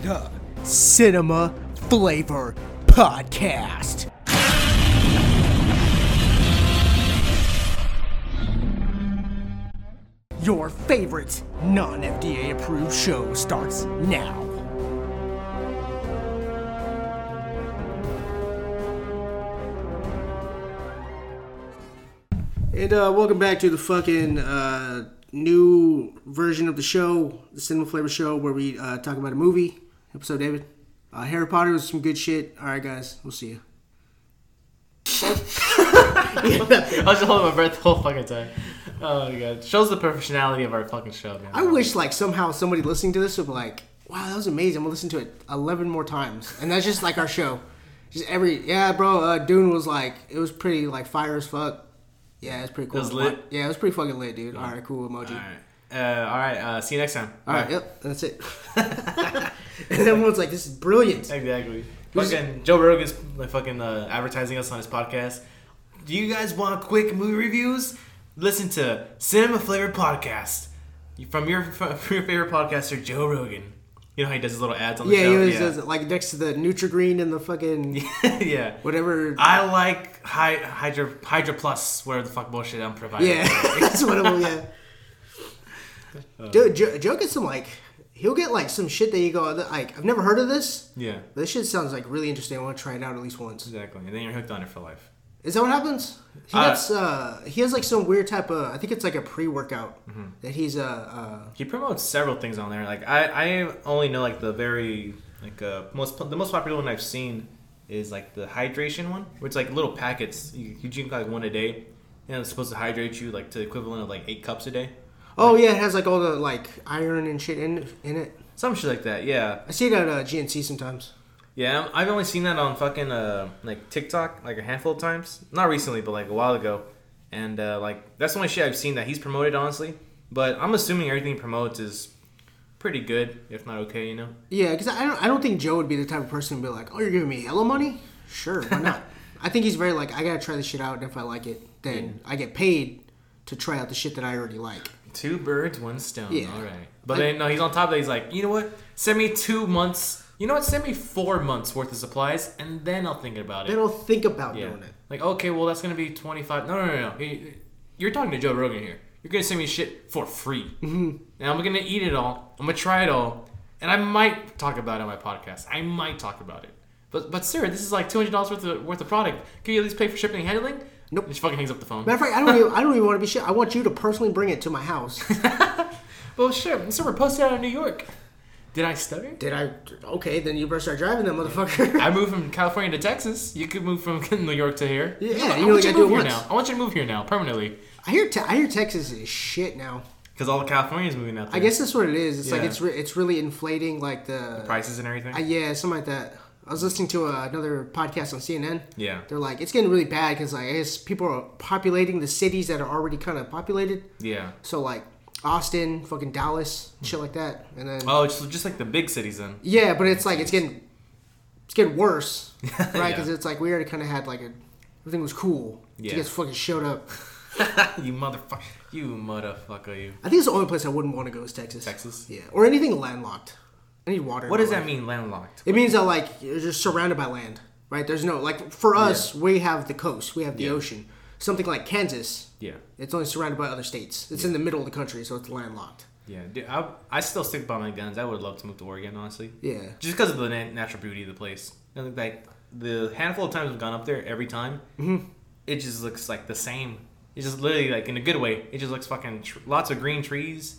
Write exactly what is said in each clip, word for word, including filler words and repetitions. The Cinema Flavor Podcast. Your favorite non-F D A approved show starts now. And uh, welcome back to the fucking uh, new version of the show, the Cinema Flavor Show, where we uh, talk about a movie. Episode, David. Uh, Harry Potter was some good shit. All right, guys. We'll see you. I was just holding my breath the whole fucking time. Oh, my God. Shows the professionality of our fucking show, man. I wish, like, somehow somebody listening to this would be like, wow, that was amazing. I'm going to listen to it eleven more times. And that's just, like, our show. Just every... Yeah, bro, uh, Dune was, like... It was pretty, like, fire as fuck. Yeah, it's pretty cool. It was lit? Yeah, it was pretty fucking lit, dude. Yeah. All right, cool emoji. All right. Uh, all right uh, see you next time. All, all right. right, yep, that's it. And everyone's like, this is brilliant. Exactly. Who's fucking Joe Rogan's like, fucking uh, advertising us on his podcast. Do you guys want quick movie reviews? Listen to Cinema Flavor Podcast from your from your favorite podcaster, Joe Rogan. You know how he does his little ads on the yeah, show? Yeah, he always yeah. does it, like, next to the Nutrigreen and the fucking... yeah. Whatever. I like Hy- Hydra, Hydra Plus, whatever the fuck bullshit I'm providing. Yeah, that's what I'm... Yeah. Uh, Dude, Joe, Joe gets some, like... He'll get, like, some shit that you go... Like, I've never heard of this. Yeah. But this shit sounds, like, really interesting. I want to try it out at least once. Exactly. And then you're hooked on it for life. Is that what happens? He uh, gets... Uh, he has, like, some weird type of... I think it's, like, a pre-workout mm-hmm. that he's... Uh, uh, he promotes several things on there. Like, I, I only know, like, the very... Like, uh, most the most popular one I've seen is, like, the hydration one. Where it's, like, little packets. You, you drink, like, one a day. And it's supposed to hydrate you, like, to the equivalent of, like, eight cups a day. Oh, yeah, it has, like, all the, like, iron and shit in, in it. Some shit like that, yeah. I see it at uh, G N C sometimes. Yeah, I've only seen that on fucking, uh, like, TikTok, like, a handful of times. Not recently, but, like, a while ago. And, uh, like, that's the only shit I've seen that he's promoted, honestly. But I'm assuming everything he promotes is pretty good, if not okay, you know? Yeah, because I don't, I don't think Joe would be the type of person to be like, oh, you're giving me hella money? Sure, why not? I think he's very, like, I gotta try this shit out, and if I like it, then yeah. I get paid to try out the shit that I already like. Two birds, one stone. Yeah. All right. But then, no, he's on top of that. He's like, you know what? Send me two months. You know what? Send me four months worth of supplies, and then I'll think about it. Then I'll think about yeah. doing it. Like, okay, well, that's going to be twenty-five. No, no, no, no. You're talking to Joe Rogan here. You're going to send me shit for free. Mm-hmm. Now I'm going to eat it all. I'm going to try it all. And I might talk about it on my podcast. I might talk about it. But, but sir, this is like two hundred dollars worth of, worth of product. Can you at least pay for shipping and handling? Nope. He just fucking hangs up the phone. Matter of fact, I don't even, I don't even want to be shit. I want you to personally bring it to my house. Well, sure. So we're posted out of New York. Did I stutter? Did I? Okay, then you better start driving that motherfucker. I moved from California to Texas. You could move from New York to here. Yeah, yeah you know what I do once. Now. I want you to move here now, permanently. I hear te- I hear Texas is shit now. Because all the Californians moving out there. I guess that's what it is. It's yeah. like it's re- it's really inflating like the... the prices and everything? Uh, yeah, something like that. I was listening to uh, another podcast on C N N. Yeah. They're like, it's getting really bad because like, I guess people are populating the cities that are already kind of populated. Yeah. So, like, Austin, fucking Dallas, shit like that. And then oh, just, just like the big cities then. Yeah, but it's like, it's getting it's getting worse, right? Because yeah. it's like, we already kind of had like a, everything was cool. Yeah. You guys fucking showed up. you motherfucker. You motherfucker, you. I think it's the only place I wouldn't want to go is Texas. Texas? Yeah. Or anything landlocked. I need water. What does that mean, landlocked? It means that, like, you're just surrounded by land, right? There's no, like, for us, yeah. we have the coast. We have the yeah. ocean. Something like Kansas. Yeah. It's only surrounded by other states. It's yeah. in the middle of the country, so it's landlocked. Yeah. Dude, I, I still stick by my guns. I would love to move to Oregon, honestly. Yeah. Just because of the na- natural beauty of the place. And, like, the handful of times I've gone up there, every time, mm-hmm. it just looks, like, the same. It's just literally, like, in a good way. It just looks fucking... Tr- lots of green trees.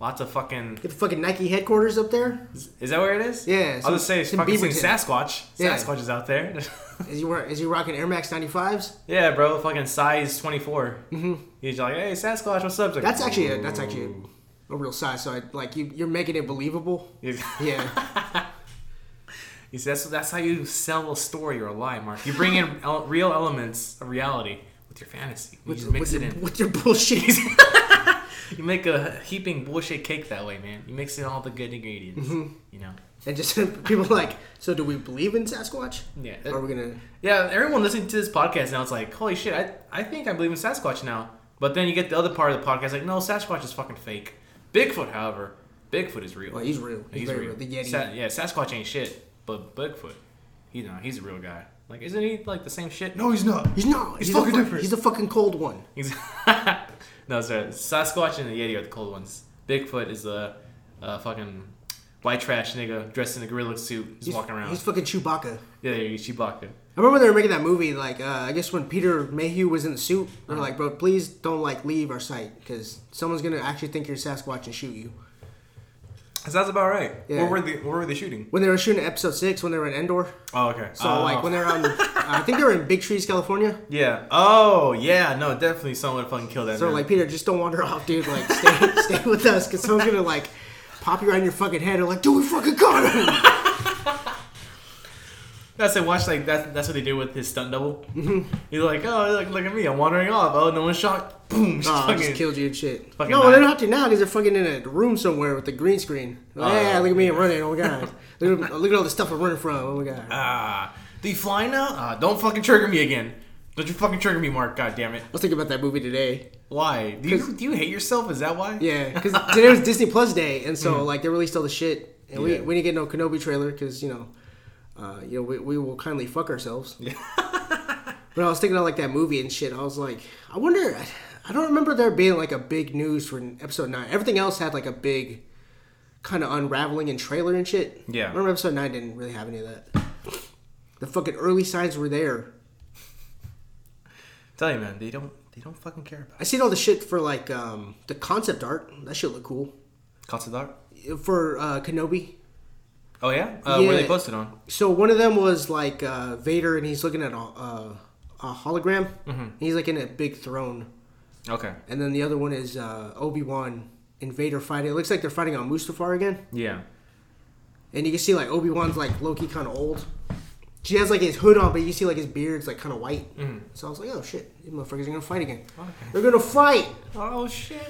Lots of fucking... Get the fucking Nike headquarters up there. Is, is that where it is? Yeah. I'll just say it's fucking Sasquatch. Yeah. Sasquatch is out there. is, he wear, is he rocking Air Max ninety-fives? Yeah, bro. Fucking size twenty-four. Mm-hmm. He's like, hey, Sasquatch, what's up? Like, that's actually a, that's actually a, a real size. So, I, like, you, you're making it believable. yeah. He says, that's, that's how you sell a story or a lie, Mark. You bring in el- real elements of reality with your fantasy. You with, just mix with, it in. With your bullshit. You make a heaping bullshit cake that way, man. You mix in all the good ingredients, mm-hmm. you know. And just people are like, so do we believe in Sasquatch? Yeah. That, are we gonna? Yeah. Everyone listening to this podcast now, it's like, holy shit, I I think I believe in Sasquatch now. But then you get the other part of the podcast, like, no, Sasquatch is fucking fake. Bigfoot, however, Bigfoot is real. Well, he's real. He's, he's very real. real. The Yeti. Sa- yeah, Sasquatch ain't shit, but Bigfoot, you know, he's a real guy. Like, isn't he like the same shit? No, he's not. He's not. He's, he's fucking a, different. He's the fucking cold one. He's no, sir. Sasquatch and the Yeti are the cold ones. Bigfoot is the uh, fucking white trash nigga dressed in a gorilla suit, just he's, walking around. He's fucking Chewbacca. Yeah, he's Chewbacca. I remember they were making that movie, like, uh, I guess when Peter Mayhew was in the suit, they were like, bro, please don't, like, leave our site, because someone's going to actually think you're Sasquatch and shoot you. That sounds about right. Yeah. Where were they, where were they shooting? When they were shooting episode six, when they were in Endor. Oh, okay. So, oh. like, when they were on, I think they were in Big Trees, California. Yeah. Oh, yeah. No, definitely someone would fucking kill that So, man. Like, Peter, just don't wander off, dude. Like, stay stay with us, because someone's going to, like, pop you right in your fucking head. They're like, dude, we fucking got him. That's it. Watch like that. That's what they do with his stunt double. Mm-hmm. He's like, oh, look, look at me. I'm wandering off. Oh, no one's shot. Boom. Just, oh, fucking, just killed you and shit. No, nine. They don't have to now because they're fucking in a room somewhere with a green screen. Like, uh, yeah, look at me. I'm running. Oh my god. look, at, look at all the stuff I'm running from. Oh my god. Ah, uh, do you fly now? Uh, don't fucking trigger me again. Don't you fucking trigger me, Mark. God damn it. I was thinking about that movie today. Why? Do you do you hate yourself? Is that why? Yeah, because today was Disney Plus Day, and so mm. like they released all the shit, and yeah. we we didn't get no Kenobi trailer because you know. Uh, you know, we we will kindly fuck ourselves. Yeah. But I was thinking about, like, that movie and shit. I was like, I wonder... I don't remember there being, like, a big news for episode nine. Everything else had, like, a big kind of unraveling and trailer and shit. Yeah. I remember episode nine didn't really have any of that. The fucking early signs were there. Tell you, man. They don't they don't fucking care about it. I seen all the shit for, like, um, the concept art. That shit looked cool. Concept art? For uh, Kenobi. Oh, yeah? Uh, yeah. Where they posted on? So one of them was, like, uh, Vader, and he's looking at a, a, a hologram. Mm-hmm. And he's, like, in a big throne. Okay. And then the other one is uh, Obi-Wan and Vader fighting. It looks like they're fighting on Mustafar again. Yeah. And you can see, like, Obi-Wan's, like, low-key kind of old. She has, like, his hood on, but you see, like, his beard's, like, kind of white. Mm-hmm. So I was like, oh, shit. These motherfuckers are going to fight again. Okay. They're going to fight! Oh, shit.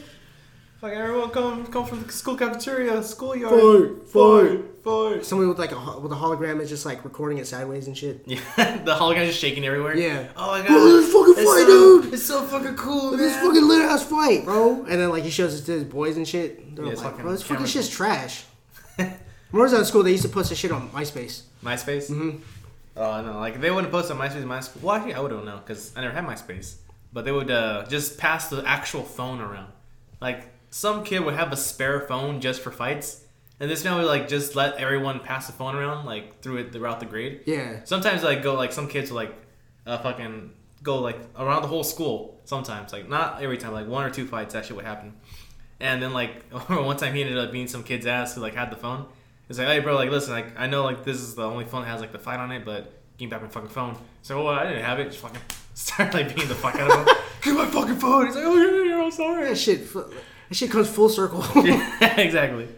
Like everyone come come from the school cafeteria, schoolyard. Fight, fight, fight. Somebody with like a with a hologram is just like recording it sideways and shit. Yeah, the hologram is shaking everywhere. Yeah. Oh my god. Bro, this fucking it's fight, so, dude. It's so fucking cool. This man. Fucking lit ass fight, bro. And then like he shows it to his boys and shit. They're yeah, like, fucking bro, this fucking shit's trash. When I was out of school, they used to post this shit on MySpace. MySpace. Mm-hmm. Oh no, like they wouldn't post on MySpace. MySpace. Well, actually, I wouldn't know because I never had MySpace. But they would uh, just pass the actual phone around, like. Some kid would have a spare phone just for fights, and this man would like just let everyone pass the phone around like through it throughout the grade. Yeah. Sometimes like go like some kids would like uh, fucking go like around the whole school. Sometimes like not every time like one or two fights that shit would happen, and then like one time he ended up beating some kid's ass who like had the phone. It's like hey bro like listen like I know like this is the only phone that has like the fight on it but give me back my fucking phone. So well, I didn't have it. Just fucking start like beating the fuck out of him. Give my fucking phone. He's like oh yeah yeah I'm sorry. That shit. That shit comes full circle. Yeah, exactly.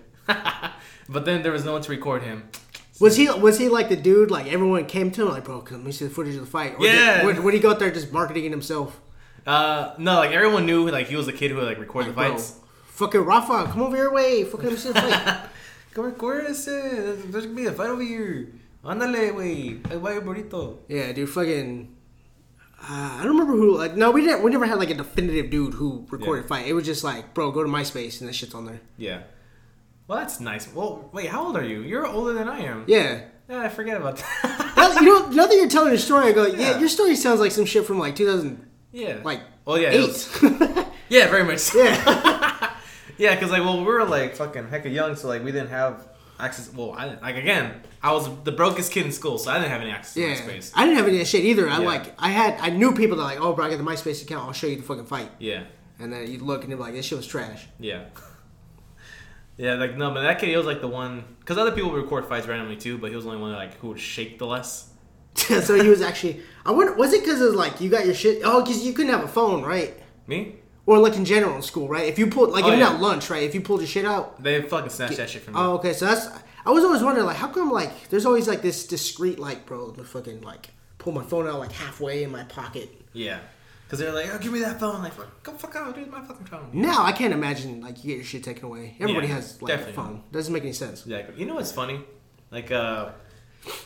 But then there was no one to record him. So. Was he was he like the dude, like everyone came to him, like, bro, let me see the footage of the fight? Or yeah. Did, when he got there just marketing it himself? Uh, no, like everyone knew like he was the kid who would like record like, the fights. Bro, fucking Rafa, come over here, way. Fucking let me see the fight. Come record us. There's going to be a fight over here. Andale, way. Vaya burrito. Yeah, dude, fucking... Uh, I don't remember who, like, no, we didn't, we never had, like, a definitive dude who recorded yeah. fight. It was just like, bro, go to MySpace and that shit's on there. Yeah. Well, that's nice. Well, wait, how old are you? You're older than I am. Yeah. Yeah, I forget about that. That's, you know, now that you're telling your story, I go, yeah. yeah, your story sounds like some shit from, like, two thousand, yeah. like, well, yeah, eight. Was, yeah, very much so. Yeah. Yeah, because, like, well, we were, like, fucking hecka young, so, like, we didn't have... access. Well, I didn't, like again, I was the brokest kid in school, so I didn't have any access yeah. to MySpace. I didn't have any of that shit either. I yeah. like, I had, I knew people that like, oh, bro, I got the MySpace account. I'll show you the fucking fight. Yeah. And then you'd look and you'd be like, this shit was trash. Yeah. Yeah, like no, but that kid, he was like the one, because other people would record fights randomly too, but he was the only one like who would shake the less. So he was actually, I wonder, was it because it was like you got your shit? Oh, because you couldn't have a phone, right? Me. Or like in general in school, right? If you pulled, like oh, even yeah. at lunch, right? If you pulled your shit out, they fucking snatched that shit from me. Oh, okay. So that's I was always wondering, like, how come like there's always like this discreet, like, bro, the fucking like pull my phone out like halfway in my pocket. Yeah, because they're like, oh, give me that phone, like, go fuck out, dude, my fucking phone. No, I can't imagine like you get your shit taken away. Everybody yeah, has like a phone. Doesn't make any sense. Yeah, you know what's funny? Like, uh,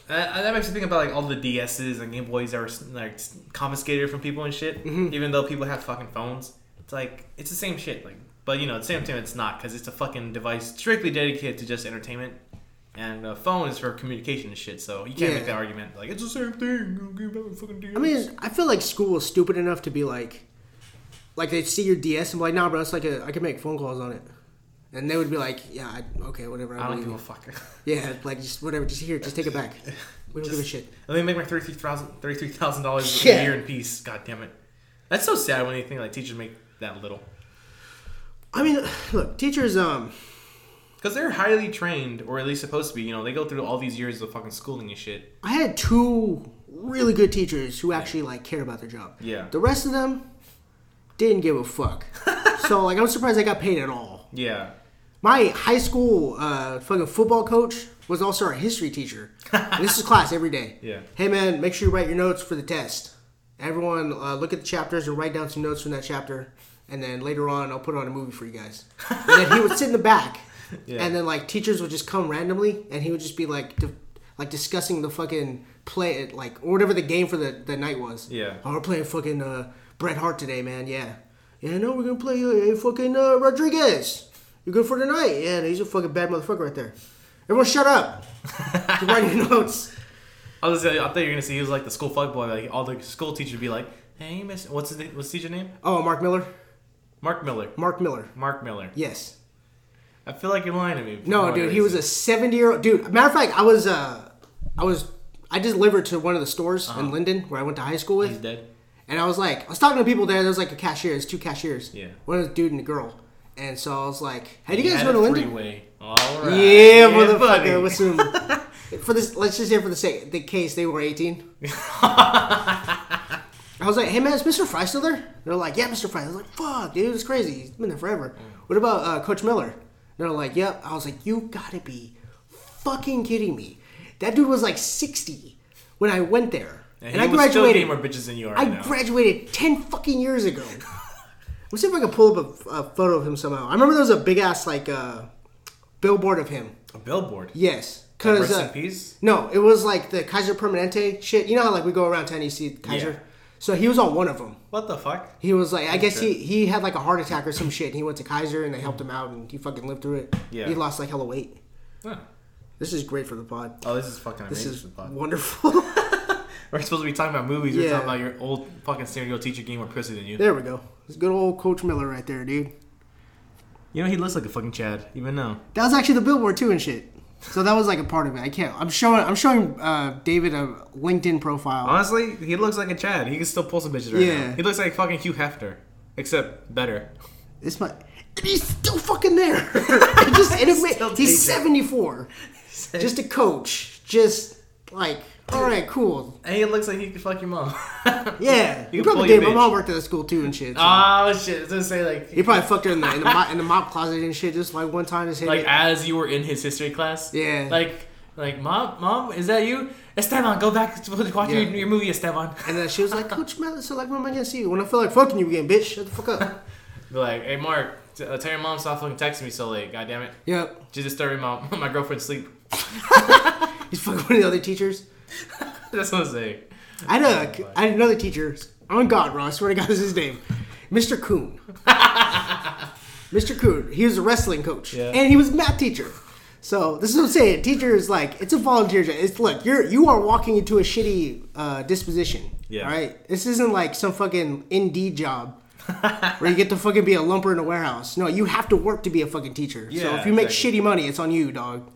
that makes me think about like all the D S's and Game Boys that were like confiscated from people and shit, mm-hmm. even though people have fucking phones. It's like, it's the same shit. Like, But, you know, at the same time, it's not, because it's a fucking device strictly dedicated to just entertainment. And a phone is for communication and shit, so you can't yeah. make that argument. Like, it's the same thing. I mean, I feel like school was stupid enough to be like, like, they'd see your D S and be like, nah, bro, it's like a, I can make phone calls on it. And they would be like, yeah, I, okay, whatever. I, I don't give a fuck. Yeah, like, just whatever. Just here, just take it back. We don't just, give a shit. Let me make my thirty-three thousand dollars thirty-three thousand dollars yeah. a year in peace. God damn it. That's so sad when you think, like, teachers make that little. I mean, look, teachers, um... because they're highly trained, or at least supposed to be. You know, they go through all these years of fucking schooling and shit. I had two really good teachers who actually, like, care about their job. Yeah. The rest of them didn't give a fuck. So, like, I'm surprised I got paid at all. Yeah. My high school uh, fucking football coach was also our history teacher. And this is class every day. Yeah. Hey, man, make sure you write your notes for the test. Everyone, uh, look at the chapters and write down some notes from that chapter. And then later on, I'll put on a movie for you guys. And then he would sit in the back. Yeah. And then, like, teachers would just come randomly, and he would just be, like, di- like discussing the fucking play, like, or whatever the game for the, the night was. Yeah. Oh, we're playing fucking uh, Bret Hart today, man. Yeah. Yeah, no, we're going to play uh, fucking uh, Rodriguez. You're good for tonight. Yeah, he's a fucking bad motherfucker right there. Everyone shut up. You're writing your notes. I was gonna say, I thought you were going to say he was, like, the school fuckboy. Like, all the school teachers would be like, hey, miss, what's his name? What's the teacher's name? Oh, Mark Miller. Mark Miller. Mark Miller. Mark Miller. Yes. I feel like you're lying to me. No, dude, he was a seventy-year-old dude. Matter of fact, I was, uh, I was, I delivered to one of the stores uh-huh. in Linden where I went to high school with. He's dead. And I was like, I was talking to people there. There was like a cashier. There's two cashiers. Yeah. One was a dude and a girl. And so I was like, "Hey, do you guys go to Linden?" Freeway. All right. Yeah, yeah motherfucker. With some, for this, let's just say for the sake, the case they were eighteen. I was like, hey, man, is Mister Fry still there? They're like, yeah, Mister Fry. I was like, fuck, dude, it's crazy. He's been there forever. Mm. What about uh, Coach Miller? They're like, yep. I was like, you gotta be fucking kidding me. That dude was like sixty when I went there. And, and I graduated. Still getting more bitches than you are I now. Graduated ten fucking years ago. Let's see if I can pull up a, a photo of him somehow. I remember there was a big ass like uh, billboard of him. A billboard? Yes. Like rest uh, in peace? No, it was like the Kaiser Permanente shit. You know how like we go around town and you see Kaiser? Yeah. So he was on one of them. What the fuck? He was like, I guess he, he had like a heart attack or some shit. And he went to Kaiser and they helped him out and he fucking lived through it. Yeah. He lost like hella weight. Huh. This is great for the pod. Oh, this is fucking amazing. This is wonderful. We're supposed to be talking about movies. Yeah. We're talking about your old fucking scenario teacher getting more pussy than you. There we go. It's good old Coach Miller right there, dude. You know, he looks like a fucking Chad, even now. That was actually the billboard too and shit. So that was like a part of it. I can't. I'm showing. I'm showing uh, David a LinkedIn profile. Honestly, he looks like a Chad. He can still pull some bitches right yeah. now. He looks like fucking Hugh Hefner, except better. This might. And he's still fucking there. just admit, he's seventy-four. Just a coach. Just like. All right, cool. And he looks like he could fuck your mom. yeah, you he probably did. My mom worked at a school too and shit. So. Oh shit! I was gonna say like he probably fucked her in the in the, mop, in the mop closet and shit. Just like one time, just hit like it. As you were in his history class. Yeah. Like like mom, mom, is that you? Esteban, go back to watch yeah. your, your movie, Esteban. And then she was like, Coach Miller, so like when am I gonna see you? When I feel like fucking you again, bitch. Shut the fuck up. Be like, hey Mark, t- tell your mom stop fucking texting me so late. God damn it. Yep. She's disturbing my my girlfriend's sleep. He's fucking one of the other teachers. That's what I'm saying. I had, a, I had another teacher. On God, bro. I swear to God, this is his name. Mister Coon. Mister Coon. He was a wrestling coach. Yeah. And he was a math teacher. So, this is what I'm saying. Teachers, like, it's a volunteer job. It's, look, you're, you are walking into a shitty uh, disposition. Yeah. All right? This isn't, like, some fucking Indeed job where you get to fucking be a lumper in a warehouse. No, you have to work to be a fucking teacher. Yeah, so, if you make exactly. shitty money, it's on you, dog.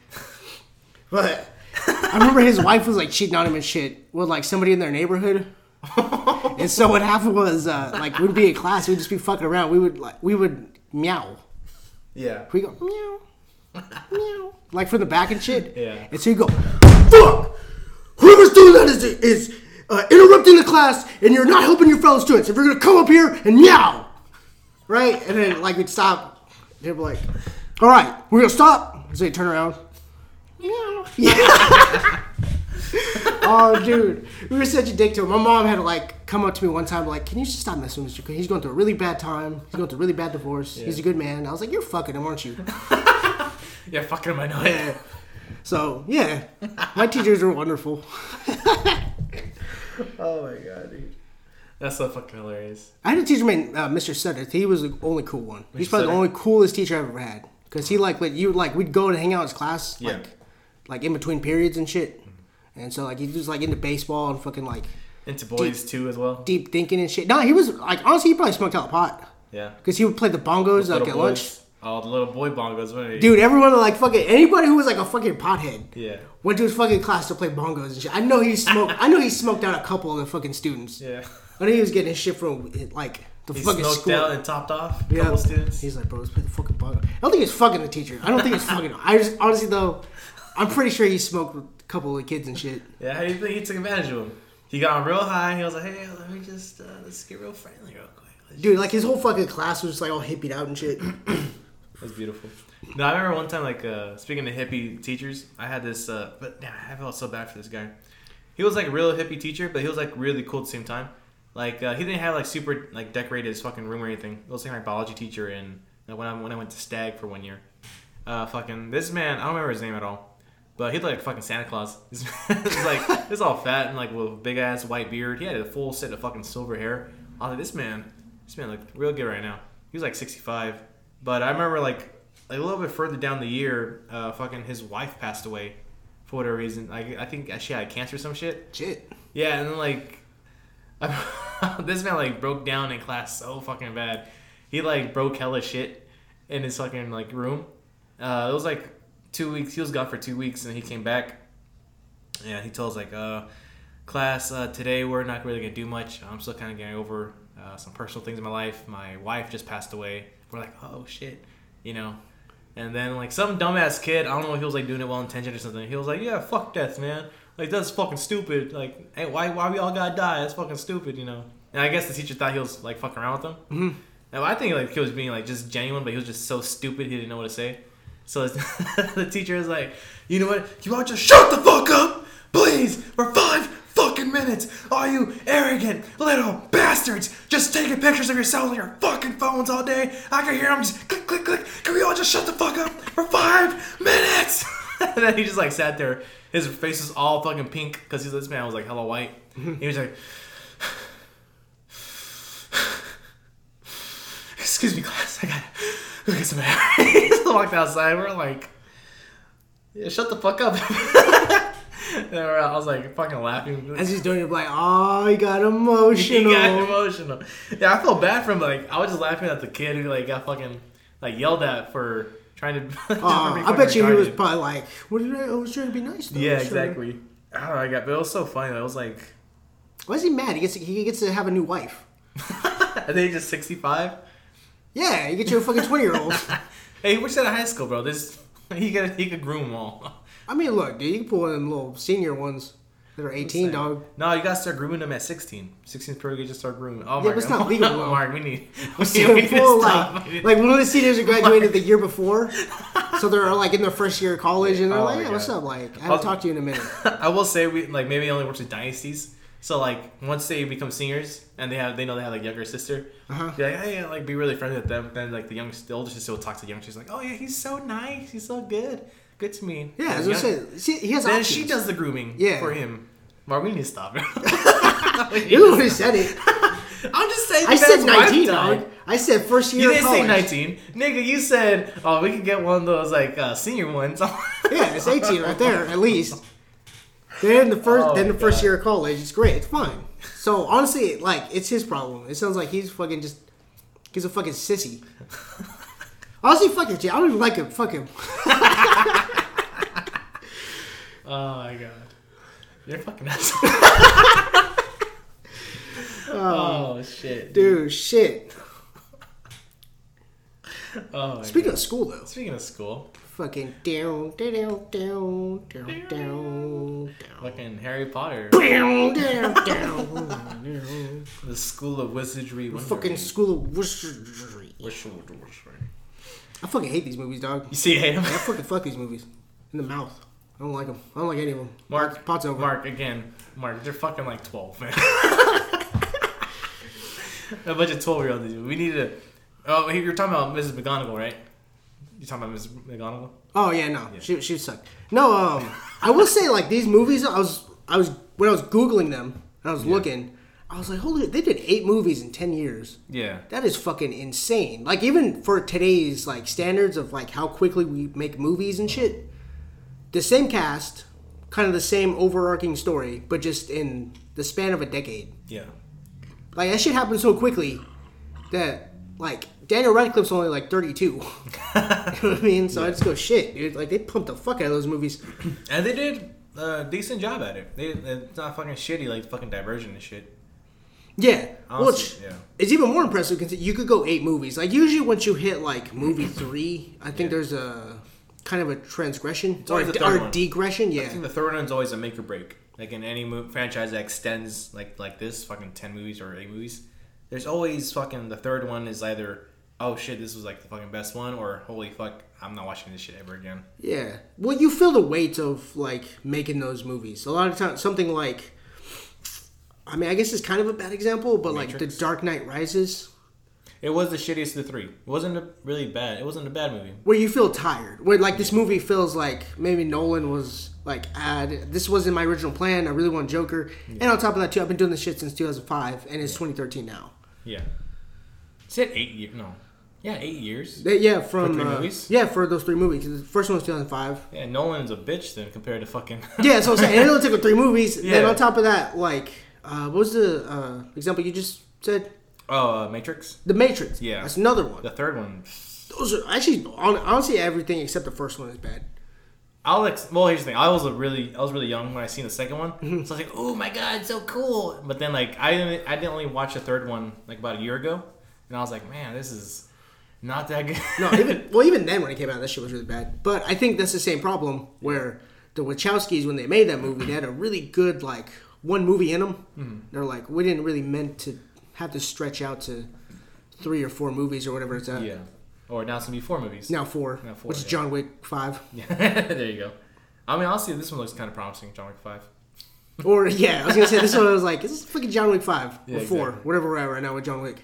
But... I remember his wife was like cheating on him and shit with like somebody in their neighborhood. And so what happened was uh, like we'd be in class, we'd just be fucking around. We would like we would meow. Yeah. We go meow, meow, like from the back and shit. Yeah. And so you go, fuck! Whoever's doing that is is uh, interrupting the class, and you're not helping your fellow students. If you're gonna come up here and meow, right? And then like we'd stop. They'd be like, all right, we're gonna stop. So they turn around. Yeah. yeah. Oh, dude. We were such a dick to him. My mom had to, like, come up to me one time, like, can you just stop messing with Mister Coon? He's going through a really bad time. He's going through a really bad divorce. Yeah. He's a good man. I was like, you're fucking him, aren't you? Yeah, fucking him, I know. Yeah. So, yeah. My teachers were wonderful. Oh, my God, dude. That's so fucking hilarious. I had a teacher named uh, Mister Sutter. He was the only cool one. Mister He's probably Sutter. the only coolest teacher I've ever had. Because he, like, you like we'd go and hang out in his class, yeah. like, like in between periods and shit. Mm-hmm. And so, like, he was, like, into baseball and fucking, like... Into boys, deep, too, as well? Deep thinking and shit. No, he was, like, honestly, he probably smoked out of pot. Yeah. Because he would play the bongos, like, at boys. lunch. Oh, the little boy bongos. What are you? Dude, everyone, like, fucking... Anybody who was, like, a fucking pothead yeah. went to his fucking class to play bongos and shit. I know he smoked... I know he smoked out a couple of the fucking students. Yeah. I know he was getting his shit from, like... The he fucking smoked out and topped off a yeah. couple students. He's like, bro, let's play the fucking bongo. I don't think he's fucking a teacher. I don't think he's fucking... I just, honestly, though, I'm pretty sure he smoked with a couple of kids and shit. Yeah, how do you think he took advantage of him? He got real high. He was like, hey, let me just... Uh, let's get real friendly real quick. Let's Dude, like, his whole fucking class was just, like, all hippied out and shit. It was beautiful. No, I remember one time, like, uh, speaking to hippie teachers, I had this... Uh, but, damn, I felt so bad for this guy. He was, like, a real hippie teacher, but he was, like, really cool at the same time. Like, uh, he didn't have, like, super, like, decorated his fucking room or anything. It was, like, my biology teacher and like, when I when I went to Stag for one year. Uh, fucking, this man, I don't remember his name at all. But he looked like fucking Santa Claus. This man was, like, he was all fat and, like, with a big-ass white beard. He had a full set of fucking silver hair. I was like, this man, this man looked real good right now. He was, like, sixty-five. But I remember, like, like a little bit further down the year, uh, fucking his wife passed away for whatever reason. Like, I think she had cancer or some shit. Shit. Yeah, and then, like... This man like broke down in class so fucking bad. He like broke hella shit in his fucking like room. Uh, it was like two weeks. He was gone for two weeks and he came back. Yeah, he told us like, uh, class uh, today we're not really gonna do much. I'm still kind of getting over uh, some personal things in my life. My wife just passed away. We're like, oh shit, you know. And then like some dumbass kid, I don't know if he was like doing it well intentioned or something. He was like, yeah, fuck death, man. Like, that's fucking stupid. Like, hey, why why we all gotta die? That's fucking stupid, you know? And I guess the teacher thought he was, like, fucking around with them. Mm-hmm. Now, I think, like, he was being, like, just genuine, but he was just so stupid he didn't know what to say. So the teacher is like, you know what? You all just shut the fuck up, please, for five fucking minutes. All you arrogant little bastards just taking pictures of yourselves on your fucking phones all day. I can hear them just click, click, click. Can we all just shut the fuck up for five minutes? And then he just, like, sat there. His face was all fucking pink because this man was, like, hella white. He was like... Excuse me, class. I gotta go get some air. He just walked outside. We're like... Yeah, shut the fuck up. And I was, like, fucking laughing. As he's doing it, like, oh, he got emotional. He got emotional. Yeah, I felt bad for him. Like, I was just laughing at the kid who, like, got fucking, like, yelled at for... Trying to. Oh, I bet you he was probably like, "What did I? I was trying to be nice." Though. Yeah, exactly. To... I don't know. I got, but it was so funny. I was like, "Why is he mad? He gets to, he gets to have a new wife." Are they just sixty-five? Yeah, you get you a fucking twenty-year-old. Hey, what's that at high school, bro? This he could he could groom them all. I mean, look, dude, you can pull one of them little senior ones that are eighteen, dog. No, you gotta start grooming them at sixteen. Sixteen's pretty good to start grooming. Oh yeah, my god, but it's not legal, bro. Mark, we need. We need, we need to stop. Like, like one of the seniors who graduated the year before, so they're like in their first year of college, and they're oh like, "Yeah, what's up?" Like, I haven't I'll, talked to you in a minute. I will say we like maybe it only works with dynasties. So like once they become seniors and they have they know they have like younger sister, uh-huh. You're like, hey, like be really friendly with them. Then like the young, the older sister will talk to the young. She's like, "Oh yeah, he's so nice. He's so good. Good to me." Yeah, as I said, she, he has. Then options. She does the grooming yeah. for him. Mark, we need to stop. You already said it. I'm just saying. I said nineteen, dog. I said first year. You didn't say nineteen, nigga. You said, "Oh, we could get one of those like uh, senior ones." Yeah, it's eighteen right there at least. Then the first, oh, then the God. first year of college. It's great. It's fine. So honestly, like it's his problem. It sounds like he's fucking just. He's a fucking sissy. Honestly, fucking, I don't even like him. Fuck him. Oh my god. You're fucking asshole. oh, oh, shit. Dude, dude shit. Oh, Speaking God. of school, though. Speaking of school. Fucking down, down, down, down, down. Fucking Harry Potter. Down, down, down. The School of Wizardry. The fucking School of Wizardry. Wizardry. I fucking hate these movies, dog. You see, you hate them? I fucking fuck these movies. In the mouth. I don't like them. I don't like any of them. Mark, pot's over. Mark, again. Mark, they're fucking like twelve, man. A bunch of twelve-year-olds. We need to... Oh, you're talking about Missus McGonagall, right? You're talking about Missus McGonagall? Oh, yeah, no. Yeah. She she sucked. No, um, I will say, like, these movies, I was... I was when I was Googling them, and I was yeah. looking, I was like, holy, they did eight movies in ten years. Yeah. That is fucking insane. Like, even for today's, like, standards of, like, how quickly we make movies and shit, the same cast, kind of the same overarching story, but just in the span of a decade. Yeah. Like, that shit happened so quickly that, like, Daniel Radcliffe's only, like, thirty-two. You know what I mean? So yeah. I just go, shit, dude. Like, they pumped the fuck out of those movies. And they did a decent job at it. They, it's not fucking shitty, like, fucking Divergent and shit. Yeah, honestly, which yeah. is even more impressive because you could go eight movies. Like, usually once you hit, like, movie three, I think yeah. there's a kind of a transgression or, a, or degression. Yeah, I think the third one is always a make or break. Like, in any mo- franchise that extends like like this, fucking ten movies or eight movies, there's always fucking the third one is either, oh shit, this was like the fucking best one, or holy fuck, I'm not watching this shit ever again. Yeah, well, you feel the weight of, like, making those movies. A lot of times, something like, I mean, I guess it's kind of a bad example, but Matrix. Like The Dark Knight Rises. It was the shittiest of the three. It wasn't a really bad. It wasn't a bad movie. Where you feel tired. Where, like, this movie feels like maybe Nolan was like, ah, this wasn't my original plan. I really want Joker. Yeah. And on top of that, too, I've been doing this shit since two thousand five, and it's yeah. twenty thirteen now. Yeah. Is it eight years? No. Yeah, eight years. They, yeah, from... For three uh, movies? Yeah, for those three movies. The first one was two thousand five. Yeah, Nolan's a bitch then compared to fucking... yeah, so I'm saying, it only took three movies. Yeah. And on top of that, like... Uh, what was the uh, example you just said? Oh, uh, Matrix? The Matrix. Yeah. That's another one. The third one. Those are actually, honestly, everything except the first one is bad. I'll ex- well, here's the thing. I was a really, I was really young when I seen the second one. Mm-hmm. So I was like, oh my God, so cool. But then, like, I didn't, I didn't only watch the third one, like, about a year ago. And I was like, man, this is not that good. no, even, well, even then when it came out, that shit was really bad. But I think that's the same problem where the Wachowskis, when they made that movie, they had a really good, like... one movie in them, mm-hmm. they're like, we didn't really meant to have to stretch out to three or four movies or whatever it's at. Yeah, or now it's gonna be four movies. Now four, now four which yeah. is John Wick five. Yeah, there you go. I mean, honestly, this one looks kind of promising, John Wick five. Or yeah, I was gonna say this one. I was like, is this fucking John Wick five yeah, or four, exactly. whatever we're at right now with John Wick.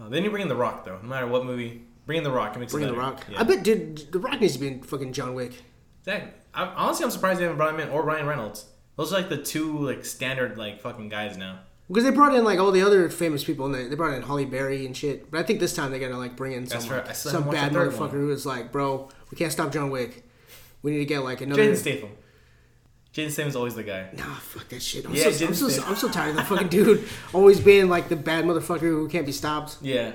Uh, then you bring in The Rock though. No matter what movie, bring in The Rock. It makes bring in The Rock. Yeah. I bet, dude, The Rock needs to be in fucking John Wick. Exactly. I'm, honestly, I'm surprised they haven't brought him in or Ryan Reynolds. Those are, like, the two, like, standard, like, fucking guys now. Because they brought in, like, all the other famous people, and they, they brought in Halle Berry and shit. But I think this time they're going to, like, bring in some, like, some bad motherfucker who is like, bro, we can't stop John Wick. We need to get, like, another... Jason Statham. Jason Statham's always the guy. Nah, fuck that shit. I'm, yeah, so, I'm, so, I'm so tired of that fucking dude always being, like, the bad motherfucker who can't be stopped. Yeah.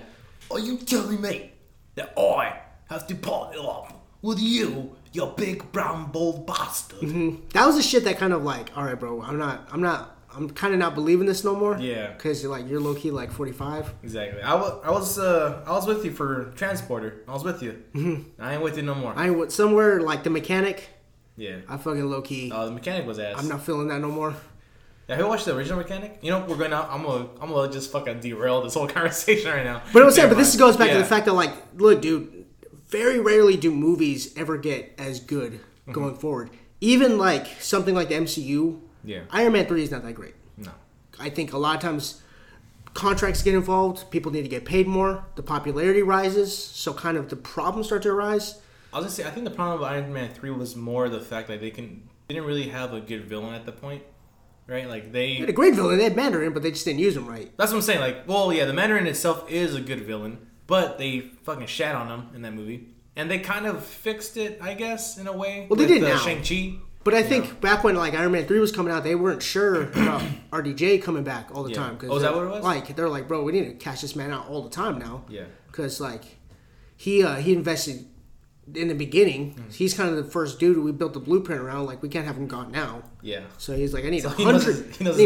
Are you telling me that I have to part it off with you? You big brown bold bastard. Mm-hmm. That was the shit that kind of like, all right, bro, I'm not, I'm not, I'm kind of not believing this no more. Yeah. Because you're like, you're low key like forty-five. Exactly. I was, I was, uh, I was with you for Transporter. I was with you. Mm-hmm. I ain't with you no more. I ain't with somewhere like The Mechanic. Yeah. I fucking low key. Oh, uh, The Mechanic was ass. I'm not feeling that no more. Yeah, who watched the original Mechanic? You know, we're gonna, I'm gonna, I'm gonna just fucking derail this whole conversation right now. But I'm saying, but this goes back yeah. to the fact that, like, look, dude. Very rarely do movies ever get as good mm-hmm. going forward. Even like something like the M C U, yeah. Iron Man three is not that great. No. I think a lot of times contracts get involved, people need to get paid more, the popularity rises, so kind of the problems start to arise. I was going to say, I think the problem with Iron Man three was more the fact that they can they didn't really have a good villain at the point, right? Like they, they had a great villain, they had Mandarin, but they just didn't use him right. That's what I'm saying. Like, well, yeah, the Mandarin itself is a good villain. But they fucking shat on him in that movie. And they kind of fixed it, I guess, in a way. Well, they did now. Shang-Chi. But I think know. back when, like, Iron Man three was coming out, they weren't sure about R D J coming back all the yeah. time. Oh, is that what it was? Like, they're like, bro, we need to cash this man out all the time now. Yeah. Because, like, he uh, he invested in the beginning. Mm. He's kind of the first dude we built the blueprint around. Like, we can't have him gone now. Yeah. So he's like, I need so one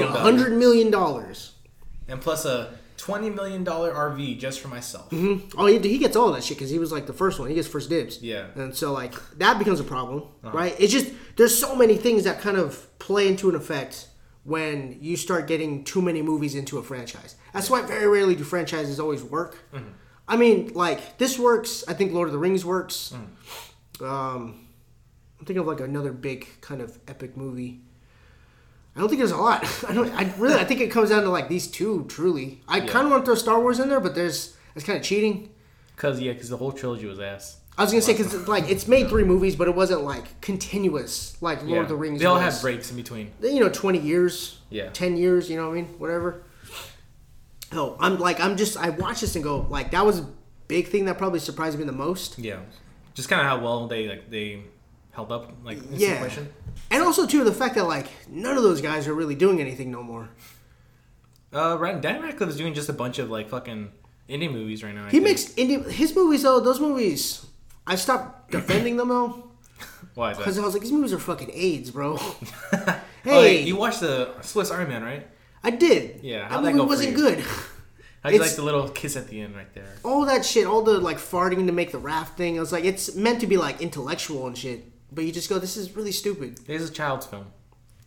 hundred million dollars. And plus a... twenty million dollars R V just for myself. Mm-hmm. Oh, he, he gets all that shit because he was like the first one. He gets first dibs. Yeah. And so, like, that becomes a problem, uh-huh. right? It's just, there's so many things that kind of play into an effect when you start getting too many movies into a franchise. That's why very rarely do franchises always work. Mm-hmm. I mean, like, this works. I think Lord of the Rings works. Mm. Um, I'm thinking of, like, another big kind of epic movie. I don't think there's a lot. I don't. I really. I think it comes down to like these two. Truly, I yeah. kind of want to throw Star Wars in there, but there's that's kind of cheating. Cause yeah, cause the whole trilogy was ass. I was gonna say because like it's made three movies, but it wasn't like continuous like Lord yeah. of the Rings. They all was. Have breaks in between. You know, twenty years. Yeah. Ten years. You know what I mean? Whatever. Oh, I'm like, I'm just, I watched this and go, like, that was a big thing that probably surprised me the most. Yeah. Just kind of how well they, like, they held up, like, in yeah. situation. And also, too, the fact that, like, none of those guys are really doing anything no more. Uh, right, Dan Radcliffe is doing just a bunch of, like, fucking indie movies right now. I he think. makes indie, his movies, though, those movies, I stopped defending them, though. Why? Because I was like, these movies are fucking AIDS, bro. Hey. Oh, yeah, you watched the Swiss Army Man, right? I did. Yeah, how'd that, that movie go wasn't for you? Good. How'd you it's, like the little kiss at the end right there? All that shit, all the like farting to make the raft thing. I was like, it's meant to be like intellectual and shit, but you just go, this is really stupid. This is a child's film.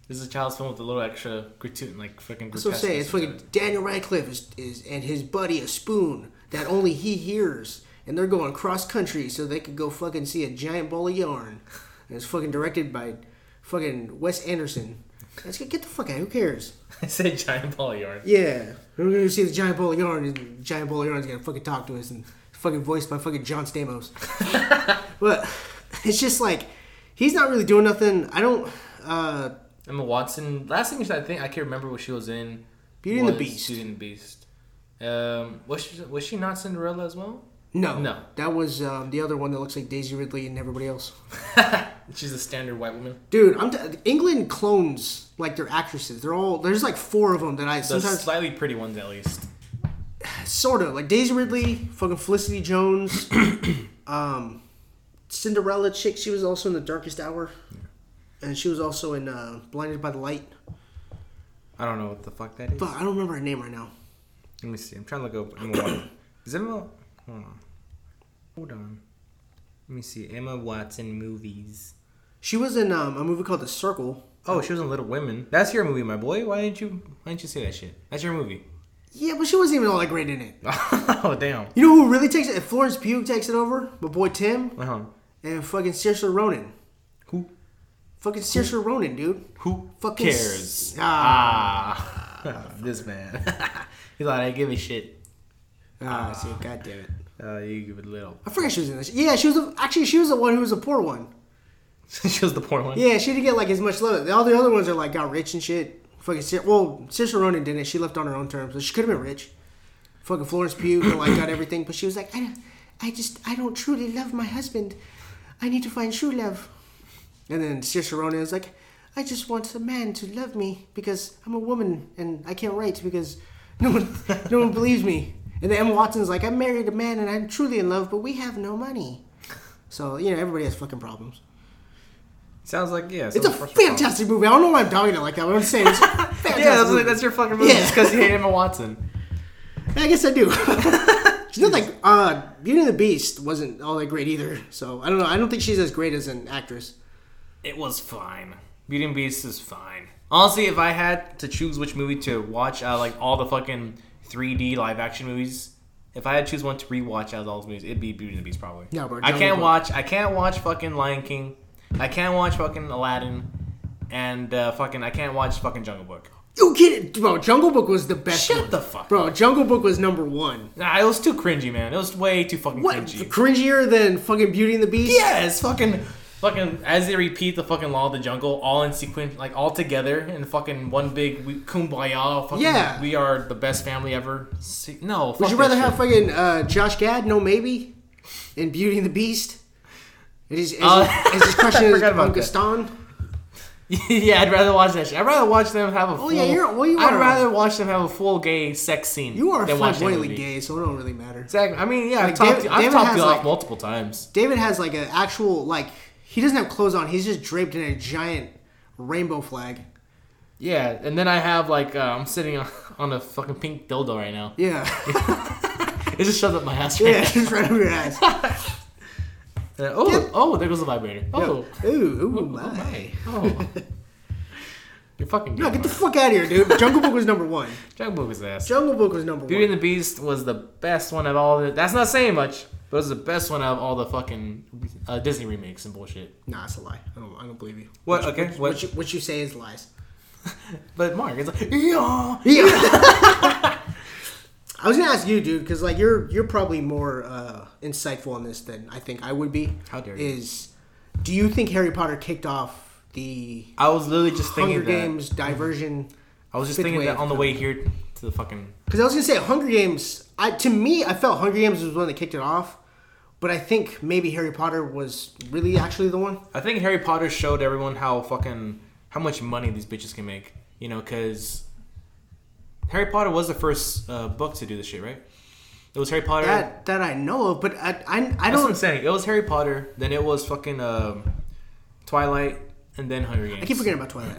This is a child's film with a little extra gratuitous, like fucking. That's what I'm saying. It's fucking it. Daniel Radcliffe is, is and his buddy a spoon that only he hears, and they're going cross country so they could go fucking see a giant ball of yarn. And it's fucking directed by fucking Wes Anderson. Let's get the fuck out. Who cares? I said giant ball of yarn. Yeah. We're going to see the giant ball of yarn, and the giant ball of yarn is going to fucking talk to us and fucking voiced by fucking John Stamos. But it's just like, he's not really doing nothing. I don't... Uh, Emma Watson. Last thing I think I can remember what she was in. Beauty was and the Beast. Beauty and the Beast. Um, was she, was she not Cinderella as well? No. No. That was um, the other one that looks like Daisy Ridley and everybody else. She's a standard white woman. Dude, I'm t- England clones, like, their actresses. They're all... There's, like, four of them that I sometimes... The slightly pretty ones, at least. Sort of. Like, Daisy Ridley, fucking Felicity Jones, um, Cinderella chick. She was also in The Darkest Hour. Yeah. And she was also in uh, Blinded by the Light. I don't know what the fuck that is. But I don't remember her name right now. Let me see. I'm trying to look up Emma Watson. Is Emma... Hold on. Hold on. Let me see. Emma Watson movies... She was in um, a movie called The Circle. Oh, she was in Little Women. That's your movie, my boy. Why didn't you Why didn't you say that shit? That's your movie. Yeah, but she wasn't even all that great in it. Oh, damn. You know who really takes it? Florence Pugh takes it over. My boy Tim. Uh-huh. And fucking Saoirse Ronan. Who? Fucking Saoirse Ronan, dude. Who fucking cares? S- ah. ah this man. He's like, I give a shit. Ah, ah see, God damn it. Uh, you give it a little. I forgot she was in this. Yeah, she was. A, actually, she was the one who was the poor one. She was the poor one. Yeah, she didn't get like as much love. All the other ones are like got rich and shit. Fucking well, Saoirse Ronan didn't. She left on her own terms, so she could have been rich. Fucking Florence Pugh like got everything, but she was like, I, I just I don't truly love my husband. I need to find true love. And then Saoirse Ronan is like, I just want a man to love me because I'm a woman and I can't write because no one no one believes me. And then Emma Watson's like, I married a man and I'm truly in love, but we have no money. So you know everybody has fucking problems. Sounds like, yeah. It's a fantastic movie. I don't know why I'm dogging it like that, but I'm saying it's fantastic. Yeah, that's, like, that's your fucking movie. Yeah. It's because you hate Emma Watson. I guess I do. She's not like, uh, Beauty and the Beast wasn't all that great either. So, I don't know. I don't think she's as great as an actress. It was fine. Beauty and the Beast is fine. Honestly, if I had to choose which movie to watch out of, like, all the fucking three D live action movies, if I had to choose one to rewatch out of all those movies, it'd be Beauty and the Beast probably. No, bro. I can't watch, I can't watch fucking Lion King. I can't watch fucking Aladdin, and uh, fucking I can't watch fucking Jungle Book. You kidding, bro? Jungle Book was the best. Shut one. the fuck, bro. Jungle Book was number one. Nah, it was too cringy, man. It was way too fucking what? cringy. Cringier than fucking Beauty and the Beast. Yeah, it's fucking, fucking as they repeat the fucking Law of the Jungle all in sequence, like all together in fucking one big we, kumbaya. Fucking, yeah, we are the best family ever. No, fuck would you rather shit. have fucking uh, Josh Gad? No, maybe in Beauty and the Beast. Is his uh, question is on Gaston? Yeah, I'd rather watch that shit. I'd rather watch them have a full... Oh, yeah, you're... Well, you I'd rather watch? watch them have a full gay sex scene. You are flamboyantly gay, so it don't really matter. Exactly. I mean, yeah, like, I've talked you off like, multiple times. David has, like, an actual, like... He doesn't have clothes on. He's just draped in a giant rainbow flag. Yeah, and then I have, like... Uh, I'm sitting on, on a fucking pink dildo right now. Yeah. It just shows up my ass right Yeah, it's just right over your ass. Uh, oh, yeah. oh, there goes the vibrator. Oh, yeah. ooh, ooh, oh, my. Oh, my. Oh. You're fucking good. No, get the fuck out of here, dude. Jungle Book was number one. Jungle Book was ass. Jungle Book was number Beauty one. Beauty and the Beast was the best one of all the... That's not saying much, but it was the best one of all the fucking uh, Disney remakes and bullshit. Nah, it's a lie. I don't, I don't believe you. What? Which, okay. Which, what? What, you, what you say is lies. But Mark, it's like... Yeah. Yeah. I was gonna ask you, dude, because like you're you're probably more uh, insightful on this than I think I would be. How dare you? Is do you think Harry Potter kicked off the? I was literally just Hunger thinking Games that. Diversion. I was just thinking that on the way here to the fucking... Because I was going to say, Hunger Games... I to me, I felt Hunger Games was the one that kicked it off. But I think maybe Harry Potter was really actually the one. I think Harry Potter showed everyone how fucking... How much money these bitches can make. You know, because... Harry Potter was the first uh, book to do this shit, right? It was Harry Potter... That, that I know of, but I, I, I don't... That's what I'm saying. It was Harry Potter, then it was fucking uh, Twilight, and then Hunger Games. I keep forgetting about Twilight.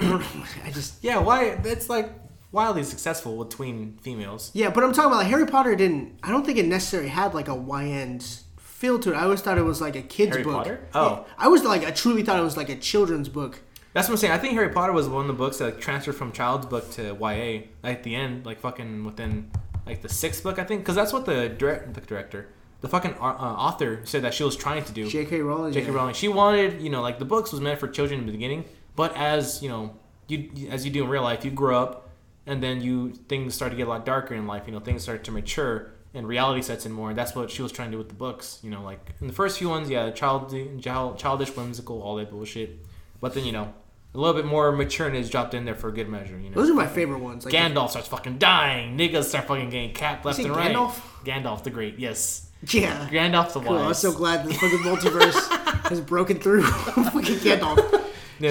I just... Yeah, why... It's like... wildly successful with tween females. Yeah, but I'm talking about like Harry Potter didn't... I don't think it necessarily had like a Y N feel to it. I always thought it was like a kid's Harry book. Potter? Oh. I was like... I truly thought it was like a children's book. That's what I'm saying. I think Harry Potter was one of the books that like, transferred from child's book to Y A at the end. Like fucking within like the sixth book, I think. Because that's what the, direct, the director... The fucking uh, author said that she was trying to do. J K Rowling. J K. Yeah. Rowling. She wanted... You know, like the books was meant for children in the beginning. But as, you know... you as you do in real life, you grow up... And then you things start to get a lot darker in life. You know, things start to mature and reality sets in more. And that's what she was trying to do with the books. You know, like in the first few ones, yeah, child, childish, whimsical, all that bullshit. But then, you know, a little bit more matureness dropped in there for a good measure. You know, those are my favorite ones. Like Gandalf if... starts fucking dying. Niggas start fucking getting capped left and right. Gandalf? Gandalf the Great, yes. Yeah. Gandalf the Wise. Cool. I'm so glad the fucking multiverse has broken through. Fucking Gandalf.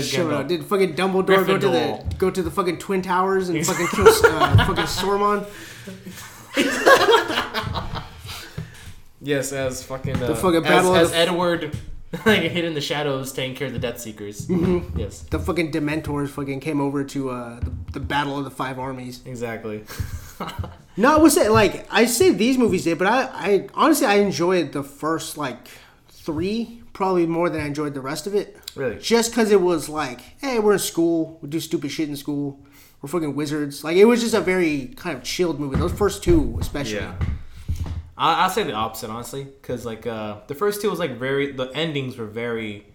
Sure, did fucking Dumbledore go to the go to the fucking Twin Towers and fucking kill uh, fucking Stormon? Yes, as fucking uh, the fucking battle as, as Edward like hid in the shadows, taking care of the Death Seekers. Mm-hmm. Yes, the fucking Dementors fucking came over to uh, the, the Battle of the Five Armies. Exactly. No, I would say like I say these movies did, but I, I honestly I enjoyed the first like three. Probably more than I enjoyed the rest of it. Really? Just because it was like, hey, we're in school. We do stupid shit in school. We're fucking wizards. Like, it was just a very kind of chilled movie. Those first two, especially. Yeah. I- I'll say the opposite, honestly. Because, like, uh, the first two was, like, very... The endings were very...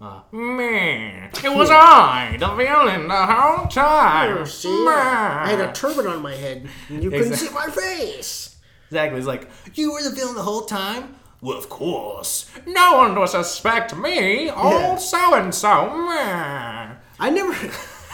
Uh, meh. It was I, the villain, the whole time. Oh, see, I had a turban on my head. And you couldn't exactly. see my face. Exactly. It's like, you were the villain the whole time? Well, of course. No one will suspect me. Old yeah. so-and-so. I never...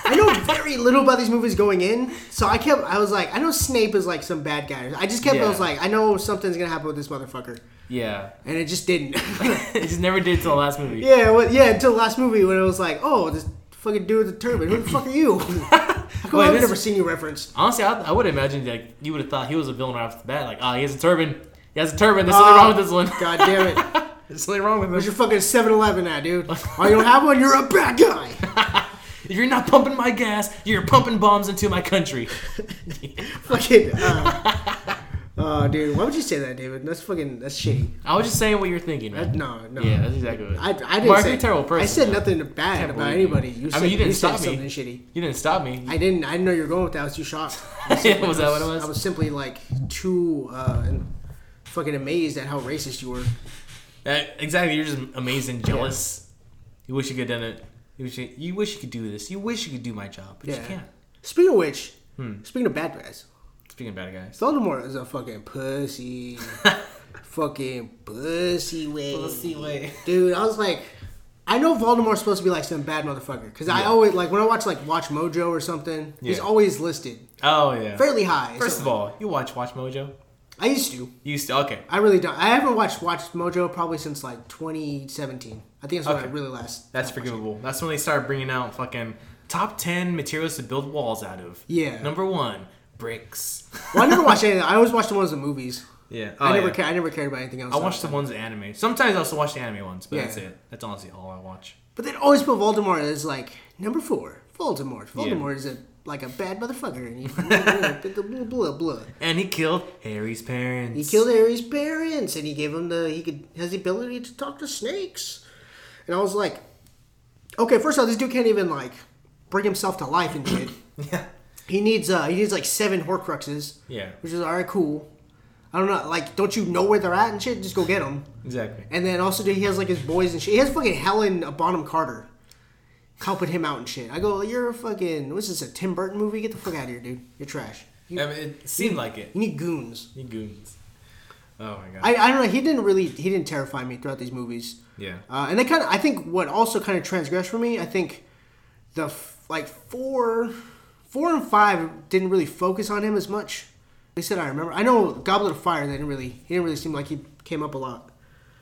I know very little about these movies going in. So I kept... I was like... I know Snape is like some bad guy. I just kept... Yeah. I was like... I know something's going to happen with this motherfucker. Yeah. And it just didn't. It just never did until the last movie. Yeah, well, yeah, until the last movie when it was like, oh, this fucking dude with the turban. Who the fuck are you? How come Wait, I've never is... seen you referenced? Honestly, I, I would imagine that like, you would have thought he was a villain right off the bat. Like, ah, oh, he has a turban. He has a turban. There's something uh, wrong with this one. God damn it. There's something wrong with this. Where's your fucking seven eleven at, dude? Oh, you don't have one? You're a bad guy. If you're not pumping my gas, you're pumping bombs into my country. Fucking... Uh, oh, dude. Why would you say that, David? That's fucking... That's shitty. I was just saying what you're thinking. That, no, no. Yeah, that's exactly what I, I didn't Mark, say... You're a terrible person. I said nothing bad about anybody. You. You said, I mean, you didn't you stop me. Shitty. You didn't stop me. I didn't... I didn't know you were going with that. I was too shocked. Was, yeah, was that what it was? I was simply, like, too... Uh, fucking amazed at how racist you were. Uh, exactly, you're just amazed and jealous. Yeah. You wish you could have done it. You wish you, you wish you could do this. You wish you could do my job, but yeah. you can't. Speaking of which, hmm. speaking of bad guys. Speaking of bad guys. Voldemort is a fucking pussy. Fucking pussy way. Pussy way. Dude, I was like, I know Voldemort's supposed to be like some bad motherfucker. Because yeah. I always, like, when I watch, like, Watch Mojo or something, yeah. he's always listed. Oh, yeah. Fairly high. First so, of all, you watch Watch Mojo? I used to. You used to, okay. I really don't. I haven't watched Watch Mojo probably since like twenty seventeen. I think that's when okay. I really last. That's forgivable. Watching. That's when they started bringing out fucking top ten materials to build walls out of. Yeah. Number one, bricks. Well, I never watched anything. I always watched the ones in the movies. Yeah. Oh, I never yeah. Ca- I never cared about anything else. I watched the ones in anime. Sometimes I also watch the anime ones, but yeah. that's it. That's honestly all I watch. But they'd always put Voldemort as like, number four, Voldemort. Voldemort yeah. is a... like a bad motherfucker. And he, blah, blah, blah, blah. And he killed Harry's parents. He killed Harry's parents. And he gave him the... He could has the ability to talk to snakes. And I was like... Okay, first of all, this dude can't even, like, bring himself to life and shit. Yeah. He needs, uh, he needs, like, seven Horcruxes. Yeah. Which is, all right, cool. I don't know. Like, don't you know where they're at and shit? Just go get them. Exactly. And then also, dude, he has, like, his boys and shit. He has fucking Helen Bonham Carter helping him out and shit. I go, you're a fucking... What's this, a Tim Burton movie? Get the fuck out of here, dude. You're trash. You, I mean, it seemed you, like it. You need goons. You need goons. Oh, my God. I, I don't know. He didn't really... He didn't terrify me throughout these movies. Yeah. Uh, and they kind of... I think what also kind of transgressed for me, I think the, f- like, four... Four and five didn't really focus on him as much. At least that I remember. I know Goblet of Fire. They didn't really. He didn't really seem like he came up a lot.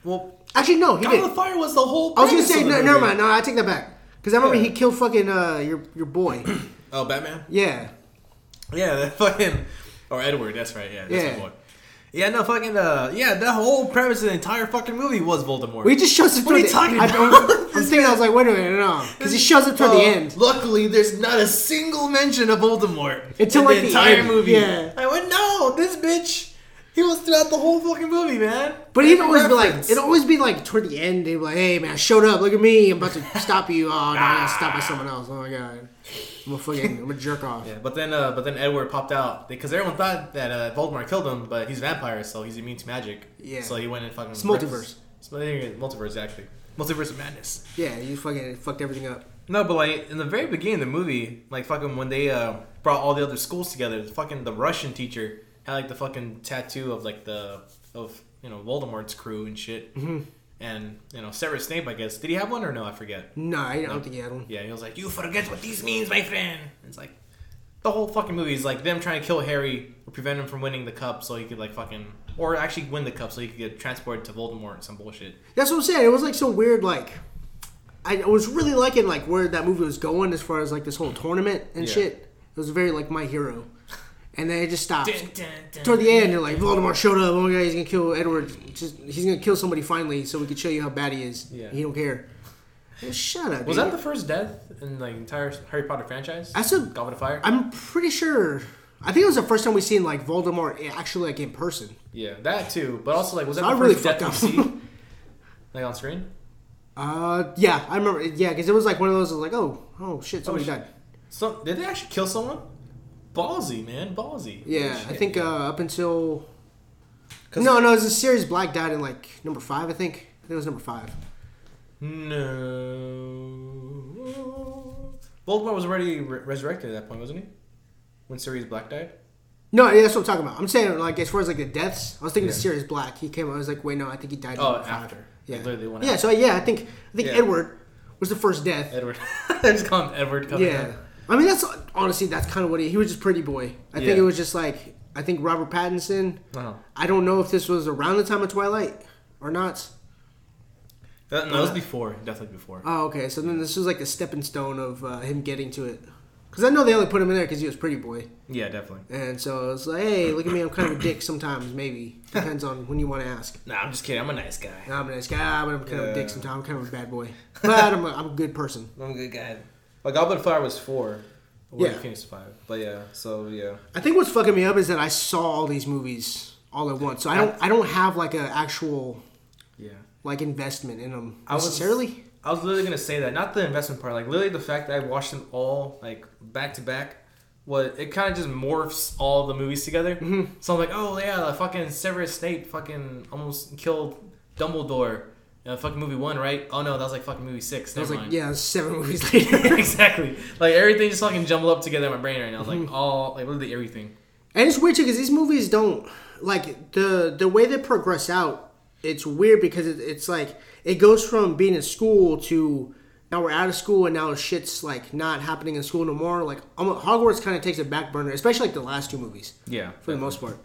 Well, actually, no. He Goblet did. of Fire was the whole. I was gonna say no. Never mind. No, I take that back. Because I remember yeah. he killed fucking uh, your your boy. Oh, Batman. Yeah. Yeah, that fucking or Edward. That's right. Yeah, that's yeah. my boy. Yeah, no, fucking, uh, yeah, the whole premise of the entire fucking movie was Voldemort. We just shows up. What are you talking about? I was thinking, I was like, wait a minute, no, because he shows up to uh, the end. Luckily, there's not a single mention of Voldemort until in like the entire the movie. Yeah, I went, no, this bitch, he was throughout the whole fucking movie, man. But he'd always reference. be like, it'd always be like toward the end, they'd be like, hey man, I showed up, look at me, I'm about to stop you. Oh, no, I got stopped by someone else. Oh my god. I'm a fucking, I'm a jerk off. Yeah, but then, uh, but then Edward popped out because everyone thought that uh, Voldemort killed him, but he's a vampire, so he's immune to magic. Yeah. So he went and fucking. It's multiverse. It's multiverse, actually. Multiverse of madness. Yeah, you fucking fucked everything up. No, but like in the very beginning of the movie, like fucking when they uh, brought all the other schools together, the fucking the Russian teacher had like the fucking tattoo of like the of you know Voldemort's crew and shit. Mm-hmm. And, you know, Severus Snape, I guess. Did he have one or no? I forget. No, I don't no. think he had one. Yeah, he was like, you forget what this means, my friend. It's like, the whole fucking movie is like them trying to kill Harry or prevent him from winning the cup so he could, like, fucking... Or actually win the cup so he could get transported to Voldemort or some bullshit. That's what I'm saying. It was, like, so weird, like... I was really liking, like, where that movie was going as far as, like, this whole tournament and yeah. shit. It was very, like, My Hero. And then it just stops. Dun, dun, dun, Toward the end, you're like, Voldemort showed up. Oh, my God, he's going to kill Edward. Just, he's going to kill somebody finally so we can show you how bad he is. Yeah. He don't care. Well, shut up, Was dude. that the first death in the entire Harry Potter franchise? I said, Goblet of Fire? I'm pretty sure. I think it was the first time we seen like Voldemort actually like in person. Yeah, that too. But also, like, was that so the I first really death up. we see? Like on screen? Uh, yeah, I remember. Yeah, because it was like one of those like, oh, oh shit, somebody oh, shit. died. So, did they actually kill someone? Ballsy, man. Ballsy. Yeah, shit, I think yeah. Uh, up until... No, no, it was a series Black died in, like, number five, I think. I think it was number five. No. Voldemort was already re- resurrected at that point, wasn't he? When Sirius Black died? No, yeah, that's what I'm talking about. I'm saying, like, as far as, like, the deaths, I was thinking yeah. of Sirius Black. He came out, I was like, wait, no, I think he died. Oh, after. Yeah, literally went yeah after. so, yeah, I think I think yeah. Edward was the first death. Edward. I just call him Edward. Yeah. Out. I mean, that's honestly, that's kind of what he... He was just pretty boy. I yeah. think it was just like... I think Robert Pattinson... Uh-huh. I don't know if this was around the time of Twilight or not. That, no, uh, it was before. Definitely before. Oh, okay. So then this was like a stepping stone of uh, him getting to it. Because I know they only put him in there because he was pretty boy. Yeah, definitely. And so it's like, hey, look at me. I'm kind of a dick sometimes, maybe. Depends on when you want to ask. Nah, I'm just kidding. I'm a nice guy. Nah, I'm a nice guy, but I'm kind yeah. of a dick sometimes. I'm kind of a bad boy. But I'm a, I'm a good person. I'm a good guy. Like, Goblet of Fire was four. Or yeah. Phoenix five. But yeah, so yeah. I think what's fucking me up is that I saw all these movies all at once. So I don't I don't have like an actual yeah like investment in them necessarily. I was, I was literally going to say that. Not the investment part. Like, literally the fact that I watched them all like back to back. What it kind of just morphs all the movies together. Mm-hmm. So I'm like, oh yeah, the fucking Severus Snape fucking almost killed Dumbledore. Uh, fucking movie one, right? Oh no, that was like fucking movie six. Never I was like, mind. Yeah, seven movies later. Exactly. Like everything just fucking jumbled up together in my brain right now. Mm-hmm. Like all, like literally everything. And it's weird too because these movies don't like the the way they progress out. It's weird because it, it's like it goes from being in school to now we're out of school and now shit's like not happening in school no more. Like almost, Hogwarts kind of takes a back burner, especially like the last two movies. Yeah, for definitely. the most part.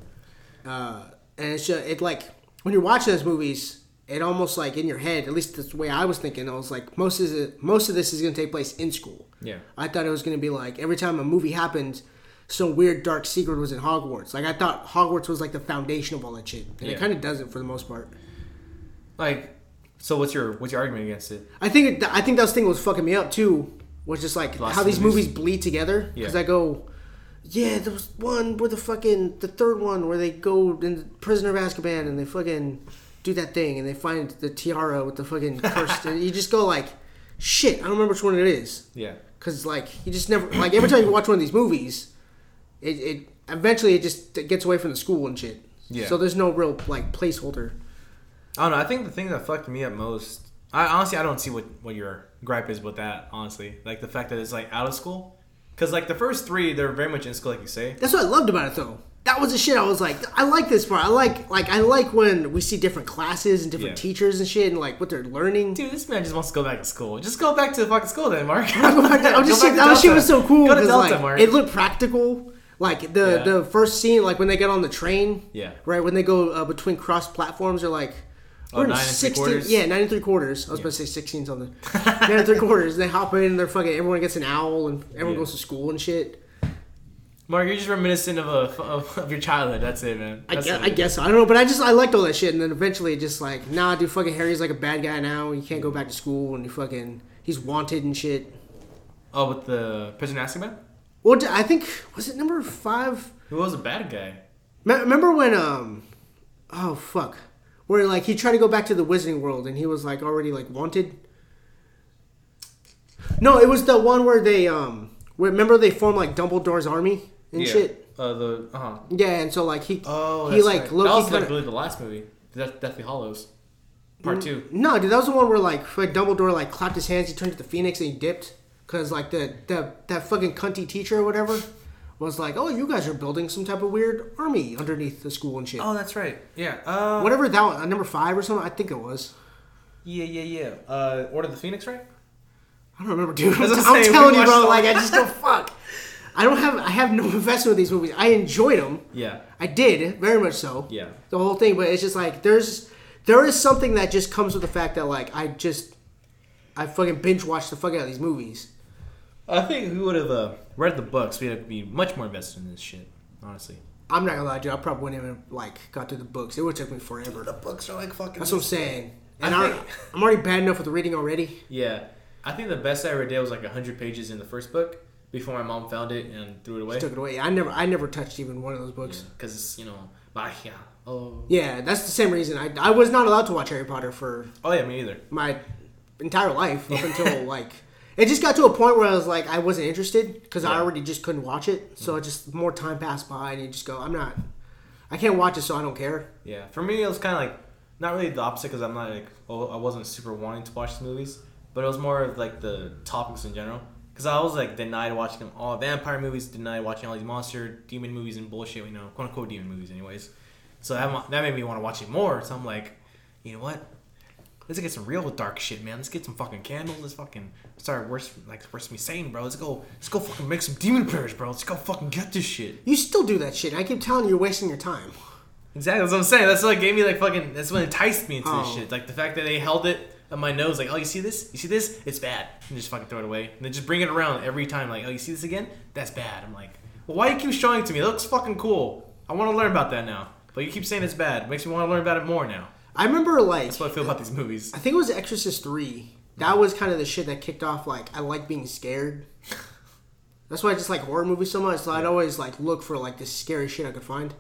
Uh, and it's just it like when you're watching those movies. It almost like in your head, at least that's the way I was thinking. I was like, most of it, most of this is going to take place in school. Yeah, I thought it was going to be like every time a movie happened, some weird dark secret was in Hogwarts. Like I thought Hogwarts was like the foundation of all that shit, and yeah. it kind of doesn't for the most part. Like, so what's your what's your argument against it? I think it, I think that thing was fucking me up too. Was just like Lost how these movies bleed together. Because yeah. I go, yeah, there was one where the fucking the third one where they go in the Prisoner of Azkaban and they fucking. do that thing, and they find the tiara with the fucking curse. And you just go like, shit, I don't remember which one it is. Yeah. Because, like, you just never... Like, every time you watch one of these movies, it, it eventually it just it gets away from the school and shit. Yeah. So there's no real, like, placeholder. I don't know. I think the thing that fucked me up most... I honestly, I don't see what, what your gripe is with that, honestly. Like, the fact that it's, like, out of school. Because, like, the first three, they're very much in school, like you say. That's what I loved about it, though. that was the shit I was like, I like this part. I like like I like when we see different classes and different yeah. teachers and shit and like what they're learning. Dude, this man just wants to go back to school. Just go back to the fucking school then, Mark. I'm just saying, that shit was so cool. Go to Delta, like, Mark. It looked practical. Like the, yeah. the first scene, like when they get on the train, yeah, right when they go uh, between cross platforms, they're like, we're oh, nine in sixteen, and three quarters? Yeah, nine and three quarters. I was yeah. about to say sixteen something. Nine and three quarters. And they hop in, and they're fucking. Everyone gets an owl, and everyone yeah. goes to school and shit. Mark, you're just reminiscent of a of, of your childhood. That's it, man. That's I, guess, it. I guess so. I don't know, but I just I liked all that shit, and then eventually just like, nah, dude, fucking Harry's like a bad guy now. He can't go back to school, and he fucking he's wanted and shit. Oh, with the prison Azkaban? Well, I think, was it number five? Who was a bad guy? Remember when, um, oh, fuck. Where, like, he tried to go back to the Wizarding World and he was, like, already, like, wanted? No, it was the one where they, um, remember they formed, like, Dumbledore's army and yeah. shit? Uh, the, uh-huh. Yeah, and so, like, he, oh, he like, right. low-key that was, kinda, like, really the last movie, Deathly Hallows, part two. No, dude, that was the one where, like, Dumbledore, like, clapped his hands, he turned into the Phoenix and he dipped. Because, like, the, the that fucking cunty teacher or whatever was like, oh, you guys are building some type of weird army underneath the school and shit. Oh, that's right. Yeah. Uh, whatever that one, number five or something, I think it was. Yeah, yeah, yeah. Uh, Order of the Phoenix, right? I don't remember, dude. I'm, I'm saying, telling you, bro, like, I just don't fuck. I don't have, I have no investment with these movies. I enjoyed them. Yeah. I did, very much so. Yeah. The whole thing, but it's just like, there's, there is something that just comes with the fact that, like, I just, I fucking binge watch the fuck out of these movies. I think if we would have uh, read the books, we'd have be much more invested in this shit, honestly. I'm not gonna lie, dude. I probably wouldn't even like got through the books. It would have took me forever. Dude, the books are like fucking. That's what I'm saying. And I think... I, I'm already bad enough with reading already. Yeah, I think the best I ever did was like one hundred pages in the first book before my mom found it and threw it away. She took it away. I never, I never touched even one of those books because yeah, you know, bah, yeah. Oh. Yeah, that's the same reason I I was not allowed to watch Harry Potter for. Oh yeah, me either. My entire life up until like. It just got to a point where I was like, I wasn't interested because yeah. I already just couldn't watch it. So mm-hmm. just more time passed by and you just go, I'm not, I can't watch it, so I don't care. Yeah. For me, it was kind of like, not really the opposite because I'm not like, oh, I wasn't super wanting to watch the movies, but it was more of like the topics in general because I was like denied watching all vampire movies, denied watching all these monster demon movies and bullshit, you know, quote unquote demon movies anyways. So that, that made me want to watch it more. So I'm like, you know what? Let's get some real dark shit, man. Let's get some fucking candles. Let's fucking sorry, worse like worse me saying, bro. Let's go. Let's go fucking make some demon prayers, bro. Let's go fucking get this shit. You still do that shit. I keep telling you, you're wasting your time. Exactly, that's what I'm saying. That's what gave me like fucking. That's what enticed me into oh. this shit. Like the fact that they held it on my nose, like, oh, you see this? You see this? It's bad. And just fucking throw it away. And then just bring it around every time, like, oh, you see this again? That's bad. I'm like, well, why do you keep showing it to me? It looks fucking cool. I want to learn about that now. But you keep saying it's bad. It makes me want to learn about it more now. I remember, like... That's what I feel about these movies. I think it was Exorcist three. That was kind of the shit that kicked off, like, I like being scared. That's why I just like horror movies so much. So I'd always, like, look for, like, the scary shit I could find.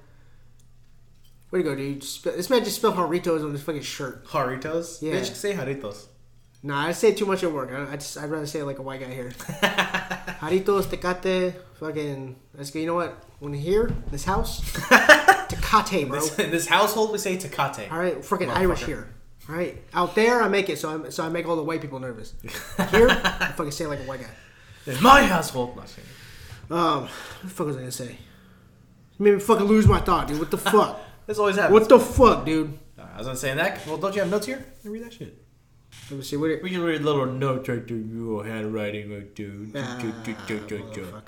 Way to go, dude. This man just spilled Jarritos on his fucking shirt. Jarritos? Yeah. They should say Jarritos. Nah, I say too much at work. I, I just, I'd rather say it like a white guy here. Jarritos, Tecate, fucking... Let's go. You know what? When here, this house... Tecate, bro. This, in this household, we say Tecate. All right, freaking Irish here. All right, out there, I make it, so I so I make all the white people nervous. Here, I fucking say it like a white guy. In my household, not saying. Um, what the fuck was I gonna say? You made me fucking lose my thought, dude. What the fuck? This always happens. What the fuck, dude? Right, I was gonna say that. Well, don't you have notes here? You read that shit. Let me see. What are, we can read a little note right through your handwriting, right, dude. Ah, motherfucker.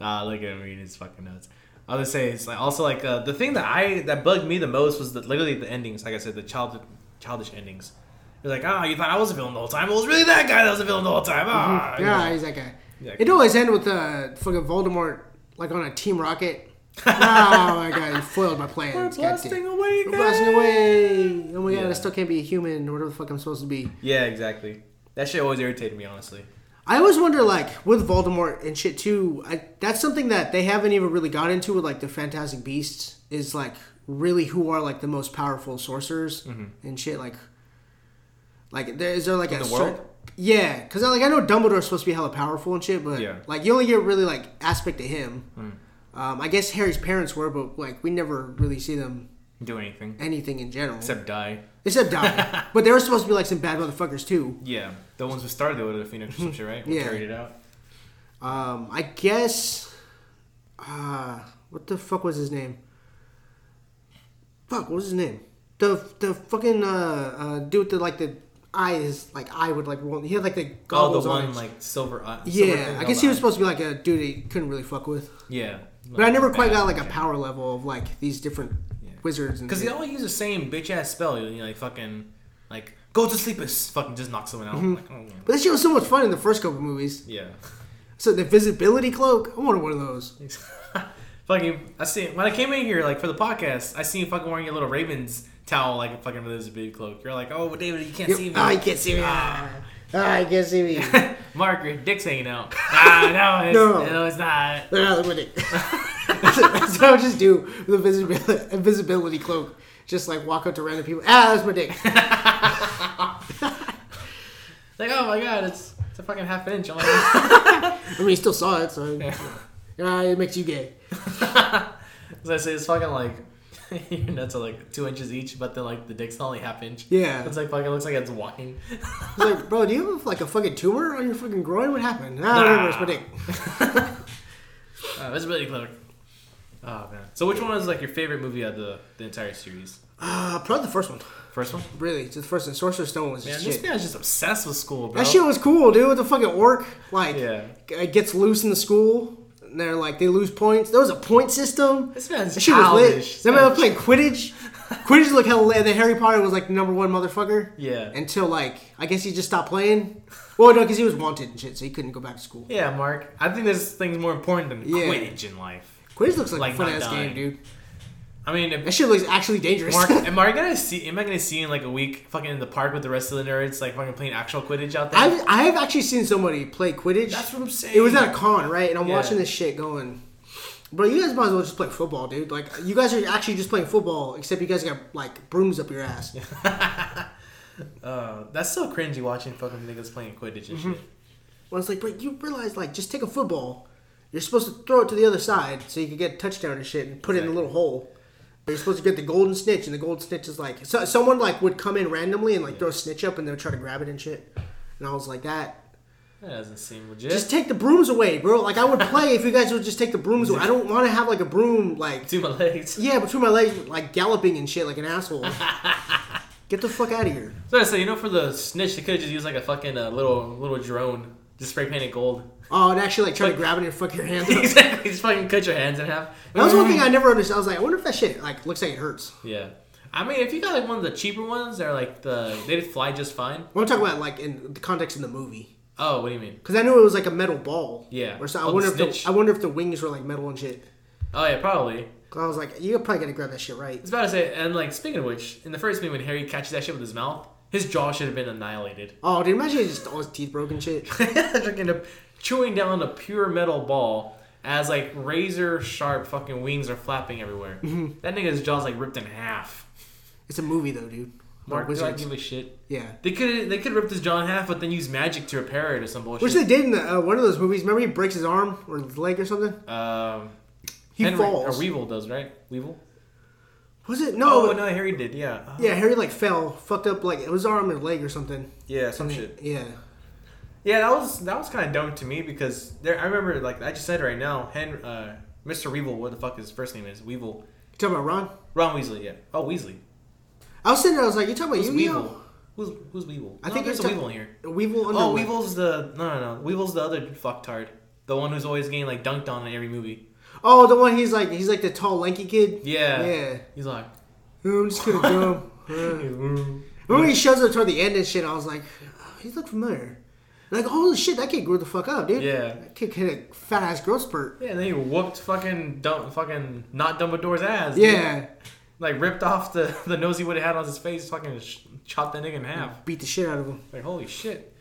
Ah, look at him reading his fucking notes. I would say it's like also like uh, the thing that I that bugged me the most was the, literally the endings. Like I said, the child, childish endings. It was like, ah, oh, you thought I was a villain the whole time. Well, it was really that guy that was a villain the whole time. Ah, oh, mm-hmm. yeah, he's that guy. Yeah. It always ended with uh, fucking Voldemort like on a Team Rocket. Oh my god, you foiled my plans. We're blasting away, guys. We're blasting away. Oh my yeah. god, I still can't be a human or whatever the fuck I'm supposed to be. Yeah, exactly. That shit always irritated me, honestly. I always wonder, like, with Voldemort and shit, too, I, that's something that they haven't even really got into with, like, the Fantastic Beasts, is, like, really who are, like, the most powerful sorcerers mm-hmm. and shit, like, like, there, is there, like, in a... the world? Certain, yeah, because, like, I know Dumbledore's supposed to be hella powerful and shit, but, yeah. like, you only get really, like, aspect to him. Mm. Um, I guess Harry's parents were, but, like, we never really see them... do anything. Anything in general. Except die. Except die. But they were supposed to be like some bad motherfuckers too. Yeah. The ones who started the Order of the Phoenix or some shit, right? We yeah. carried it out. Um, I guess... Uh, What the fuck was his name? Fuck, what was his name? The the fucking uh, uh, dude that like the eyes, like eye would like roll. He had like the goggles on. Oh, the one on like silver eye. Yeah, silver I guess he was supposed to be like a dude he couldn't really fuck with. Yeah. Like, but I never quite got like a power level of like these different yeah. wizards. Because they all use the same bitch ass spell. You know, like fucking like go to sleep is fucking just knock someone out. Mm-hmm. Like, oh. But that shit was so much fun in the first couple movies. Yeah. So the visibility cloak, I wanted one of those. Fucking, I see. When I came in here, like for the podcast, I seen you fucking wearing your little Ravens towel, like a fucking visibility cloak. You're like, oh, David, you can't You're, see me. Oh, you can't see me. Ah, ah you can't see me. Mark, your dick's hanging out. Ah, no, it's, no, no, it's not. They're not limited. that's, that's what I would just do with a visibility, invisibility cloak. Just like walk up to random people. Ah, that's my dick. Like, oh my god, it's it's a fucking half inch. Like, I mean, you still saw it, so. Yeah. Ah, it makes you gay. As I say, it's fucking like your nuts are like two inches each, but then like the dick's only half inch. Yeah, it's like fucking looks like it's walking. It's like, bro, do you have like a fucking tumor on your fucking groin? What happened? Nah, nah. It's my dick. uh, that's really clever. Oh man. So which one was like your favorite movie out of the, the entire series? Uh, probably the first one. First one? Really? Just the first one. Sorcerer's Stone was just man, shit. This man's just obsessed with school, bro. That shit was cool, dude. With the fucking orc, like, yeah. g- gets loose in the school. And they're like, they lose points. There was a point system. This man's shit was lit. Then I was playing Quidditch. Quidditch looked hella lit. Then Harry Potter was like the number one motherfucker. Yeah. Until like, I guess he just stopped playing. Well, no, because he was wanted and shit, so he couldn't go back to school. Yeah, Mark. I think there's things more important than yeah. Quidditch in life. Quidditch looks like, like a fun ass game, dude. I mean, if, that shit looks actually dangerous. Mark, am I gonna see? Am I gonna see in like a week, fucking in the park with the rest of the nerds, like fucking playing actual Quidditch out there? I've, I have actually seen somebody play Quidditch. That's what I'm saying. It was at a con, right? And I'm yeah. watching this shit going, bro. You guys might as well just play football, dude. Like you guys are actually just playing football, except you guys got like brooms up your ass. uh, that's so cringy watching fucking niggas playing Quidditch and mm-hmm. shit. Well, it's like, but you realize, like, just take a football. You're supposed to throw it to the other side so you can get a touchdown and shit and put exactly. it in a little hole. You're supposed to get the golden snitch, and the golden snitch is like... So, someone, like, would come in randomly and, like, yeah. throw a snitch up, and they would try to grab it and shit. And I was like, that... That doesn't seem legit. Just take the brooms away, bro. Like, I would play if you guys would just take the brooms away. I don't want to have, like, a broom, like... Between my legs. Yeah, between my legs, like, galloping and shit like an asshole. Get the fuck out of here. So, I so, you know, for the snitch, they could have just used, like, a fucking uh, little little drone. Just spray painted gold. Oh, and actually, like, try like, to grab it and fuck your hands up. Exactly. Just fucking cut your hands in half. That was one thing I never understood. I was like, I wonder if that shit, like, looks like it hurts. Yeah. I mean, if you got, like, one of the cheaper ones, they're, like, the they fly just fine. Well, I'm talking about, like, in the context of the movie. Oh, what do you mean? Because I knew it was, like, a metal ball. Yeah. Or so. I, oh, wonder the if the, I wonder if the wings were, like, metal and shit. Oh, yeah, probably. Because I was like, you're probably going to grab that shit right. I was about to say, and, like, speaking of which, in the first movie, when Harry catches that shit with his mouth, his jaw should have been annihilated. Oh, dude, imagine he just all his teeth broken shit. Drinking a... Chewing down a pure metal ball as like razor sharp fucking wings are flapping everywhere. Mm-hmm. That nigga's jaw's like ripped in half. It's a movie though, dude. Mark does not give a shit. Yeah, they could they could rip his jaw in half, but then use magic to repair it or some bullshit. Which they did in the, uh, one of those movies. Remember he breaks his arm or his leg or something. Um, he Henry, falls. Or Weevil does right? Weevil. Was it no? Oh no, Harry did. Yeah. Oh. Yeah, Harry like fell, fucked up like it was his arm or leg or something. Yeah, some something, shit. Yeah. Yeah, that was that was kind of dumb to me because there. I remember, like I just said right now, Henry, uh, Mister Weevil, what the fuck his first name is? Weevil. You talking about Ron? Ron Weasley, yeah. Oh, Weasley. I was sitting there, I was like, you talking about Yu-Gi-Oh? Who's Who's Weevil? I no, think there's ta- a Weevil in here. Weevil. Under- oh, Weevil's the no, no, no. Weevil's the other fucktard, the one who's always getting like dunked on in every movie. Oh, the one he's like he's like the tall, lanky kid. Yeah. Yeah. He's like, oh, I'm just gonna go. Remember he shows up toward the end and shit. I was like, oh, he looked familiar. Like, holy shit, that kid grew the fuck up, dude. Yeah. That kid hit a fat-ass growth spurt. Yeah, and then he whooped fucking dumb, fucking not Dumbledore's ass. Yeah. Dude. Like, ripped off the, the nose he would have had on his face, fucking sh- chopped that nigga in half. Beat the shit out of him. Like, holy shit.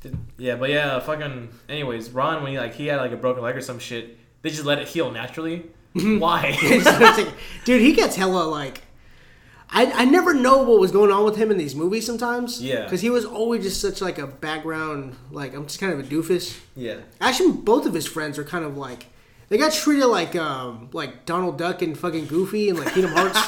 Did, yeah, but yeah, fucking, anyways, Ron, when he, like, he had, like, a broken leg or some shit, they just let it heal naturally. Why? Dude, he gets hella, like... I I never know what was going on with him in these movies sometimes. Yeah. Because he was always just such like a background, like I'm just kind of a doofus. Yeah. Actually, both of his friends are kind of like, they got treated like um like Donald Duck and fucking Goofy and like Kingdom Hearts.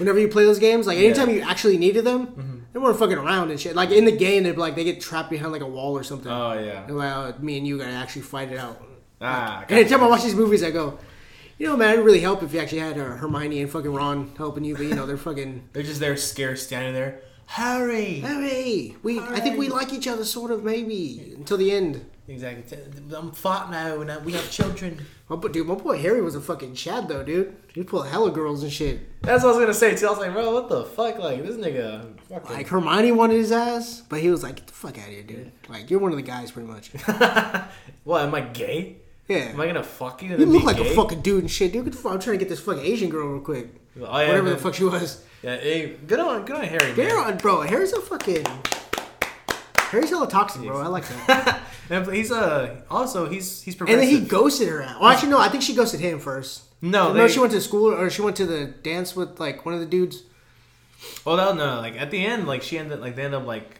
Whenever you play those games, like anytime yeah. you actually needed them, mm-hmm. they weren't fucking around and shit. Like in the game, they'd be like, they get trapped behind like a wall or something. Oh, yeah. They're like, oh, me and you gotta actually fight it out. Ah. Like, gotcha. Anytime I watch these movies, I go, You know, man, it would really help if you actually had uh, Hermione and fucking Ron helping you, but, you know, they're fucking... They're just there scared standing there. Harry! Harry! We, Harry. I think we like each other, sort of, maybe, until the end. Exactly. I'm fat now, and we have children. But, dude, my boy Harry was a fucking Chad, though, dude. He'd pull hella girls and shit. That's what I was gonna say, too. I was like, bro, what the fuck? Like, this nigga... Fucking... Like, Hermione wanted his ass, but he was like, get the fuck out of here, dude. Yeah. Like, you're one of the guys, pretty much. What, am I gay? Yeah. Am I gonna fuck you? You look like gay? A fucking dude and shit, dude. I'm trying to get this fucking Asian girl real quick. Oh, yeah, Whatever man. the fuck she was. Yeah, hey, good on, good on Harry. Good on, bro. Harry's a fucking. Harry's hella toxic, bro. I like that. he's uh also he's he's progressive. And then he ghosted her. Well, actually, no. I think she ghosted him first. No, they... no. She went to school, or she went to the dance with like one of the dudes. Oh no, no. Like at the end, like she ended, like they ended up like.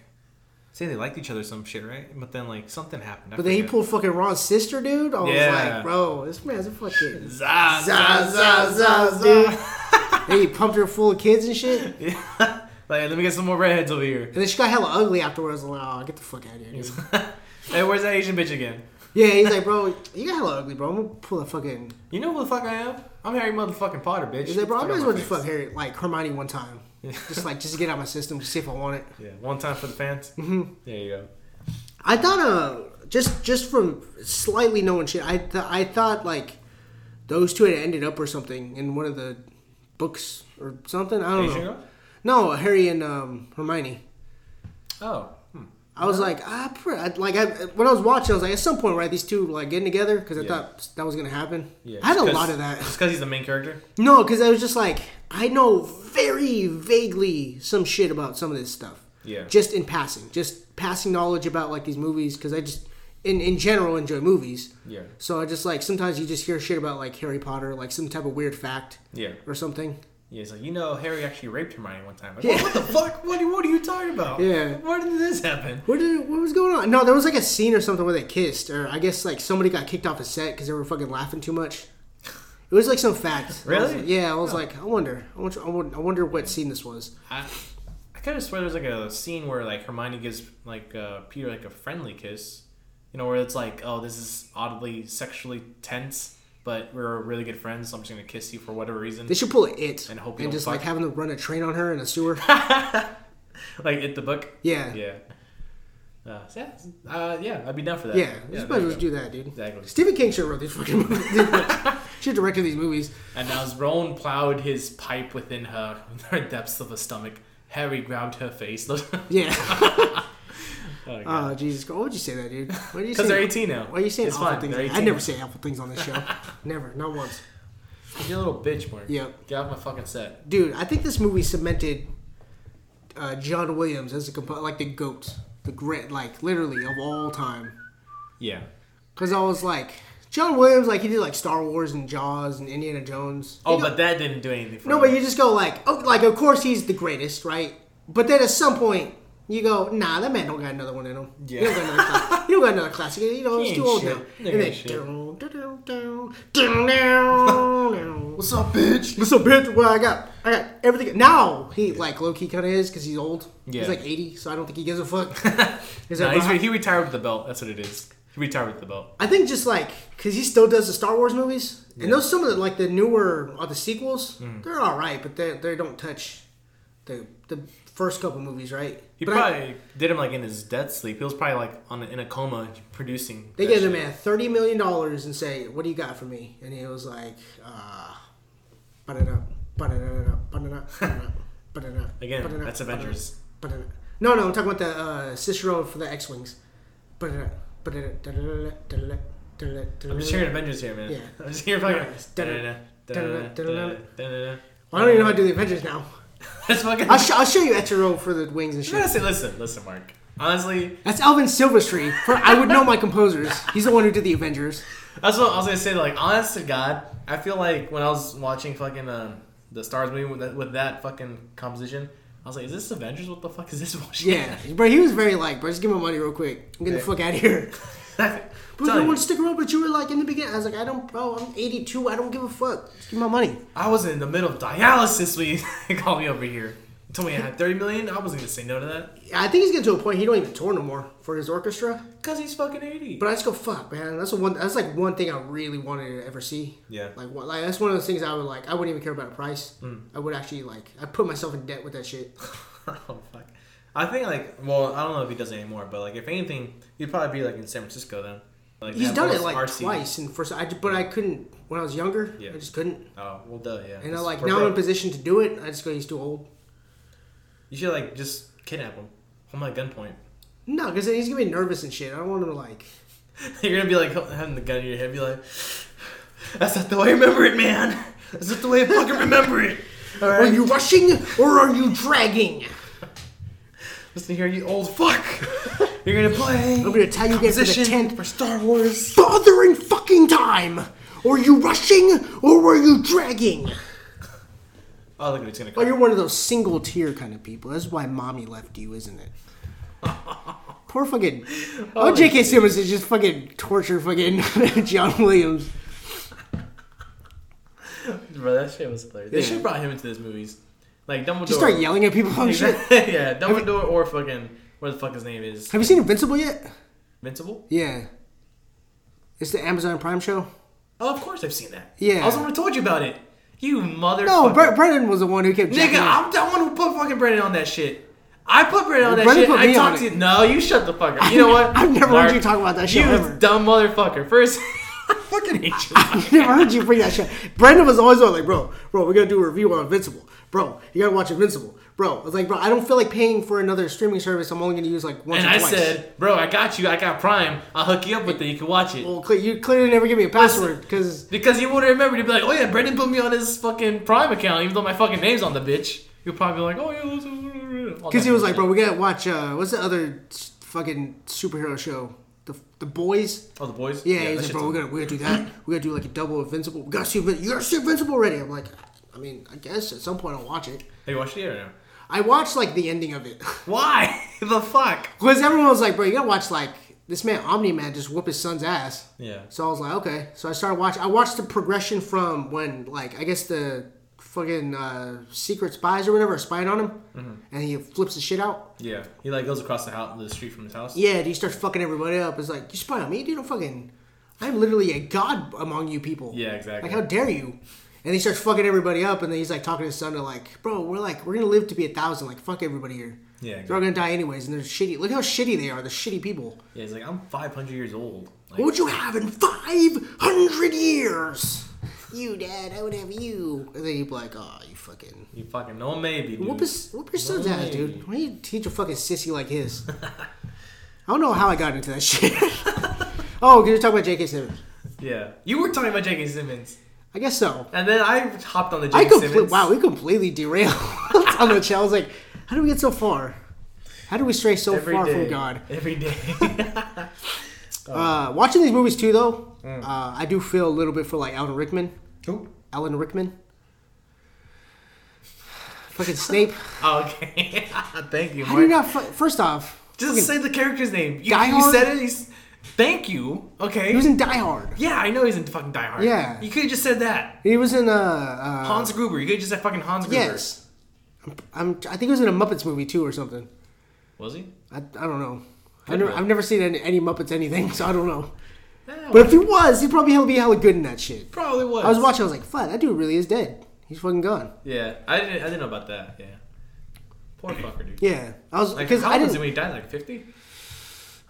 Say they liked each other or some shit, right? But then, like, something happened. I but then forget. He pulled fucking Ron's sister, dude? I was yeah. like, bro, this man's a fucking... Za, za, za, za, za. Then he pumped her full of kids and shit. Yeah. Like, let me get some more redheads over here. And then she got hella ugly afterwards. I'm like, oh, get the fuck out of here, dude. Hey, where's that Asian bitch again? Yeah, he's like, bro, you got hella ugly, bro. I'm gonna pull a fucking... You know who the fuck I am? I'm Harry motherfucking Potter, bitch. He's like, bro, I might as well just fuck Harry, like, Hermione one time. just like just to get out of my system, just see if I want it. Yeah, one time for the fans. Mm-hmm. There you go. I thought, uh, just just from slightly knowing shit, I th- I thought like those two had ended up or something in one of the books or something. I don't Asian know. Girl? No, Harry and um, Hermione. Oh. Hmm. I was yeah. like, ah, I, like I, when I was watching, I was like, at some point, right, these two like getting together because I yeah. thought that was gonna happen. Yeah, I had a lot of that. It's because he's the main character. No, because I was just like. I know very vaguely some shit about some of this stuff. Yeah. Just in passing. Just passing knowledge about, like, these movies. Because I just, in, in general, enjoy movies. Yeah. So I just, like, sometimes you just hear shit about, like, Harry Potter. Like, some type of weird fact. Yeah. Or something. Yeah, it's like, you know, Harry actually raped Hermione one time. Like, yeah. What the fuck? What, what are you talking about? Yeah. Where did this happen? What, did, what was going on? No, there was, like, a scene or something where they kissed. Or I guess, like, somebody got kicked off a set because they were fucking laughing too much. It was like some fact. Really? I was, yeah, I was no. like, I wonder. I wonder, I wonder what scene this was. I, I kind of swear there's like a scene where like Hermione gives like uh, Peter like a friendly kiss. You know, where it's like, oh, this is oddly sexually tense, but we're really good friends, so I'm just going to kiss you for whatever reason. They should pull an It. And hope you And just fuck. Like having to run a train on her in a sewer. Like It the book? Yeah. Yeah. Uh, uh, yeah, I'd be down for that. Yeah, yeah, just might as well do that, dude. Exactly. Stephen King should have wrote these fucking movies. Should have directed these movies. And as Ron plowed his pipe within her, her depths of her stomach, Harry grabbed her face. Yeah. Oh, uh, Jesus. Why would you say that, dude? Because they're eighteen now. Why are you saying it's awful fine. things? Like, I never say awful things on this show. Never. Not once. You little bitch, Mark. Yep. Get off my fucking set. Dude, I think this movie cemented uh, John Williams as a compo- like the GOAT. The grit, like, literally, of all time. Yeah. Because I was like, John Williams, like, he did, like, Star Wars and Jaws and Indiana Jones. Oh, you know, but that didn't do anything for No, him. But you just go, like, oh, like, of course he's the greatest, right? But then at some point, you go, nah, that man don't got another one in him. Yeah. He don't got another, cla- he don't got another classic. You know, he's too old shit. now. No and then, do, do, do, do, do, do. What's up, bitch? What's up, bitch? Well, I got... I got everything. Now, he, like, low-key kind of is because he's old. Yeah. He's, like, eighty, so I don't think he gives a fuck. He's like, nah, he's, he retired with the belt. That's what it is. He retired with the belt. I think just, like, because he still does the Star Wars movies. Yeah. And those, some of the, like, the newer, or the sequels, mm. they're all right, but they they don't touch the the first couple movies, right? He but probably I, did him, like, in his death sleep. He was probably, like, on a, in a coma producing. They gave the man thirty million dollars and say, what do you got for me? And he was like, uh, put it up. Again, that's Avengers. No, no, I'm talking about the uh, Cicero for the X-Wings. I'm just hearing Avengers here, man. Yeah. I'm just hearing fucking... I don't even know how to do the Avengers now. That's fucking... I'll, sh- I'll show you Etchero for the wings and shit. Listen, listen, listen, Mark. Honestly... That's Alvin Silvestri. For, I would know my composers. He's the one who did the Avengers. That's what I was going to say. Like, honest to God, I feel like when I was watching fucking... Uh, The Star Wars movie with that, with that fucking composition. I was like, is this Avengers? What the fuck is this? Yeah, bro, he was very like, bro, just give me money real quick. I'm getting hey. the fuck out of here. But no one stick around, but you were like in the beginning. I was like, I don't, bro, I'm eighty-two. I don't give a fuck. Just give me my money. I was in the middle of dialysis when you called me over here. Told me I had thirty million dollars. I wasn't going to say no to that. I think he's getting to a point he don't even tour no more for his orchestra. Because he's fucking eighty. But I just go, fuck, man. That's the one. That's like one thing I really wanted to ever see. Yeah. Like, one, like that's one of those things I would like. I wouldn't even care about a price. Mm. I would actually like. I put myself in debt with that shit. Oh, fuck. I think like, well, I don't know if he does it anymore, but like if anything, he'd probably be like in San Francisco then. Like, he's done it like R C. Twice, and first I but I couldn't when I was younger. Yeah. I just couldn't. Oh well, duh, yeah. And it's I like now I'm in a position to do it. I just go, he's too old. You should like just kidnap him, hold him at gunpoint. No, because then he's gonna be nervous and shit. I don't want him to like. You're gonna be like having the gun in your head, be like, "That's not the way I remember it, man. That's not the way I fucking remember it." All right. Are you rushing or are you dragging? Listen here, you old fuck. You're gonna play. I'm gonna tie you guys to the tent for Star Wars. Bothering fucking time. Are you rushing or are you dragging? Oh, look at it's gonna. Come. Oh, you're one of those single tier kind of people. That's why mommy left you, isn't it? Poor fucking. Oh, J K. Simmons is just fucking torture fucking John Williams. Bro, that shit was hilarious. Yeah. They should have brought him into these movies. Like Dumbledore. Just start yelling at people on shit. Yeah, Dumbledore you, or fucking what the fuck his name is. Have you seen Invincible yet? Invincible? Yeah. It's the Amazon Prime show. Oh, of course I've seen that. Yeah. I was the one who told you about it. You motherfucker. No, Bre- Brendan was the one who kept jacking Nigga, I'm the one who put fucking Brendan on that shit. I put Brendan on that Brendan shit. I talked to you. No, you shut the fuck up. You know what? I've never Mark, heard you talk about that shit. You ever. Dumb motherfucker. First... I fucking hate you. I've never heard you bring that shit. Brendan was always like, bro, bro, we're going to do a review on Invincible. Bro, you got to watch Invincible. Bro, I was like, bro, I don't feel like paying for another streaming service. I'm only going to use like once and or I twice. And I said, bro, I got you. I got Prime. I'll hook you up with it. You can watch it. Well, you clearly never give me a password. Cause... Because you wouldn't remember. You'd be like, oh yeah, Brendan put me on his fucking Prime account, even though my fucking name's on the bitch. You'd probably be like, oh yeah. Because he was like, shit. Bro, we got to watch, uh, what's the other fucking superhero show? The, the boys. Oh, the boys? Yeah, yeah he's like, bro, we're gonna, we're gonna do that. We're gonna do like a double Invincible. We gotta see Invincible. You gotta see Invincible already. I'm like, I mean, I guess at some point I'll watch it. Have you watched it or no? I watched like the ending of it. Why? The fuck? Because everyone was like, bro, you gotta watch like this man, Omni-Man, just whoop his son's ass. Yeah. So I was like, okay. So I started watching. I watched the progression from when, like, I guess the fucking uh, secret spies or whatever are spying on him. Mm-hmm. And he flips the shit out. Yeah. He like goes across the house, the street from his house. Yeah, and he starts fucking everybody up. It's like, you spy on me? You don't fucking... I'm literally a god among you people. Yeah, exactly. Like, how dare you? And he starts fucking everybody up, and then he's like talking to his son. They're like, bro, we're like, we're gonna live to be a thousand. Like, fuck everybody here. Yeah, exactly. They're all gonna die anyways, and they're shitty. Look how shitty they are. They're shitty people. Yeah, he's like, I'm five hundred years old. Like, what would you have in five hundred years? You, Dad, I would have you. And then you'd be like, oh, you fucking... You fucking... No, maybe, dude. Whoop, his, whoop your son's ass, dude. Why do you teach a fucking sissy like his? I don't know how I got into that shit. Oh, you were talking about J K. Simmons. Yeah. You were talking about J K. Simmons. I guess so. And then I hopped on the J K. Compl- Simmons. Wow, we completely derailed on the channel. I was like, how do we get so far? How do we stray so Every far day. From God? Every day. Uh, watching these movies too, though, mm. uh, I do feel a little bit for like Alan Rickman. Who? Alan Rickman. Fucking Snape. Okay, thank you. Mark. How do you not? Fu- First off, just say the character's name. You, Die you Hard? Said it. He's... Thank you. Okay. He was in Die Hard. Yeah, I know he's in fucking Die Hard. Yeah. You could have just said that. He was in uh, uh Hans Gruber. You could have just said fucking Hans Gruber. Yes. I'm, I'm, I think he was in a Muppets movie too, or something. Was he? I, I don't know. I've never, I've never seen any, any Muppets anything, so I don't know. No, but if he was, he'd probably be hella good in that shit. Probably was. I was watching, I was like, fuck, that dude really is dead. He's fucking gone. Yeah, I didn't I didn't know about that, yeah. Poor fucker, dude. Yeah. I was, like, how old was he when he died, like fifty?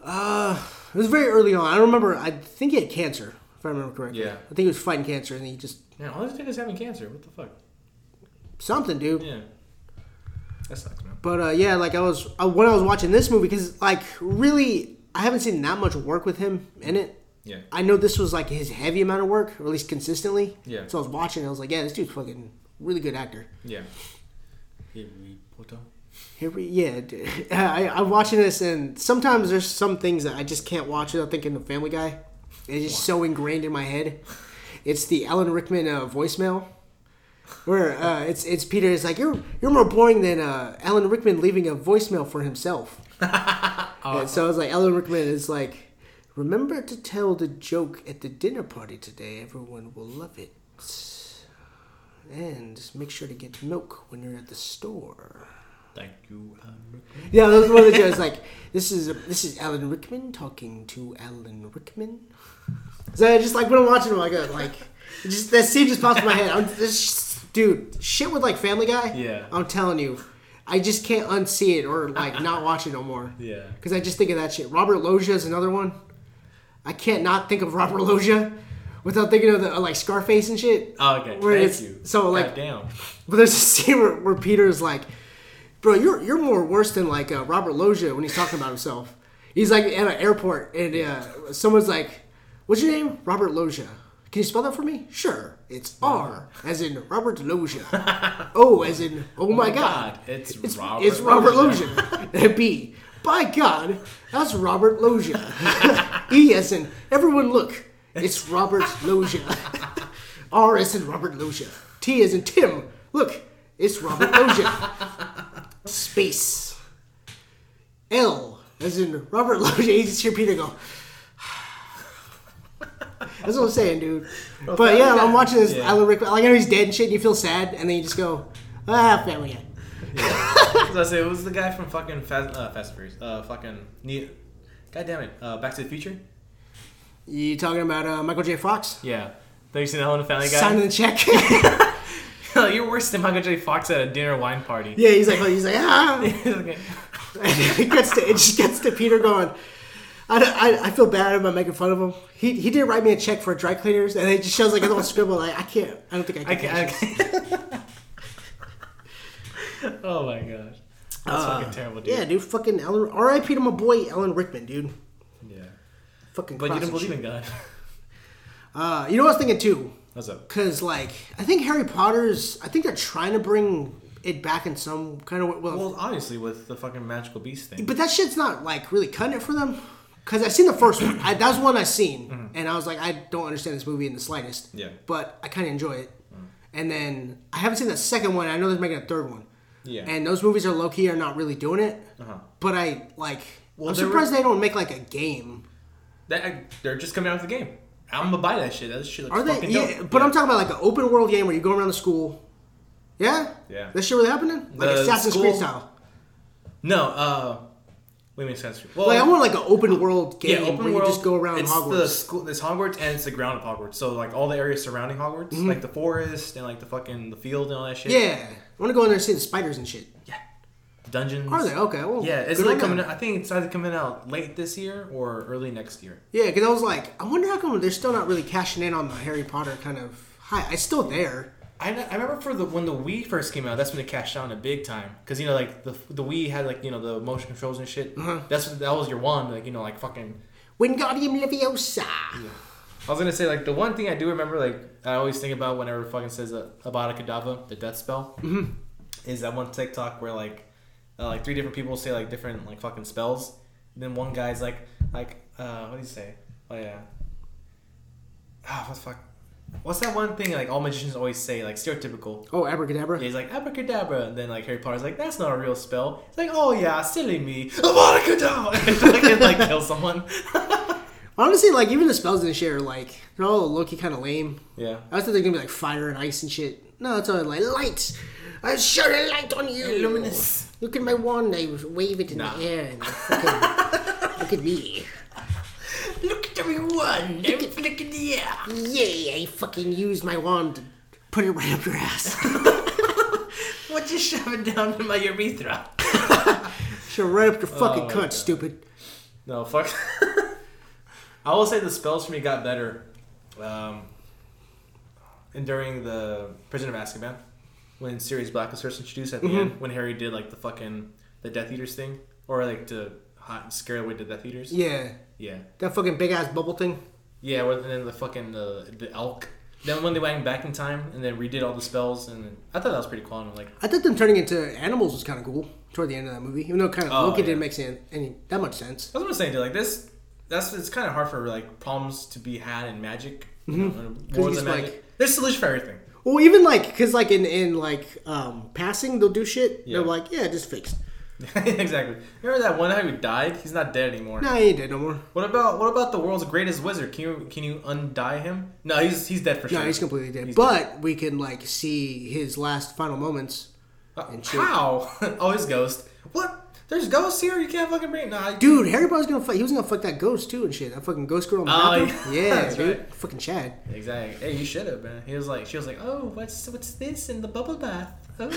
Uh, it was very early on. I don't remember, I think he had cancer, if I remember correctly. Yeah. I think he was fighting cancer, and he just... Man, all this dude is having cancer, what the fuck? Something, dude. Yeah. That sucks, man. But uh, yeah, like I was I, when I was watching this movie, because like really, I haven't seen that much work with him in it. Yeah, I know this was like his heavy amount of work, or at least consistently. Yeah. So I was watching, and I was like, yeah, this dude's fucking really good actor. Yeah. Harry Potter. Harry, yeah. Dude. I, I'm watching this, and sometimes there's some things that I just can't watch without thinking of Family Guy. It's just so ingrained in my head. It's the Alan Rickman uh, voicemail. Where uh, it's it's Peter is like you're you're more boring than uh, Alan Rickman leaving a voicemail for himself. Oh. And so I was like Alan Rickman is like, remember to tell the joke at the dinner party today. Everyone will love it. And make sure to get milk when you're at the store. Thank you, Alan Rickman. Yeah, that was one of the jokes. Like, this is a, this is Alan Rickman talking to Alan Rickman. So I just like when I'm watching him, I go like, just that scene just pops in my head. I'm, this dude, shit with like Family Guy. Yeah, I'm telling you, I just can't unsee it or like not watch it no more. Yeah, because I just think of that shit. Robert Loggia is another one. I can't not think of Robert Loggia without thinking of the uh, like Scarface and shit. Oh, okay, where thank you. So like, God damn. But there's a scene where, where Peter's like, bro, you're you're more worse than like uh, Robert Loggia when he's talking about himself. He's like at an airport and uh, someone's like, what's your name? Robert Loggia. Can you spell that for me? Sure. It's R as in Robert Loggia. O as in, oh, oh my God. God. It's, it's Robert It's Robert Loggia. Loggia. B, by God, that's Robert Loggia. E as in, everyone look. It's Robert Loggia. R as in Robert Loggia. T as in Tim. Look, it's Robert Loggia. Space. L as in Robert Loggia. You just hear Peter go... That's what I'm saying, dude. Well, but yeah, guy. I'm watching this yeah. Alan Rickman. Like, I know he's dead and shit, and you feel sad, and then you just go, ah, Family Guy. Yeah. So I say, it was the guy from fucking Fast uh, Fast Furious, uh, fucking, God damn it, uh, Back to the Future. You talking about uh, Michael J. Fox? Yeah. Have you seen that one, Family Guy? Signing the check. You're worse than Michael J. Fox at a dinner wine party. Yeah, he's like, he's like, ah. It gets to, it just gets to Peter going. I, I, I feel bad about making fun of him. He he did write me a check for dry cleaners, and it just shows like a little scribble. Like I can't. I don't think I can. I can't. Oh my gosh, that's uh, fucking terrible, dude. Yeah, dude. Fucking Alan. R I P to my boy Alan Rickman, dude. Yeah. Fucking. But you didn't believe in God. Uh, you know what I was thinking too. What's up? Because like I think Harry Potter's. I think they're trying to bring it back in some kind of way. Well, well, obviously with the fucking magical beast thing. But that shit's not like really cutting it for them. Because I've seen the first one. I, that was one I've seen. Mm-hmm. And I was like, I don't understand this movie in the slightest. Yeah. But I kind of enjoy it. Mm-hmm. And then I haven't seen the second one. I know they're making a third one. Yeah. And those movies are low-key are not really doing it. Uh-huh. But I, like, well, I'm surprised were... they don't make, like, a game. That I, They're just coming out with the game. I'm going to buy that shit. That shit looks are they, fucking yeah, dope. But yeah. I'm talking about, like, an open-world game where you go around the school. Yeah? Yeah. That shit really happening? Like the Assassin's school... Creed style. No, uh... What do you mean Assassin's Creed? Well, like, I want like an open world game yeah, open where world, you just go around it's Hogwarts. The school, it's Hogwarts and it's the ground of Hogwarts. So like all the areas surrounding Hogwarts, mm-hmm. like the forest and like the fucking the field and all that shit. Yeah. I want to go in there and see the spiders and shit. Yeah. Dungeons. Are they? Okay. Well, yeah. It's like coming out, I think it's either coming out late this year or early next year. Yeah. Because I was like, I wonder how come they're still not really cashing in on the Harry Potter kind of high. It's still there. I, I remember for the when the Wii first came out, that's when they cashed out on it big time. Because, you know, like, the the Wii had, like, you know, the motion controls and shit. Uh-huh. That's That was your wand, like, you know, like, fucking... Wingardium Leviosa. Yeah. I was going to say, like, the one thing I do remember, like, I always think about whenever it fucking says uh, about a Kadava, the death spell, mm-hmm. is that one TikTok where, like, uh, like, three different people say, like, different, like, fucking spells. And then one guy's like, like, uh, what do you say? Oh, yeah. Ah, oh, what the fuck? What's that one thing like all magicians always say, like stereotypical? Oh, abracadabra. Yeah, he's like abracadabra, and then like Harry Potter's like that's not a real spell. It's like oh yeah, silly me, abracadabra, and like kill someone. Honestly, like even the spells in this shit are like they're all low-key kind of lame. Yeah, I was thinking they're gonna be like fire and ice and shit. No, it's all like light. I shine a light on you, luminous. Look at my wand, I wave it in nah. the air, and fucking, look at me. Look at everyone! Look at, look at the air! Yay, I fucking used my wand to put it right up your ass. What you shoving down in my urethra? Shove right up your fucking oh, cunt, God. Stupid. No, fuck. I will say the spells for me got better um, and during the Prisoner of Azkaban when Sirius Black was first introduced at the mm-hmm. end when Harry did like the fucking the Death Eaters thing or like to hot and scare away the Death Eaters. Yeah. Yeah. That fucking big ass bubble thing? Yeah, and then the fucking uh, the elk. Then when they went back in time and then redid all the spells, and I thought that was pretty cool. And like, I thought them turning into animals was kind of cool toward the end of that movie, even though kind of oh, Loki yeah. didn't make any, any that much sense. That's what I'm saying, dude. Like this, that's it's kind of hard for like problems to be had in magic. Mm-hmm. More than magic, like, there's solution for everything. Well, even like because like in in like um, passing, they'll do shit. Yeah. They're like, yeah, just fixed. Exactly. Remember that one guy who died? He's not dead anymore. No, he ain't dead no more. What about what about the world's greatest wizard? Can you can you undie him? No, he's he's dead for sure. No, he's completely dead. He's but dead. We can like see his last final moments. And she, How? Oh, his ghost. What? There's ghosts here? You can't fucking bring it. Nah, dude, Harry Potter's gonna fuck. He was gonna fuck that ghost too and shit. That fucking ghost girl in the bathroom. Oh, yeah, yeah, dude. Right. Fucking Chad. Exactly. Hey, you should have, man. He was like, she was like, oh, what's what's this in the bubble bath? Oh,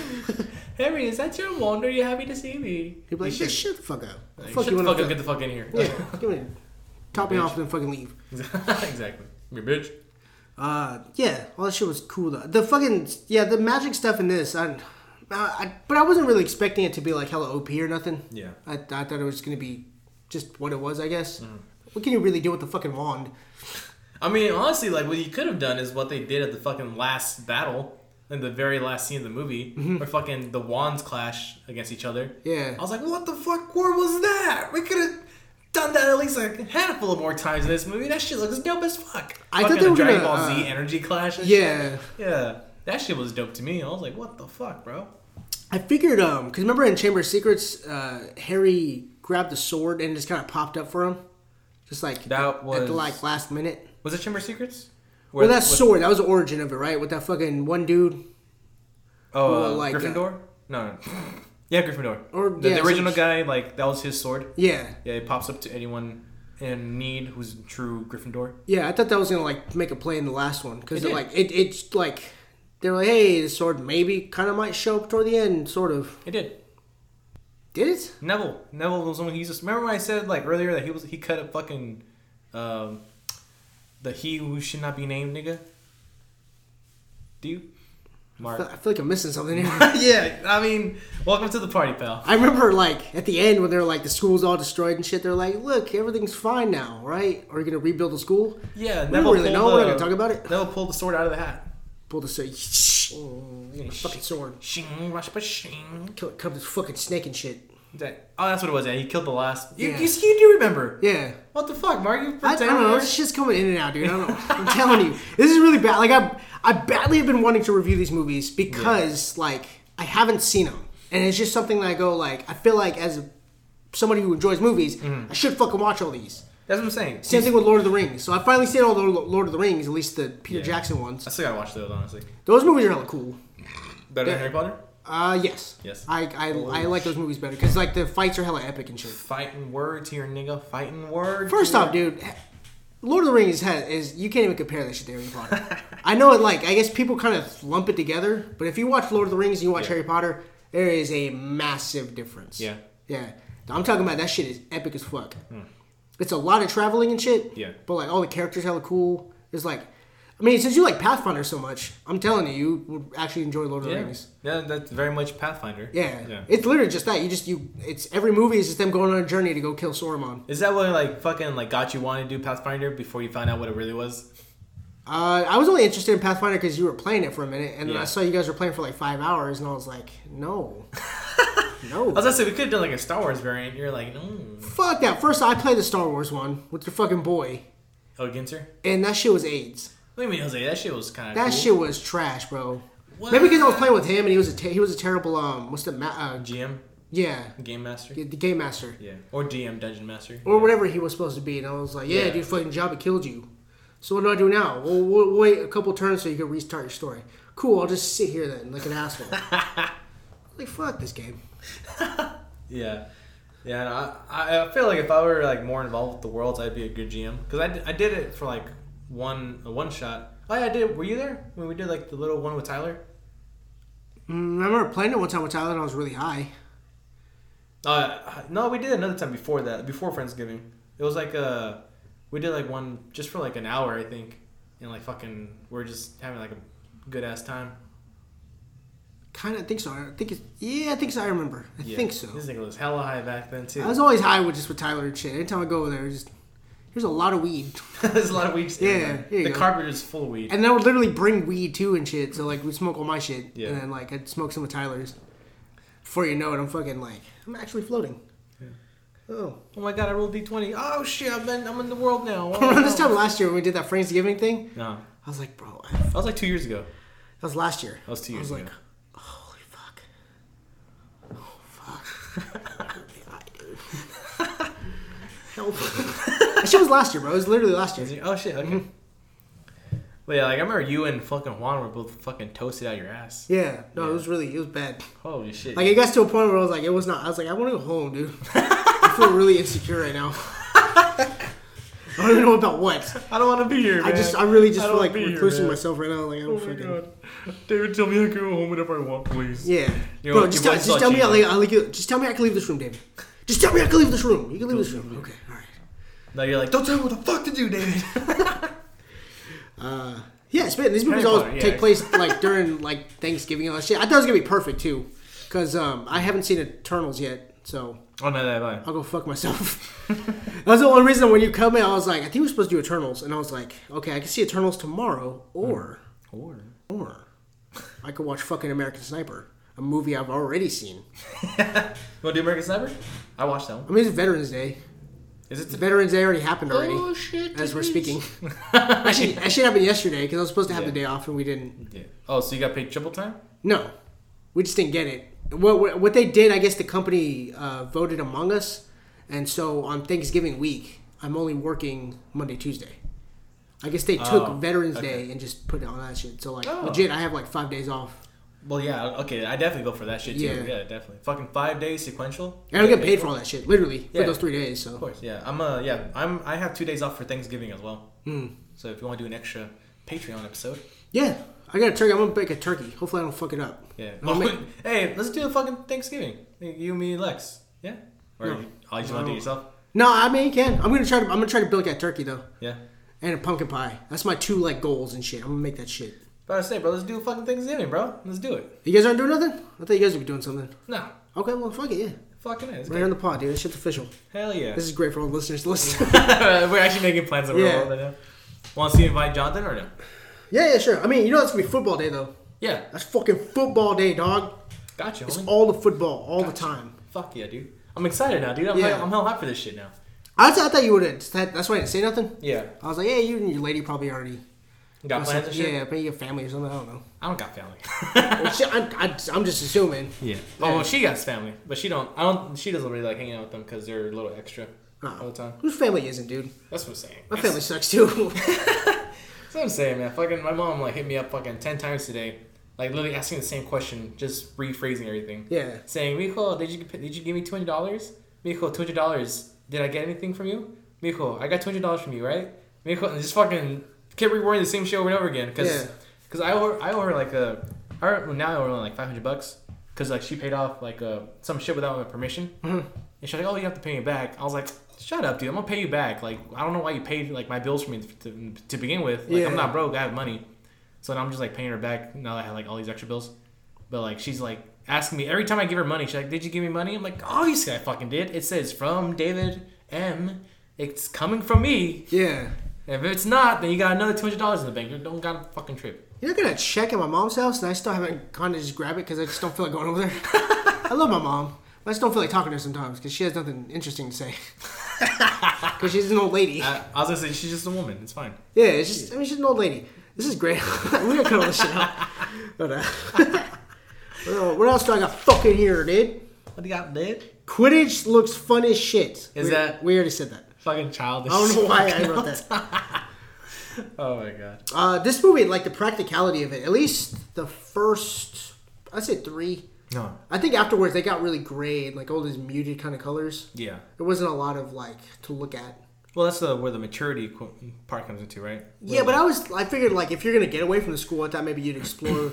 Harry, is that your wand? Are you happy to see me? He'd be like, shut, shut the fuck up. Like, fuck shut you the fuck up. Get the fuck in here. Yeah, come here. Top me off and then fucking leave. Exactly. You bitch. Uh, yeah, all that shit was cool though. The fucking yeah, the magic stuff in this, I. Uh, I, but I wasn't really expecting it to be like hella O P or nothing. Yeah. I, I thought it was going to be just what it was, I guess. Mm. What can you really do with the fucking wand? I mean, honestly, like, what you could have done is what they did at the fucking last battle in the very last scene of the movie, mm-hmm. where fucking the wands clash against each other. Yeah. I was like, what the fuck war was that? We could have done that at least like a handful of more times in this movie. That shit looks dope as fuck. I fucking thought they were Dragon Ball uh, Z energy clash and yeah. shit. Yeah. Yeah. That shit was dope to me. I was like, what the fuck, bro? I figured, um, because remember in Chamber of Secrets, uh, Harry grabbed the sword and it just kind of popped up for him. Just like that at, was, at the like last minute. Was it Chamber of Secrets? Where, well, that what, sword, that was the origin of it, right? With that fucking one dude. Oh, who, uh, like, Gryffindor? Uh, no, no. Yeah, Gryffindor. Or, the, yeah, the original so guy, like, that was his sword. Yeah. Yeah, it pops up to anyone in need who's a true Gryffindor. Yeah, I thought that was going to, like, make a play in the last one. Because, like, it, it's like... They were like, hey, the sword maybe kind of might show up toward the end, sort of. It did. Did it? Neville. Neville was the one who used to... Remember when I said, like, earlier that he was he cut a fucking... Um, the he who should not be named, nigga? Do you? Mark. I feel, I feel like I'm missing something here. Yeah, I mean, welcome to the party, pal. I remember, like, at the end when they were like, the school's all destroyed and shit, they're like, look, everything's fine now, right? Are you going to rebuild the school? Yeah, we Neville don't really know. The, we're not going to talk about it. Neville pulled the sword out of the hat. Pull the sword. Oh, yeah, fucking sword. Killed, killed this fucking snake and shit. That, oh, that's what it was. Yeah, he killed the last. Yeah. You, you, you do remember? Yeah. What the fuck, Mark? You I, I don't know. This shit's coming in and out, dude. I don't know. I'm telling you, this is really bad. Like I, I badly have been wanting to review these movies because, yeah. like, I haven't seen them, and it's just something that I go like. I feel like as somebody who enjoys movies, mm-hmm. I should fucking watch all these. That's what I'm saying. Same thing with Lord of the Rings. So I finally seen all the Lord of the Rings, at least the Peter yeah. Jackson ones. I still gotta watch those, honestly. Those movies are hella cool. Better They're, than Harry Potter? Uh, yes. Yes. I I, oh, I like those movies better because like the fights are hella epic and shit. Fighting words here, nigga. Fighting words. First off, dude, Lord of the Rings has is you can't even compare that shit to Harry Potter. I know it. Like I guess people kind of lump it together, but if you watch Lord of the Rings and you watch yeah. Harry Potter, there is a massive difference. Yeah. Yeah. I'm talking about that shit is epic as fuck. Mm. It's a lot of traveling and shit. Yeah. But, like, all the characters are hella cool. It's like... I mean, since you like Pathfinder so much, I'm telling you, you would actually enjoy Lord of yeah. the Rings. Yeah, that's very much Pathfinder. Yeah. yeah. It's literally just that. You just... you. It's... Every movie is just them going on a journey to go kill Sauron. Is that what, like, fucking, like, got you wanting to do Pathfinder before you found out what it really was? Uh, I was only interested in Pathfinder because you were playing it for a minute. And yeah. I saw you guys were playing for, like, five hours. And I was like, no. No. I was gonna say, we could have done like a Star Wars variant. You're like, no. Fuck that. First, I played the Star Wars one with your fucking boy. Oh, Ginter? And that shit was AIDS. What do you mean it was AIDS? That shit was kind of That cool. shit was trash, bro. What? Maybe because I was playing with him and he was a, te- he was a terrible, um, what's the, ma- uh, G M? Yeah. Game Master? Yeah, the Game Master. Yeah. Or G M, Dungeon Master. Or yeah. whatever he was supposed to be. And I was like, yeah, yeah. dude, fucking Jabba killed you. So what do I do now? We'll, we'll wait a couple turns so you can restart your story. Cool, I'll just sit here then like an asshole. Like, fuck this game. yeah, yeah. No, I I feel like if I were like more involved with the worlds, I'd be a good G M because I, d- I did it for like one one shot. Oh yeah, I did. Were you there when we did like the little one with Tyler? Mm, I remember playing it one time with Tyler, and I was really high. Uh, no, we did another time before that, before Friendsgiving. It was like uh we did like one just for like an hour, I think, and like fucking we we're just having like a good ass time. Kind of think so. I think it's yeah. I think so. I remember. I yeah. think so. This nigga was hella high back then too. I was always high with just with Tyler and shit. Anytime I go over there, just there's a lot of weed. There's a lot of weed. Yeah, the go. Carpet is full of weed. And I would literally bring weed too and shit. So like we smoke all my shit. Yeah. And then like I'd smoke some of Tyler's. Before you know it, I'm fucking like I'm actually floating. Yeah. Oh. Oh my god! I rolled D twenty. Oh shit! I'm in, I'm in the world now. Around oh, this time last year when we did that Friendsgiving thing. No. I was like, bro. I, that was like two years ago. That was last year. That was two years ago. I was ago. like. Help. That shit was last year, bro. It was literally last year. Oh shit, okay. Mm-hmm. But yeah, like I remember you and fucking Juan were both fucking toasted out your ass. Yeah, no, yeah. It was really, it was bad. Holy shit! Like it got to a point where I was like, it was not. I was like, I want to go home, dude. I feel really insecure right now. I don't even know about what. I don't want to be here, man. I just, I really just I feel like reclusing myself right now. Like I'm oh freaking. God. David, tell me I can go home whenever I want, please. Yeah, you know, bro, just, t- just tell me I like, I like you. Just tell me I can leave this room, David. Just tell me I can leave this room. You can leave this room. Okay, all right. Now you're like, don't tell me what the fuck to do, David. Uh, yeah, it's been, these movies Harry always Potter, take yeah. place like during like Thanksgiving and all that shit. I thought it was gonna be perfect too, cause um, I haven't seen Eternals yet, so oh no, no, no. I'll go fuck myself. That's the only reason when you come in, I was like, I think we're supposed to do Eternals, and I was like, okay, I can see Eternals tomorrow, or mm. or or I could watch fucking American Sniper, a movie I've already seen. You wanna do American Sniper? I watched that one. I mean, it's Veterans Day. Is it the Veterans Day already happened already? Oh, shit. As we're speaking. Actually, that shit happened yesterday because I was supposed to have yeah. the day off and we didn't. Yeah. Oh, so you got paid triple time? No. We just didn't get it. What, what they did, I guess the company uh, voted among us. And so on Thanksgiving week, I'm only working Monday, Tuesday. I guess they took oh, Veterans okay. Day and just put it on that shit. So, like, oh. legit, I have like five days off. Well, yeah, okay, I definitely go for that shit, too. Yeah, yeah definitely. Fucking five days sequential. And I don't get paid for all that shit, literally, yeah. for those three days, so. Of course, yeah. I'm, uh, yeah, I'm, I have two days off for Thanksgiving as well. Mm. So if you want to do an extra Patreon episode. Yeah, I got a turkey. I'm going to make a turkey. Hopefully I don't fuck it up. Yeah. Oh, make... Hey, let's do a fucking Thanksgiving. You, me, Lex. Yeah? Or no, oh, you just want to do it yourself? No, I mean, you can. I'm going to try to, I'm gonna try to build that turkey, though. Yeah. And a pumpkin pie. That's my two, like, goals and shit. I'm going to make that shit. I was about to say, bro, let's do fucking Thanksgiving, bro. Let's do it. You guys aren't doing nothing? I thought you guys would be doing something. No. Okay, well, fuck it, yeah. Fucking it. It's right good. On the pod, dude. This shit's official. Hell yeah. This is great for all the listeners to listen. We're actually making plans that we're yeah. all right now. Want to see invite Jonathan or no? Yeah, yeah, sure. I mean, you know that's going to be football day, though. Yeah. That's fucking football day, dog. Gotcha, It's homie. all the football, all gotcha. the time. Fuck yeah, dude. I'm excited now, dude. I'm, yeah. like, I'm hell hot for this shit now. I thought, I thought you would have. That's why I didn't say nothing. Yeah. I was like, yeah, you and your lady probably already... Got plans and shit? Yeah, but you have family or something. I don't know. I don't got family. Well, she, I, I, I'm just assuming. Yeah. Oh, well, she got family, but she don't. I don't. She doesn't really like hanging out with them because they're a little extra uh-uh. all the time. Whose family isn't, dude? That's what I'm saying. My family sucks too. That's what I'm saying, man. Fucking my mom like hit me up fucking ten times today, like literally asking the same question, just rephrasing everything. Yeah. Saying, "Mijo, did you did you give me two hundred dollars? Mijo, two hundred dollars. Did I get anything from you? Mijo, I got two hundred dollars from you, right? Mijo," and just fucking. Kept rewording the same shit over and over again because because yeah. I owe her, I owe her like a I owe, now I owe her like five hundred bucks because like she paid off like uh, some shit without my permission mm-hmm. and she's like, oh, you have to pay me back. I was like, shut up, dude, I'm gonna pay you back. Like, I don't know why you paid like my bills for me to, to begin with. Like, yeah. I'm not broke, I have money. So now I'm just like paying her back now that I have like all these extra bills. But like she's like asking me every time I give her money, she's like, did you give me money? I'm like, oh, you see I fucking did. It says from David M. It's coming from me. Yeah. If it's not, then you got another two hundred dollars in the bank. You don't got a fucking trip. You're not going to check at my mom's house, and I still haven't gone to just grab it because I just don't feel like going over there. I love my mom, but I just don't feel like talking to her sometimes because she has nothing interesting to say. Because she's an old lady. Uh, I was going to say, she's just a woman. It's fine. Yeah, it's just, I mean, she's an old lady. This is great. We're going to cut all this shit out. But, uh, what else do I got fucking here, dude? What do you got, dude? Quidditch looks fun as shit. Is we, that? We already said that. Fucking childish. I don't know why I wrote that. Oh my god. Uh, this movie, like the practicality of it, at least the first, I'd say three. No. I think afterwards they got really gray, like all these muted kind of colors. Yeah. There wasn't a lot of like to look at. Well, that's the where the maturity part comes into, right? Where yeah, but I was, I figured like if you're gonna get away from the school, I thought maybe you'd explore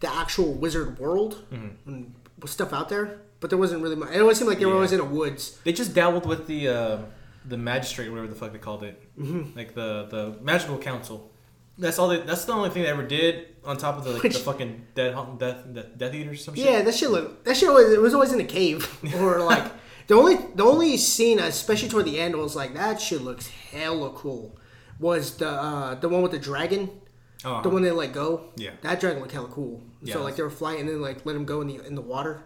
the actual wizard world mm-hmm. and stuff out there. But there wasn't really much. It always seemed like they yeah. were always in the woods. They just dabbled with the. Uh, The magistrate, whatever the fuck they called it, mm-hmm. like the, the magical council. That's all. They, that's the only thing they ever did. On top of the like, the fucking dead, death, death, death eaters, or some shit. Yeah, that shit. Looked, that shit always it was always in a cave or like the only the only scene, especially toward the end, was like that shit looks hella cool. Was the uh, the one with the dragon, uh-huh. the one they let go. Yeah, that dragon looked hella cool. Yeah, so like they were flying and then like let him go in the in the water.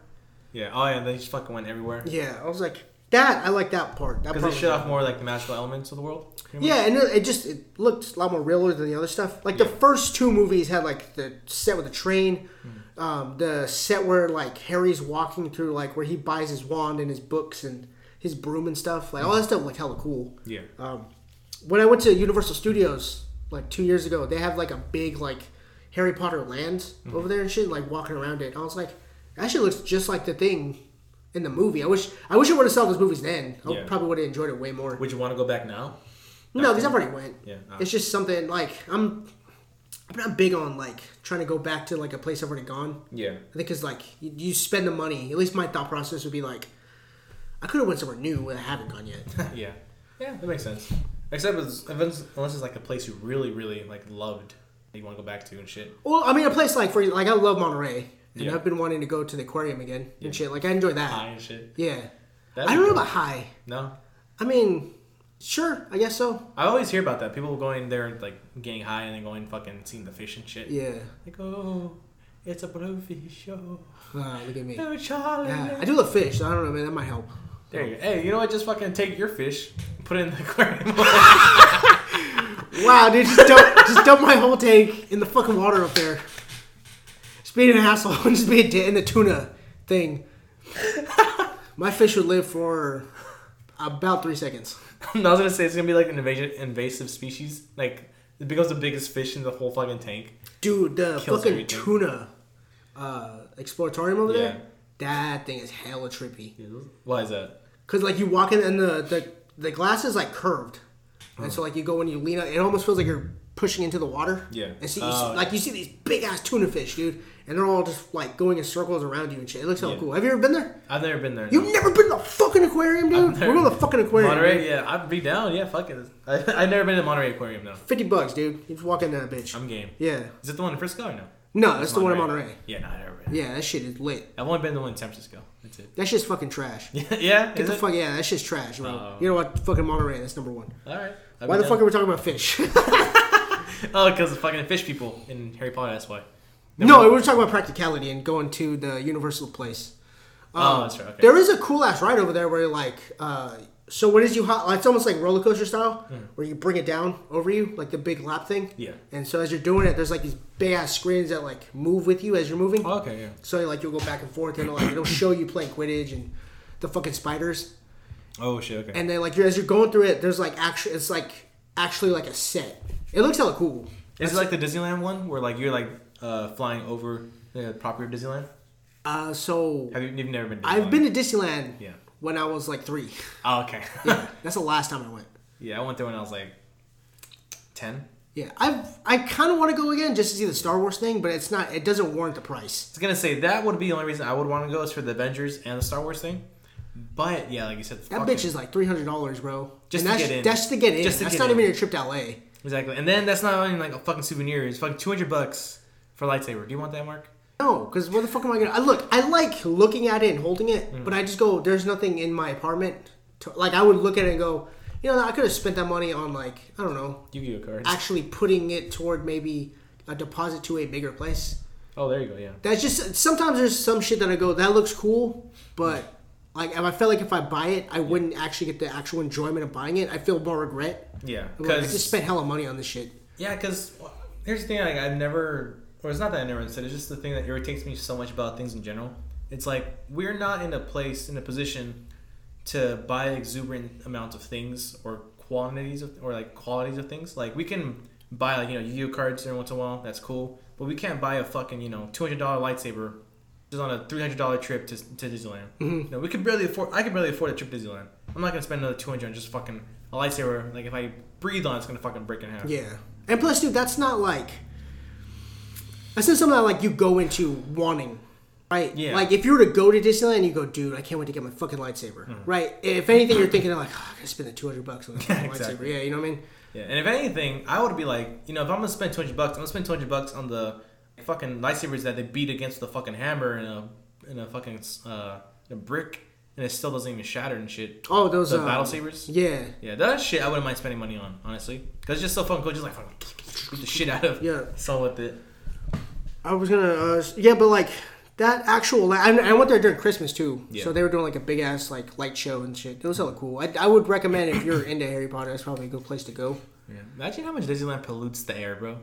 Yeah. Oh yeah, they just fucking went everywhere. Yeah, I was like. That, I like that part. Because it showed off more like the magical elements of the world. Yeah, and it, it just it looked a lot more realer than the other stuff. Like yeah. the first two movies had like the set with the train, mm-hmm. um, the set where like Harry's walking through like where he buys his wand and his books and his broom and stuff. Like mm-hmm. all that stuff looked hella cool. Yeah. Um, when I went to Universal Studios like two years ago, they have like a big like Harry Potter land mm-hmm. over there and shit, like walking around it. I was like, that shit looks just like the thing in the movie. I wish I wish I would have saw those movies then. I yeah. probably would have enjoyed it way more. Would you want to go back now? No, because I've already went. Yeah, ah. It's just something like I'm. I'm not big on like trying to go back to like a place I've already gone. Yeah, I think it's like you, you spend the money. At least my thought process would be like, I could have went somewhere new and I haven't gone yet. yeah, yeah, that makes sense. Except with, unless it's like a place you really, really like loved that you want to go back to and shit. Well, I mean, a place like for like I love Monterey. And yeah. I've been wanting to go to the aquarium again yeah. and shit. Like, I enjoy that. High and shit. Yeah. That'd I don't know about high. No? I mean, sure. I guess so. I always hear about that. People going there, like, getting high and then going fucking seeing the fish and shit. Yeah. Like, oh, it's a blowfish show. Ah, look at me. No, Charlie. Yeah. I do love fish. So I don't know, man. That might help. There you go. Hey, you know what? Just fucking take your fish and put it in the aquarium. Wow, dude. Just dump, just dump my whole tank in the fucking water up there. Being an asshole and just being in the tuna thing. My fish would live for about three seconds. I was going to say, it's going to be like an invasive, invasive species. Like, it becomes the biggest fish in the whole fucking tank. Dude, the Kills fucking everything. Tuna uh, exploratorium over yeah. there, that thing is hella trippy. Why is that? Because, like, you walk in and the, the, the glass is, like, curved. Oh. And so, like, you go and you lean out, it almost feels like you're pushing into the water. Yeah. And so you uh, see, like, you see these big-ass tuna fish, dude. And they're all just, like, going in circles around you and shit. It looks so yeah. cool. Have you ever been there? I've never been there. You've no. never been to the fucking aquarium, dude? We're going to the fucking aquarium. Monterey, dude. Yeah. I'd be down. Yeah, fuck it. I, I've never been to the Monterey Aquarium, though. fifty bucks, dude. You just walk in that bitch. I'm game. Yeah. Is it the one in Frisco or no? No, that's the one in Monterey. Yeah, no, I've never been. Yeah, that shit is lit. I've only been to the one in San Francisco. That's it. That shit's fucking trash. yeah? Get the it? fuck, yeah, that shit's trash. Bro. You know what? Fucking Monterey, that's number one. All right. I'll why the down. fuck are we talking about fish? Oh, because the fucking fish people in Harry Potter, that's why. Then no, we were talking about practicality and going to the Universal place. Um, oh, that's right. Okay. There is a cool ass ride over there where you're like, uh, so what is you? Ho- it's almost like roller coaster style, mm. where you bring it down over you, like the big lap thing. Yeah. And so as you're doing it, there's like these big ass screens that like move with you as you're moving. Oh, okay, yeah. So like you'll go back and forth, and like it'll show you playing Quidditch and the fucking spiders. Oh shit! Okay. And then like you're, as you're going through it, there's like actually it's like actually like a set. It looks hella cool. Is That's, it like the Disneyland one where like you're like. Uh, flying over the property of Disneyland? Uh, so... Have you, you've never been to Disneyland? I've been to Disneyland yeah. when I was like three. Oh, okay. yeah, that's the last time I went. Yeah, I went there when I was like ten. Yeah, I've, I kind of want to go again just to see the Star Wars thing, but it's not. It doesn't warrant the price. I was going to say, that would be the only reason I would want to go is for the Avengers and the Star Wars thing. But, yeah, like you said... That bitch it. is like three hundred dollars, bro. Just and to that's, get in. That's to get in. Just to that's get not in. even your trip to L A. Exactly. And then that's not even like a fucking souvenir. It's fucking two hundred bucks. For lightsaber. Do you want that, Mark? No, because what the fuck am I going to... I look, I like looking at it and holding it, mm. but I just go, there's nothing in my apartment. To, like, I would look at it and go, you know, I could have spent that money on, like, I don't know. Yu-Gi-Oh cards. Actually putting it toward maybe a deposit to a bigger place. Oh, there you go, yeah. That's just... Sometimes there's some shit that I go, that looks cool, but, like, if I felt like if I buy it, I yeah. wouldn't actually get the actual enjoyment of buying it. I feel more regret. Yeah, because... Like, I just spent hella money on this shit. Yeah, because... Well, here's the thing, like, I've never... Or it's not that I never said. It's just the thing that irritates me so much about things in general. It's like we're not in a place, in a position to buy exuberant amounts of things or quantities of, or like qualities of things. Like we can buy like, you know, Yu-Gi-Oh cards every once in a while. That's cool. But we can't buy a fucking, you know, two hundred dollars lightsaber just on a three hundred dollars trip to, to Disneyland. Mm-hmm. No, we could barely afford, I could barely afford a trip to Disneyland. I'm not going to spend another two hundred dollars on just fucking a lightsaber. Like if I breathe on it, it's going to fucking break in half. Yeah. And plus, dude, that's not like... That's not something that, like, you go into wanting, right? Yeah. Like, if you were to go to Disneyland, you go, dude, I can't wait to get my fucking lightsaber, mm-hmm. right? If anything, you're thinking, like, oh, I'm going to spend the two hundred bucks on a fucking yeah, exactly. lightsaber. Yeah, you know what I mean? Yeah, and if anything, I would be like, you know, if I'm going to spend two hundred bucks, I'm going to spend two hundred bucks on the fucking lightsabers that they beat against the fucking hammer and a, and a fucking uh, a brick, and it still doesn't even shatter and shit. Oh, those... The um, battle sabers? Yeah. Yeah, that shit I wouldn't mind spending money on, honestly. Because it's just so fucking cool, just like, fucking beat the shit out of yeah. someone with it. I was gonna, uh, yeah, but like that actual, like, I, I went there during Christmas too, yeah. so they were doing like a big ass like light show and shit. It was hella cool. I, I would recommend if you're into Harry Potter, that's probably a good place to go. Yeah, imagine how much Disneyland pollutes the air, bro.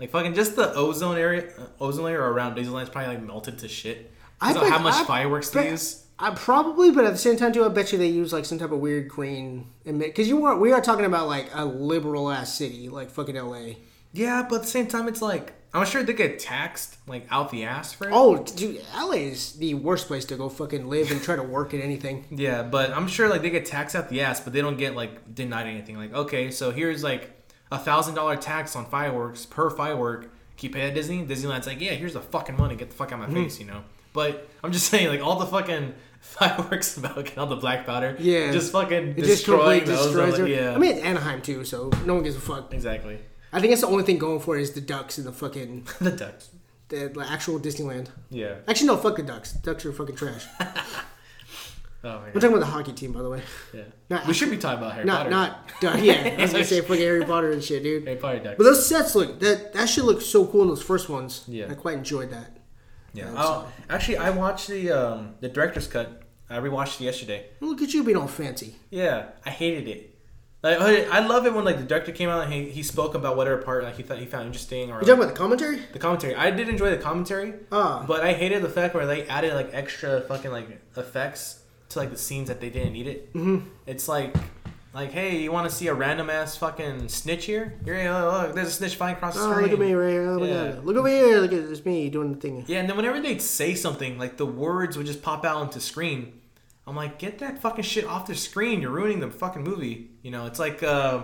Like fucking just the ozone area, uh, ozone layer around Disneyland is probably like melted to shit. I don't know how much I, fireworks they use. I probably, but at the same time too, I bet you they use like some type of weird green, because you are we are talking about like a liberal ass city like fucking L A. Yeah, but at the same time, it's like, I'm sure they get taxed, like, out the ass for it. Oh, dude, L A is the worst place to go fucking live and try to work at anything. Yeah, but I'm sure, like, they get taxed out the ass, but they don't get, like, denied anything. Like, okay, so here's, like, a one thousand dollars tax on fireworks per firework. Keep paying at Disney. Disneyland's like, yeah, here's the fucking money. Get the fuck out of my mm-hmm. face, you know? But I'm just saying, like, all the fucking fireworks, about all the black powder, yeah, just fucking destroying those. Like, yeah. I mean, it's Anaheim, too, so no one gives a fuck. Exactly. I think that's the only thing going for it is the ducks and the fucking... the ducks. The like, actual Disneyland. Yeah. Actually, no, fuck the ducks. Ducks are fucking trash. Oh, my God. We're talking about the hockey team, by the way. Yeah. Not, we should be talking about Harry not, Potter. Not... Duh, yeah, I was going to say fucking Harry Potter and shit, dude. Harry Potter ducks. But those sets look... That, that shit looked so cool in those first ones. Yeah. I quite enjoyed that. Yeah. Oh, actually, I watched the um, the director's cut. I rewatched it yesterday. Look at you being all fancy. Yeah. I hated it. Like, I love it when, like, the director came out and he, he spoke about whatever part, like, he thought he found interesting. Or, you're talking like, about the commentary? The commentary. I did enjoy the commentary, uh. but I hated the fact where they added, like, extra fucking, like, effects to, like, the scenes that they didn't need it. Mm-hmm. It's like, like, hey, you want to see a random-ass fucking snitch here? Here, look, look, there's a snitch flying across the oh, screen. Look at me right here. Oh, yeah. Look over here. Look at it's me doing the thing. Yeah, and then whenever they'd say something, like, the words would just pop out onto screen. I'm like, get that fucking shit off the screen. You're ruining the fucking movie. You know, it's like, uh,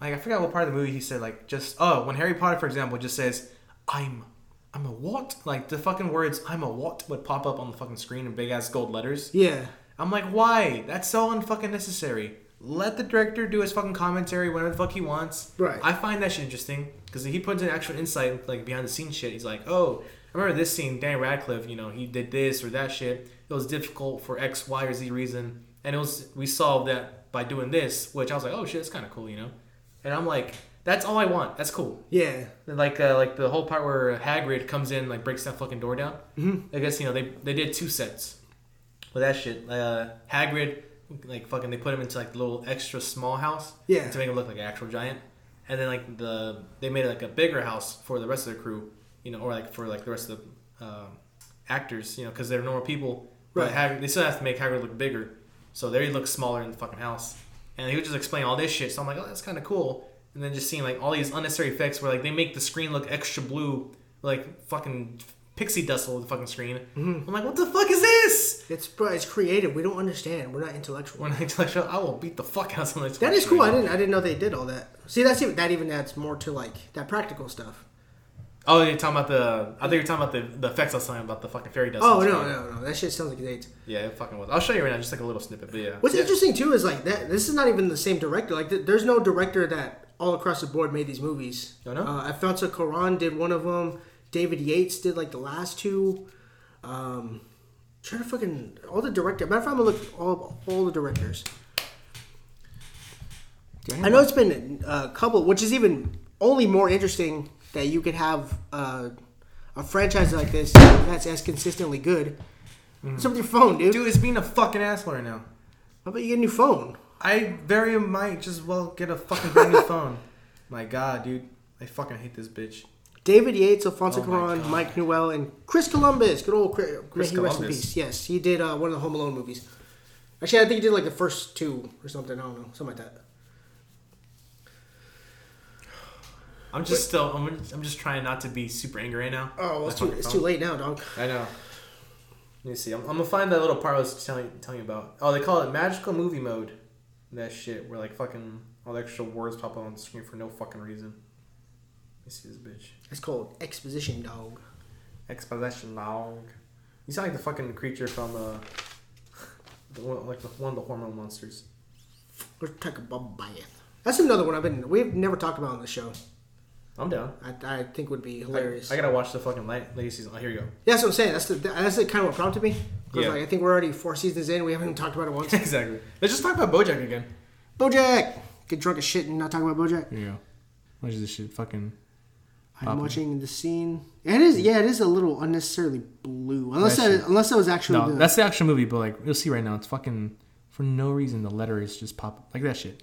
like I forgot what part of the movie he said, like, just, oh, when Harry Potter, for example, just says, I'm, I'm a what? Like, the fucking words, I'm a what, would pop up on the fucking screen in big-ass gold letters. Yeah. I'm like, why? That's so unfucking necessary. Let the director do his fucking commentary whenever the fuck he wants. Right. I find that shit interesting, because he puts in actual insight, like, behind-the-scenes shit. He's like, oh, I remember this scene, Daniel Radcliffe, you know, he did this or that shit. It was difficult for X, Y, or Z reason, and it was we solved that by doing this, which I was like, oh shit, that's kind of cool, you know. And I'm like, that's all I want. That's cool. Yeah. And like, uh, like the whole part where Hagrid comes in, like breaks that fucking door down. Mm-hmm. I guess you know they they did two sets with that shit. Uh, Hagrid, like fucking, they put him into like a little extra small house. Yeah. To make him look like an actual giant, and then like the they made like a bigger house for the rest of the crew, you know, or like for like the rest of the uh, actors, you know, because they're normal people. Right. But Hagrid, they still have to make Hagrid look bigger. So there he looks smaller in the fucking house. And he would just explain all this shit. So I'm like, oh, that's kind of cool. And then just seeing like all these unnecessary effects where like they make the screen look extra blue. Like fucking pixie dust over the fucking screen. Mm-hmm. I'm like, what the fuck is this? It's it's creative. We don't understand. We're not intellectual. We're not intellectual. I will beat the fuck out of someone. That is cool. Right I didn't I didn't know they did all that. See, that's even, that even adds more to like that practical stuff. Oh, you're talking about the... I think you're talking about the, the effects I was talking about, the fucking fairy dust. Oh, no, right? no, no. That shit sounds like it dates. Yeah, it fucking was. I'll show you right now, just like a little snippet, but yeah. What's yeah. interesting, too, is like, that. This is not even the same director. Like, th- there's no director that all across the board made these movies. No, no? Uh, Alfonso Cuarón did one of them. David Yates did, like, the last two. Um, trying to fucking... All the directors... Matter of fact, I'm going to look all all the directors. Damn. I know it's been a couple, which is even only more interesting... That you could have uh, a franchise like this that's as consistently good. Mm. What's up with your phone, dude? Dude, it's being a fucking asshole right now. How about you get a new phone? I very might just well get a fucking brand new phone. My God, dude. I fucking hate this bitch. David Yates, Alfonso oh Cuarón, Mike Newell, and Chris Columbus. Good old Chris, Chris Columbus. Rest in peace. Yes, he did uh, one of the Home Alone movies. Actually, I think he did like the first two or something. I don't know. Something like that. I'm just Wait. still. I'm, I'm just trying not to be super angry right now. Oh, well, it's, too, it's too late now, dog. I know. Let me see. I'm, I'm gonna find that little part I was telling telling you about. Oh, they call it magical movie mode. That shit, where like fucking all the extra words pop up on the screen for no fucking reason. Let me see this bitch. It's called exposition, dog. Exposition, dog. You sound like the fucking creature from uh, the one, like the, one of the hormone monsters. Let's take a bubble bath. That's another one I've been. We've never talked about on the show. I'm down. I, I think it would be hilarious. I, I gotta watch the fucking late season. Oh, here you go. Yeah, that's what I'm saying. That's the that's the kind of what prompted me. Because yeah. like, I think we're already four seasons in. We haven't even talked about it once. Exactly. Let's just talk about BoJack again. BoJack. Get drunk as shit and not talk about BoJack. There you go. What is this shit? Fucking. I'm popping. Watching the scene. It is. Yeah, it is a little unnecessarily blue. Unless that, that unless that was actually. No, the, that's the actual movie. But like you'll see right now, it's fucking for no reason. The letters just pop up like that shit.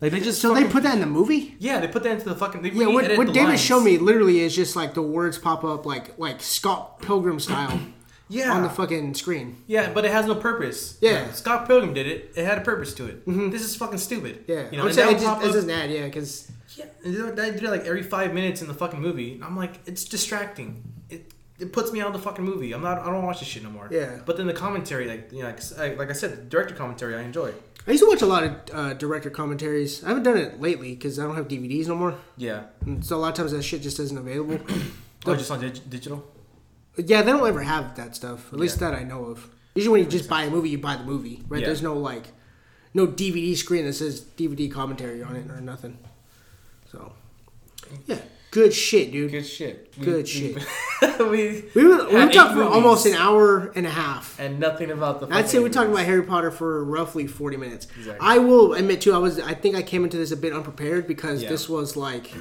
Like they just so fucking, they put that in the movie? Yeah, they put that into the fucking... They yeah, what, what the David lines. showed me literally is just like the words pop up like like Scott Pilgrim style yeah. on the fucking screen. Yeah, but it has no purpose. Yeah. Like, Scott Pilgrim did it. It had a purpose to it. Mm-hmm. This is fucking stupid. Yeah. You know, I'm saying it, just, it doesn't add, yeah, because... yeah, they do it like every five minutes in the fucking movie. I'm like, it's distracting. It it puts me out of the fucking movie. I'm not. I don't watch this shit no more. Yeah. But then the commentary, like you know, like, like I said, the director commentary, I enjoy. I used to watch a lot of uh, director commentaries. I haven't done it lately because I don't have D V Ds no more. Yeah. And so a lot of times that shit just isn't available. Oh, just on dig- digital? Yeah, they don't ever have that stuff. At least yeah. that I know of. Usually when you just buy a movie, you buy the movie, right? Yeah. There's no like, no D V D screen that says D V D commentary on it or nothing. So, yeah. Good shit, dude. Good shit. Good we, shit. We we were, we were talking for almost an hour and a half, and nothing about the. I'd say we talked about Harry Potter for roughly forty minutes. Exactly. I will admit too, I was. I think I came into this a bit unprepared because yeah. this was like,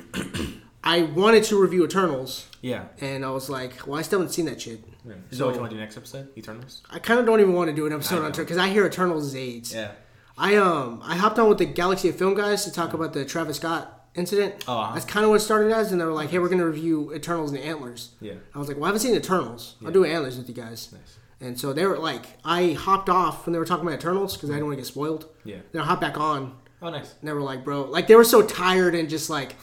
I wanted to review Eternals. Yeah. And I was like, well, I still haven't seen that shit. Yeah. Is so, that what you want to do next episode? Eternals. I kind of don't even want to do an episode on Eternals because I hear Eternals is AIDS. Yeah. I um I hopped on with the Galaxy of Film guys to talk about the Travis Scott incident. Oh, uh-huh. That's kind of what it started as, and they were like, "Hey, we're gonna review Eternals and Antlers." Yeah, I was like, "Well, I haven't seen Eternals. Yeah. I'll do Antlers with you guys." Nice. And so they were like, I hopped off when they were talking about Eternals because I didn't want to get spoiled. Yeah. Then I hopped back on. Oh, nice. And they were like, "Bro," like they were so tired and just like,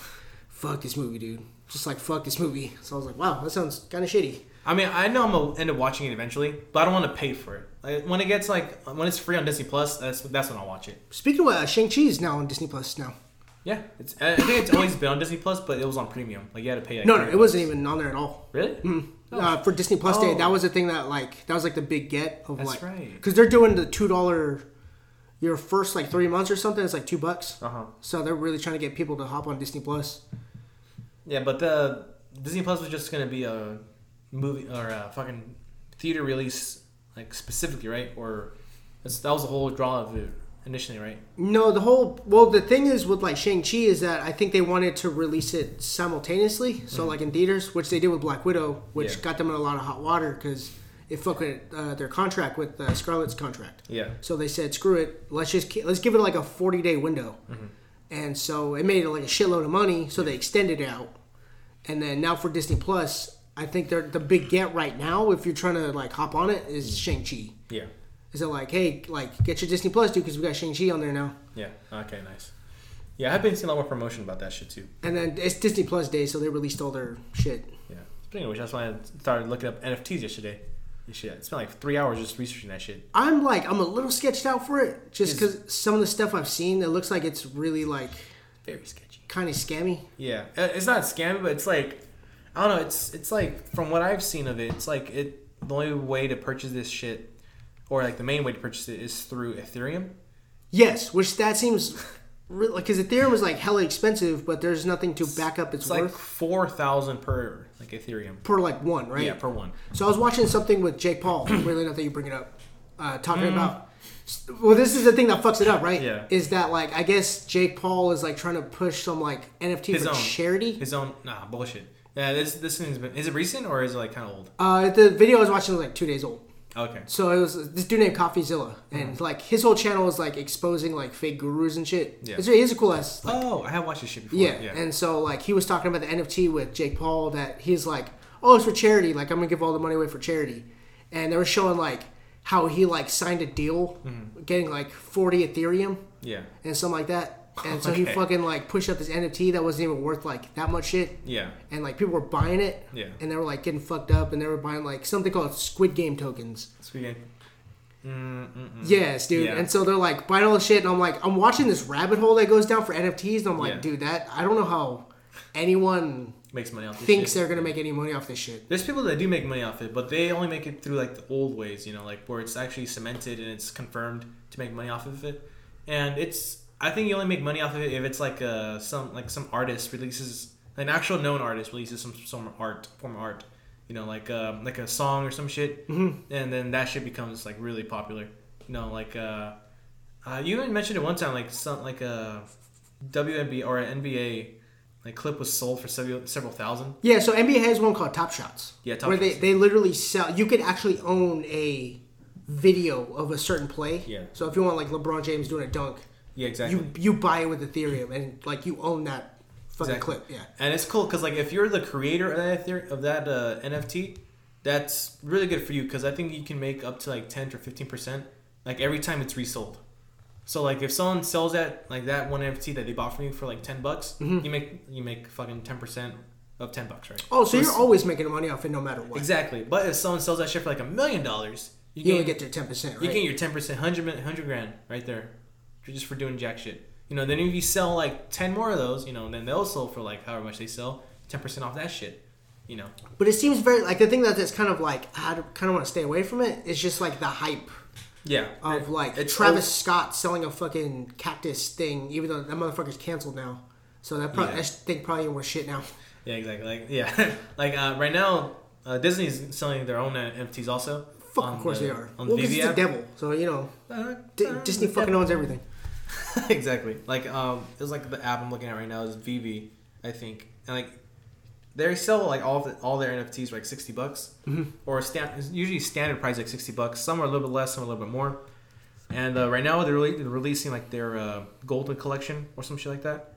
"Fuck this movie, dude." Just like, "Fuck this movie." So I was like, "Wow, that sounds kind of shitty." I mean, I know I'm gonna end up watching it eventually, but I don't want to pay for it. Like, when it gets like when it's free on Disney Plus, that's that's when I'll watch it. Speaking of, uh, Shang-Chi is now on Disney Plus now. Yeah, it's. I think it's always been on Disney Plus, but it was on premium. Like you had to pay. Like, no, no, it wasn't even on there at all. Really? Mm-hmm. Oh. Uh, for Disney Plus oh. Day, that was the thing that like that was like the big get of That's like. Right. Because they're doing the two dollar, your first like three months or something. It's like two bucks. Uh huh. So they're really trying to get people to hop on Disney Plus. Yeah, but the Disney Plus was just gonna be a movie or a fucking theater release, like specifically, right? Or that's, that was the whole draw of it. Initially, right? No, the whole... Well, the thing is with, like, Shang-Chi is that I think they wanted to release it simultaneously. So, mm-hmm. like, in theaters, which they did with Black Widow, which yeah. got them in a lot of hot water because it fucked with uh, their contract with uh, Scarlett's contract. Yeah. So they said, screw it. Let's just... Let's give it, like, a forty-day window. Mm-hmm. And so it made, like, a shitload of money, so yeah. they extended it out. And then now for Disney Plus, I think they're the big get right now, if you're trying to, like, hop on it, is Shang-Chi. Yeah. Is it like, hey, like, get your Disney Plus, dude, because we got Shang-Chi on there now. Yeah. Okay, nice. Yeah, I've been seeing a lot more promotion about that shit, too. And then it's Disney Plus Day, so they released all their shit. Yeah. Speaking of which, that's why I started looking up N F Ts yesterday. Shit, it's been like three hours just researching that shit. I'm like, I'm a little sketched out for it, just because some of the stuff I've seen, it looks like it's really, like... Very sketchy. Kind of scammy. Yeah. It's not scammy, but it's like... I don't know, it's, it's like, from what I've seen of it, it's like, it the only way to purchase this shit... Or, like, the main way to purchase it is through Ethereum? Yes, which that seems... Because like, Ethereum is, like, hella expensive, but there's nothing to back up its, it's worth. It's, like, four thousand dollars per, like, Ethereum. Per, like, one, right? Yeah, per one. So I was watching something with Jake Paul, really not that you bring it up, uh, talking mm. about... Well, this is the thing that fucks it up, right? Yeah. Is that, like, I guess Jake Paul is, like, trying to push some, like, N F T his for own. Charity? His own... Nah, bullshit. Yeah, this, this thing's been... Is it recent, or is it, like, kind of old? Uh, the video I was watching was, like, two days old. Okay. So it was this dude named CoffeeZilla, and mm-hmm. like his whole channel was like exposing like fake gurus and shit. Yeah. It's, he's a cool ass. Like, oh, I have watched this shit before. Yeah. yeah. And so like he was talking about the N F T with Jake Paul that he's like, oh, it's for charity. Like I'm gonna give all the money away for charity, and they were showing like how he like signed a deal, mm-hmm. getting like forty Ethereum. Yeah. And something like that. And so okay. he fucking like pushed up this N F T that wasn't even worth like that much shit. Yeah. And like people were buying it. Yeah. And they were like getting fucked up, and they were buying like something called Squid Game tokens. Squid Game. Mm-mm. Yes, dude. Yeah. And so they're like buying all the shit, and I'm like, I'm watching this rabbit hole that goes down for N F Ts, and I'm like, yeah. dude, that I don't know how anyone makes money off this thinks shit. They're gonna make any money off this shit. There's people that do make money off it, but they only make it through like the old ways, you know, like where it's actually cemented and it's confirmed to make money off of it, and it's. I think you only make money off of it if it's like uh some like some artist releases an actual known artist releases some some art form of art, you know, like uh, like a song or some shit, mm-hmm. and then that shit becomes like really popular. You know, like uh, uh you even mentioned it one time like some like a W N B A or an N B A like clip was sold for several several thousand. Yeah, so N B A has one called Top Shots. Yeah, Top where Shots. Where they they literally sell. You could actually own a video of a certain play. Yeah. So if you want like LeBron James doing a dunk. Yeah, exactly. You you buy it with Ethereum and like you own that fucking exactly. clip. Yeah, and it's cool because like if you're the creator of that Ethereum, of that uh, N F T, that's really good for you because I think you can make up to like ten to fifteen percent like every time it's resold. So like if someone sells that like that one N F T that they bought from you for like ten bucks, mm-hmm. you make you make fucking ten percent of ten bucks, right? Oh, so, so you're always making money off it no matter what. Exactly. But if someone sells that shit for like a million dollars, you can get your ten percent. Right? You get your ten percent, hundred hundred grand right there, just for doing jack shit. You know. Then if you sell like ten more of those, you know, and then they'll sell for like however much they sell, ten percent off that shit. You know. But it seems very like the thing that that's kind of like I kind of want to stay away from it. It's just like the hype. Yeah. Of like it's Travis old. Scott selling a fucking cactus thing, even though that motherfucker's canceled now. So that, pro- yeah. that thing probably ain't worth shit now. Yeah, exactly. Like, yeah. like, uh, right now, uh, Disney's selling their own N F Ts also. Fuck, of course the, they are. On well, because it's the devil. So, you know, uh, D- uh, Disney fucking devil. owns everything. Exactly. Like, um, it was like the app I'm looking at right now is V B, I think. And like, they sell like all the, all their N F Ts for like sixty bucks, mm-hmm. or stand, usually standard price like sixty bucks. Some are a little bit less, some are a little bit more. And uh, right now they're, really, they're releasing like their uh, golden collection or some shit like that.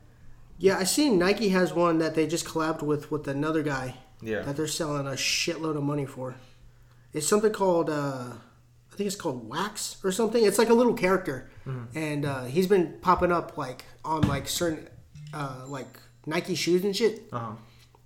Yeah, I seen Nike has one that they just collabed with with another guy. Yeah. That they're selling a shitload of money for. It's something called uh, I think it's called Wax or something. It's like a little character, mm-hmm. and uh, he's been popping up like on like certain uh, like Nike shoes and shit. Uh huh.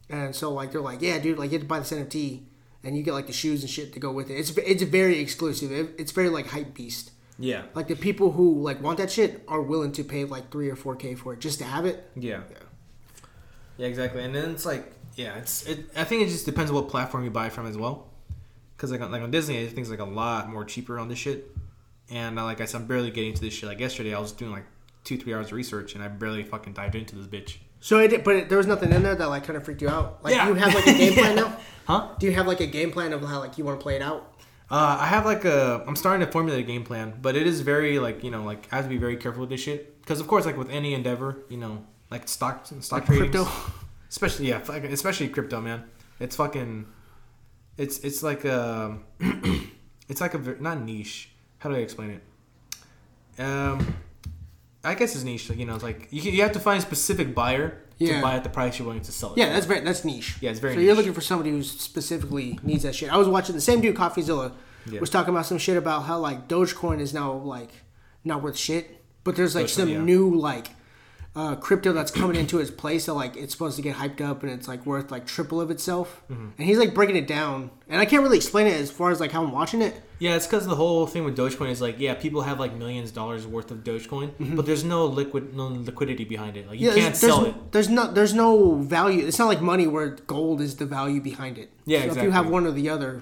And so, like, they're like, yeah, dude, like, you have to buy this N F T, and you get, like, the shoes and shit to go with it. It's it's very exclusive. It, it's very, like, hype beast. Yeah. Like, the people who, like, want that shit are willing to pay, like, three or four K for it just to have it. Yeah. Yeah, yeah exactly. And then it's, like, yeah, it's. It, I think it just depends on what platform you buy from as well. Because, like, like, on Disney, I think it's, like, a lot more cheaper on this shit. And, uh, like I said, I'm barely getting into this shit. Like, yesterday, I was doing, like, two, three hours of research, and I barely fucking dived into this bitch. So it did, but it, there was nothing in there that like kind of freaked you out. Like, yeah. Do you have like a game plan yeah. now? Huh? Do you have like a game plan of how like you want to play it out? Uh, I have like a. I'm starting to formulate a game plan, but it is very like you know like I have to be very careful with this shit because of course like with any endeavor you know like stock stock like trading, crypto, especially yeah especially crypto man it's fucking it's it's like a it's like a not niche how do I explain it um. I guess it's niche, like, you know, it's like you, you have to find a specific buyer yeah. to buy at the price you're willing to sell it. Yeah, for. that's very that's niche. Yeah, it's very. So niche. You're looking for somebody who specifically needs that shit. I was watching the same dude, Coffeezilla, yeah. was talking about some shit about how like Dogecoin is now like not worth shit, but there's like Dogecoin, some yeah. new like uh, crypto that's coming into its place that like it's supposed to get hyped up and it's like worth like triple of itself. Mm-hmm. And he's like breaking it down, and I can't really explain it as far as like how I'm watching it. Yeah, it's because the whole thing with Dogecoin is like, yeah, people have like millions of dollars worth of Dogecoin, mm-hmm. but there's no liquid, no liquidity behind it. Like you yeah, can't sell it. There's no, there's no value. It's not like money where gold is the value behind it. Yeah, so exactly. If you have one or the other,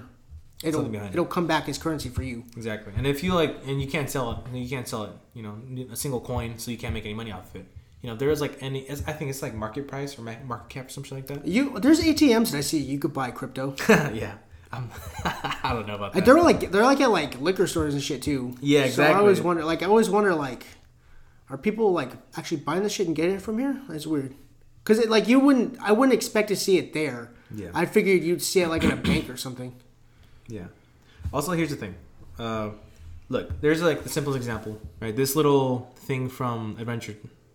it'll it'll it. come back as currency for you. Exactly. And if you like, and you can't sell it, you can't sell it. You know, a single coin, so you can't make any money off of it. You know, there is like any. I think it's like market price or market cap or something like that. You there's A T Ms that I see you could buy crypto. yeah. I don't know about that. They're like they're like at like liquor stores and shit too. Yeah, exactly. So I always wonder, like I always wonder, like, are people like actually buying this shit and getting it from here? That's weird. Because it like you wouldn't, I wouldn't expect to see it there. Yeah. I figured you'd see it like in a bank or something. Yeah. Also, here's the thing. Uh, look, there's like the simplest example, right? This little thing from Adventure.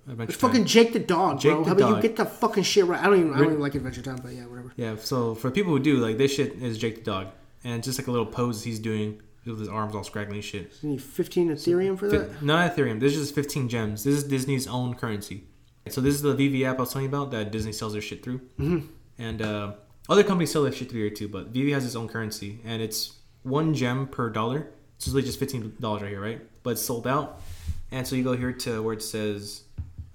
Adventure it's time. Fucking Jake the dog, Jake bro. The How about dog. You get the fucking shit right? I don't even, I don't even like Adventure Time, but yeah, whatever. Yeah. So for people who do, like this shit is Jake the dog, and just like a little pose he's doing with his arms all scraggly and shit. You need fifteen Ethereum for that? F- not Ethereum. This is just fifteen gems. This is Disney's own currency. So this is the V V app I was telling you about that Disney sells their shit through, mm-hmm. and uh, other companies sell their shit through here too. But V V has its own currency, and it's one gem per dollar. It's really just fifteen dollars right here, right? But it's sold out, and so you go here to where it says.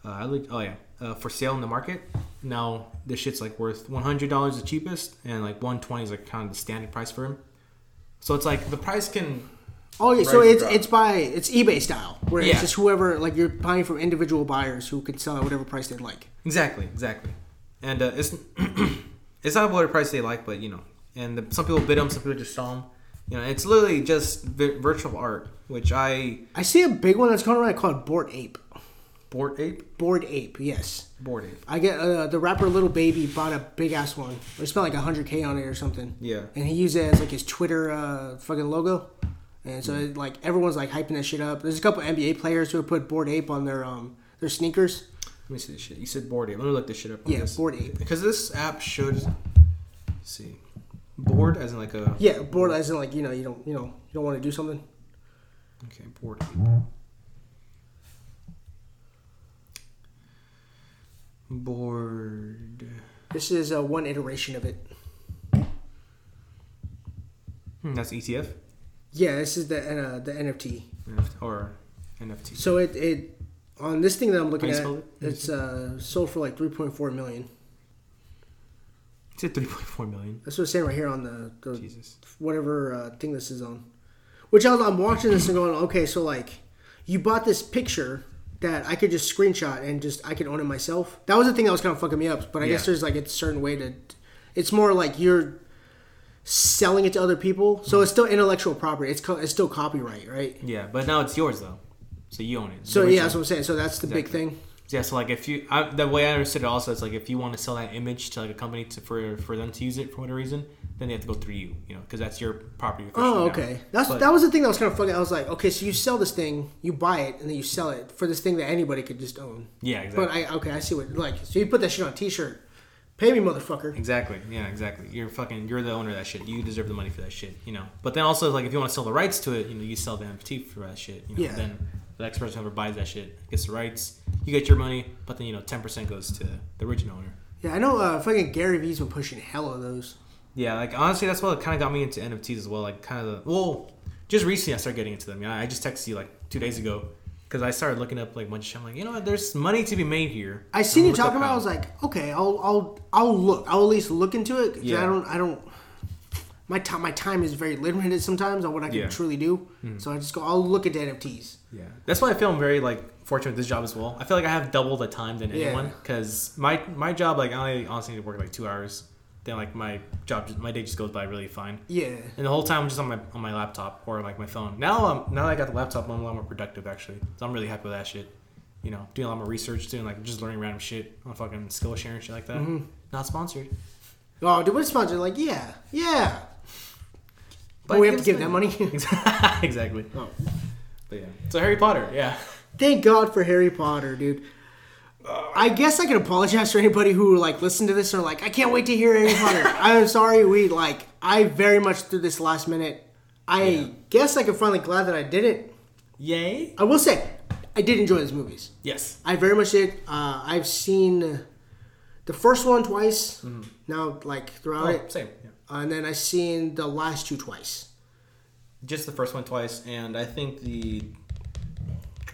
Uh, I looked, oh yeah, uh, for sale in the market. Now this shit's like worth one hundred dollars the cheapest, and like one hundred twenty dollars is like kind of the standard price for him. So it's like the price can. Oh yeah, so it's it's by it's eBay style where yeah. it's just whoever like you're buying from individual buyers who can sell at whatever price they'd like. Exactly, exactly. And uh, it's it's not whatever price they like, but you know, and the, some people bid them, some people just sell them. You know, it's literally just vi- virtual art, which I I see a big one that's going around called Bored Ape. Bored Ape? Bored Ape, yes. Bored Ape. I get uh, the rapper Lil Baby bought a big ass one. He spent like one hundred K on it or something. Yeah. And he used it as like his Twitter uh, fucking logo. And so it, like everyone's like hyping that shit up. There's a couple N B A players who have put Bored Ape on their um their sneakers. Let me see this shit. You said Bored Ape. Let me look this shit up. On yeah, this. Bored Ape. Because this app should see Bored as in like a yeah Bored as in like you know you don't you know you don't want to do something. Okay, Bored Ape. Board. This is uh, one iteration of it. Hmm, that's E T F? Yeah, this is the uh, the N F T. Or N F T. So it, it on this thing that I'm looking at, it? it's uh, sold for like three point four million dollars. It's at three point four million dollars. That's what it's saying right here on the, the Jesus. whatever uh, thing this is on. Which I was, I'm watching this and going, okay, so like you bought this picture that I could just screenshot and just I could own it myself. That was the thing that was kind of fucking me up. But I yeah. guess there's like a certain way to. It's more like you're selling it to other people, so it's still intellectual property. It's co- it's still copyright, right? Yeah, but now it's yours though, so you own it. So yeah, that's what I'm saying. So that's the exactly. big thing. Yeah, so like if you, I, the way I understood it also is like if you want to sell that image to like a company to for for them to use it for whatever reason, then they have to go through you, you know, because that's your property. Oh, okay. Now. That's but, that was the thing that was kind of funny. I was like, okay, so you sell this thing, you buy it, and then you sell it for this thing that anybody could just own. Yeah, exactly. But I okay, I see what like. So you put that shit on a T-shirt, pay me, motherfucker. Exactly. Yeah, exactly. You're fucking. You're the owner of that shit. You deserve the money for that shit. You know. But then also like if you want to sell the rights to it, you know, you sell the N F T for that shit. You know? Yeah. Then the next person who ever buys that shit gets the rights. You get your money, but then, you know, ten percent goes to the original owner. Yeah, I know uh, fucking Gary Vee's been pushing hella of those. Yeah, like, honestly, that's what kind of got me into N F Ts as well. Like, kind of the... Well, just recently I started getting into them. You know, I just texted you, like, two days ago because I started looking up, like, a bunch of shit. I'm like, you know what? There's money to be made here. I seen you talking about it. I was like, okay, I'll I'll, I'll look. I'll at least look into it. Yeah. I don't... I don't My time, my time is very limited sometimes on what I can yeah. truly do. Mm-hmm. So I just go, I'll look at the N F Ts. Yeah, that's why I feel I'm very like fortunate with this job as well. I feel like I have double the time than yeah. anyone because my my job, like, I only honestly need to work like two hours. Then like my job, my day just goes by really fine. Yeah. And the whole time I'm just on my on my laptop or like my phone. Now I'm now that I got the laptop, I'm a lot more productive actually. So I'm really happy with that shit. You know, doing a lot more research, doing like just learning random shit on fucking Skillshare and shit like that. Mm-hmm. Not sponsored. Oh, dude, we're sponsored. Like, yeah, yeah. But oh, we have to give them money? Exactly. Oh. But yeah. So Harry Potter, yeah. Thank God for Harry Potter, dude. Uh, I guess I can apologize for anybody who, like, listened to this and are like, I can't wait to hear Harry Potter. I'm sorry we, like, I very much threw this last minute. I yeah. guess I can finally glad that I did it. Yay. I will say, I did enjoy these movies. Yes. I very much did. Uh, I've seen the first one twice. Mm-hmm. Now, like, throughout oh, it. Same, yeah. Uh, and then I seen the last two twice. Just the first one twice, and I think the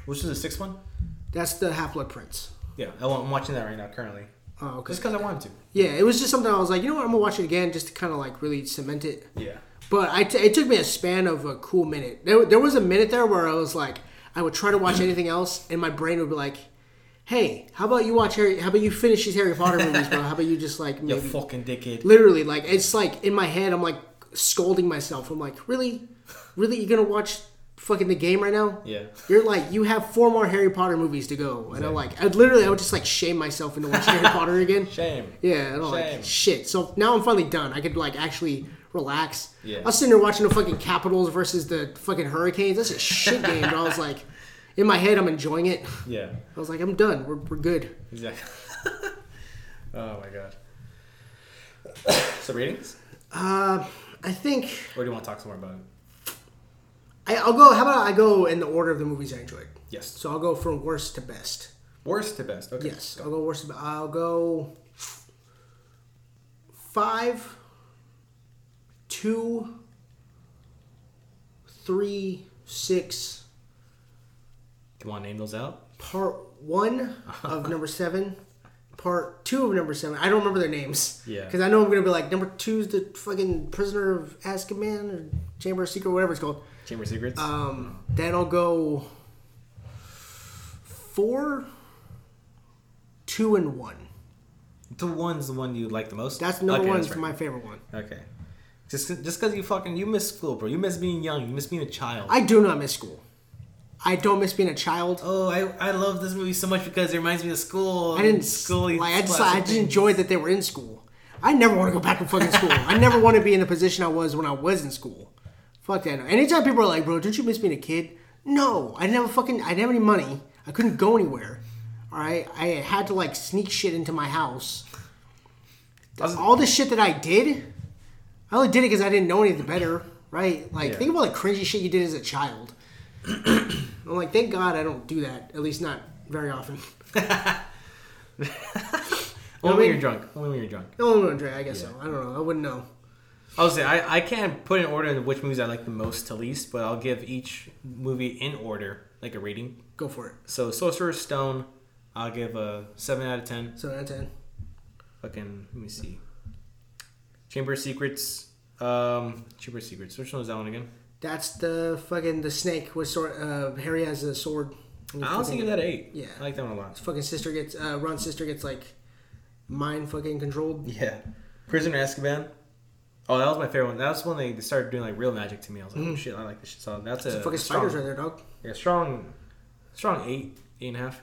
which is the sixth one. That's the Half-Blood Prince. Yeah, I'm watching that right now currently. Oh, okay. Just because I wanted to. Yeah, it was just something I was like, you know what, I'm gonna watch it again just to kind of like really cement it. Yeah. But I t- it took me a span of a cool minute. There there was a minute there where I was like, I would try to watch anything else, and my brain would be like, hey, how about you watch Harry? How about you finish these Harry Potter movies, bro? How about you just like maybe, you fucking dickhead? Literally, like it's like in my head, I'm like scolding myself. I'm like, really, really, you're gonna watch fucking The Game right now? Yeah. You're like, you have four more Harry Potter movies to go, and exactly. I'm like, I literally, I would just like shame myself into watching Harry Potter again. Shame. Yeah. And I'm shame. Like, shit. So now I'm finally done. I could like actually relax. Yeah. I was sitting there watching the fucking Capitals versus the fucking Hurricanes. That's a shit game. But I was like. In my head, I'm enjoying it. Yeah. I was like, I'm done. We're we're good. Exactly. Oh, my God. So, ratings? Uh, I think... Or do you want to talk some more about it? I, I'll go... How about I go in the order of the movies I enjoyed? Yes. So, I'll go from worst to best. Worst to best. Okay. Yes. Go. I'll go worst to best. I'll go... Five. Two. Three. Six. You want to name those out? Part one of number seven. Part two of number seven. I don't remember their names. Yeah. Because I know I'm going to be like, number two's the fucking Prisoner of Azkaban or Chamber of Secret, whatever it's called. Chamber of Secrets. Um, then I'll go four, two, and one. The one's the one you like the most? That's number okay, one's that's right. my favorite one. Okay. Just just because you fucking, you miss school, bro. You miss being young. You miss being a child. I do not miss school. I don't miss being a child. Oh, I, I love this movie so much because it reminds me of school. I didn't school. Like, I just I just enjoyed that they were in school. I never want to go back to fucking school. I never want to be in the position I was when I was in school. Fuck that. Anytime people are like, "Bro, don't you miss being a kid?" No, I never fucking I didn't have any money. I couldn't go anywhere. All right, I had to like sneak shit into my house. All the shit that I did, I only did it because I didn't know anything better, right? Like yeah. think about the cringy shit you did as a child. I'm like, thank God I don't do that. At least not very often. Only when you're drunk. Only when you're drunk. Only when I'm drunk. I guess yeah. so. I don't know. I wouldn't know. I would say I, I can't put in order which movies I like the most to least, but I'll give each movie in order like a rating. Go for it. So Sorcerer's Stone, I'll give a seven out of ten. Seven out of ten. Fucking let me see. Chamber of Secrets. Um, Chamber of Secrets. Which one is that one again? That's the fucking the snake with sword. Uh, Harry has a sword. I was thinking that eight. Yeah, I like that one a lot. His fucking sister gets uh, Ron's sister gets like mind fucking controlled. Yeah, Prisoner of Azkaban. Oh, that was my favorite one. That was when they started doing like real magic to me. I was like, mm. oh shit, I like this shit. So that's it's a fucking strong, spiders right there, dog. Yeah, strong, strong eight, eight and a half.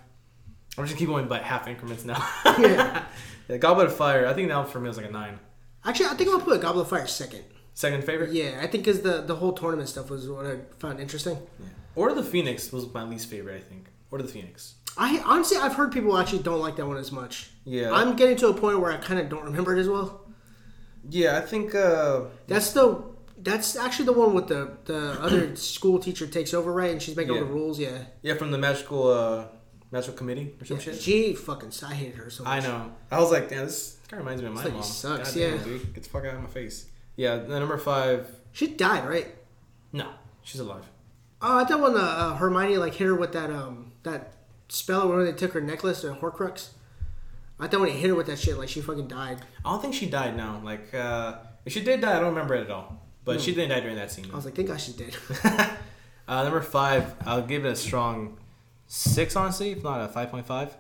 I'm just keep going by half increments now. yeah. yeah, Goblet of Fire. I think that one for me was like a nine. Actually, I think I'll put Goblet of Fire second. Second favorite? Yeah, I think because the, the whole tournament stuff was what I found interesting. Yeah. Order of the Phoenix was my least favorite, I think. Order of the Phoenix. I honestly, I've heard people actually don't like that one as much. Yeah. I'm getting to a point where I kind of don't remember it as well. Yeah, I think... Uh, that's the that's actually the one with the, the other school teacher takes over, right? And she's making yeah. all the rules, yeah. Yeah, from the magical uh, magical committee or some yeah, shit. She fucking... I hated her so much. I know. I was like, damn, this kind of reminds me of my like mom. Sucks, God, yeah. Damn, dude. Get the fuck out of my face. Yeah, number five. She died, right? No, she's alive. Oh, I thought when the, uh, Hermione like hit her with that um that spell where they took her necklace and Horcrux. I thought when he hit her with that shit, like she fucking died. I don't think she died. No, like uh, if she did die, I don't remember it at all. But no. She didn't die during that scene. I was like, thank God she's dead. uh, number five, I'll give it a strong six, honestly, if not a five point five.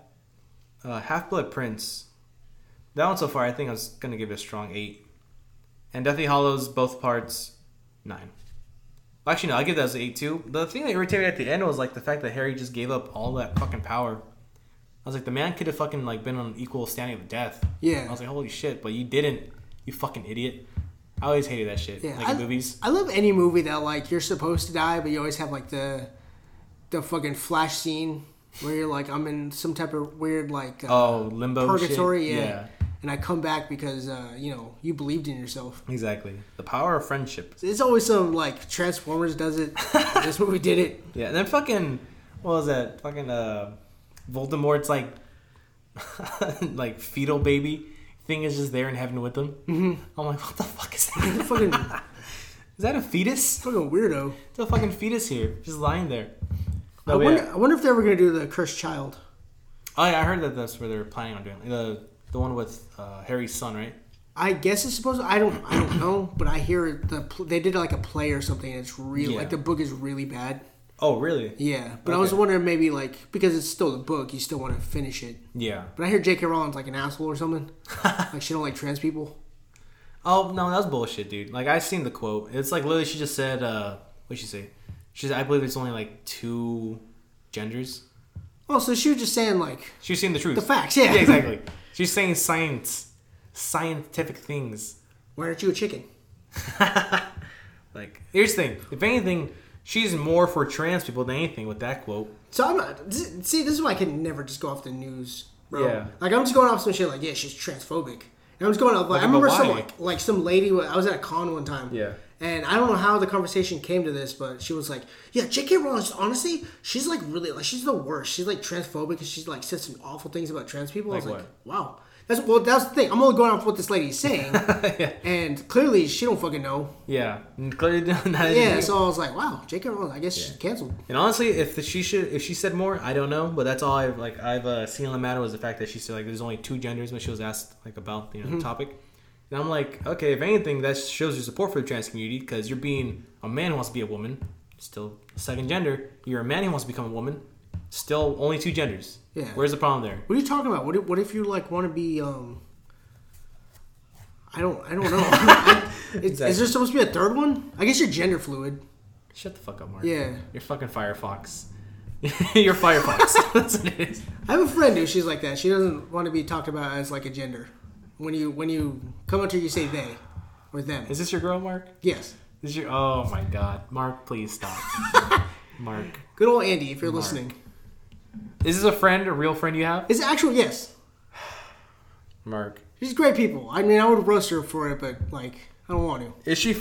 Uh, Half-Blood Prince. That one so far, I think I was gonna give it a strong eight. And Deathly Hallows, both parts, nine. Actually, no, I give that as an eight too. The thing that irritated me at the end was like the fact that Harry just gave up all that fucking power. I was like, the man could have fucking like been on an equal standing with death. Yeah. I was like, holy shit, but you didn't, you fucking idiot. I always hated that shit. Yeah. Like I, in movies. I love any movie that like you're supposed to die, but you always have like the the fucking flash scene where you're like, I'm in some type of weird like uh, oh limbo purgatory. Shit. Yeah. yeah. And I come back because, uh, you know, you believed in yourself. Exactly. The power of friendship. It's always some, like, Transformers does it. This movie did it. Yeah, and then fucking, what was that? Fucking, uh, Voldemort's, like, like, fetal baby thing is just there in heaven with them. Mm-hmm. I'm like, what the fuck is that? fucking, is that a fetus? Fucking weirdo. It's a fucking fetus here. Just lying there. No, I, wonder, yeah. I wonder if they were going to do the cursed child. Oh, yeah, I heard that that's where they were planning on doing it. The... The one with uh, Harry's son, right? I guess it's supposed to... I don't, I don't know, but I hear the they did like a play or something, and it's really... Yeah. Like, the book is really bad. Oh, really? Yeah. But okay. I was wondering maybe, like... Because it's still the book, you still want to finish it. Yeah. But I hear J K. Rowling's like an asshole or something. Like, she don't like trans people. Oh, no, that's bullshit, dude. Like, I seen the quote. It's like, literally, she just said... Uh, what'd she say? She said, I believe there's only, like, two genders. Oh, so she was just saying, like... She was saying the truth. The facts, yeah. Yeah, exactly. She's saying science, scientific things. Why aren't you a chicken? Like, here's the thing. If anything, she's more for trans people than anything with that quote. So I'm not... See, this is why I can never just go off the news, bro. Yeah. Like, I'm just going off some shit like, yeah, she's transphobic. And I'm just going off... Like, like I remember some, like, like, some lady... I was at a con one time. Yeah. And I don't know how the conversation came to this, but she was like, yeah, J K. Rowling, honestly, she's like really, like, she's the worst. She's like transphobic because she's like said some awful things about trans people. Like I was what? Like, wow. That's, well, that's the thing. I'm only going off what this lady's saying. Yeah. And clearly, she don't fucking know. Yeah. Clearly not. Yeah, so I was like, wow, J K. Rowling, I guess yeah. she's canceled. And honestly, if the, she should, if she said more, I don't know. But that's all I've, like, I've uh, seen on the matter was the fact that she said, like, there's only two genders when she was asked, like, about, you know, mm-hmm. the topic. And I'm like, okay, if anything, that shows your support for the trans community because you're being a man who wants to be a woman, still second gender. You're a man who wants to become a woman, still only two genders. Yeah. Where's the problem there? What are you talking about? What if, what if you like want to be? Um, I don't, I don't know. I, it, exactly. Is there supposed to be a third one? I guess you're gender fluid. Shut the fuck up, Mark. Yeah. You're fucking Firefox. You're Firefox. That's what it is. I have a friend who she's like that. She doesn't want to be talked about as like a gender. When you when you come up to her, you say they or them. Is this your girl, Mark? Yes. This is your... Oh, my God. Mark, please stop. Mark. Good old Andy, if you're Mark. Listening. Is this a friend, a real friend you have? Is it actual? Yes. Mark. She's great people. I mean, I would roast her for it, but, like, I don't want to. Is she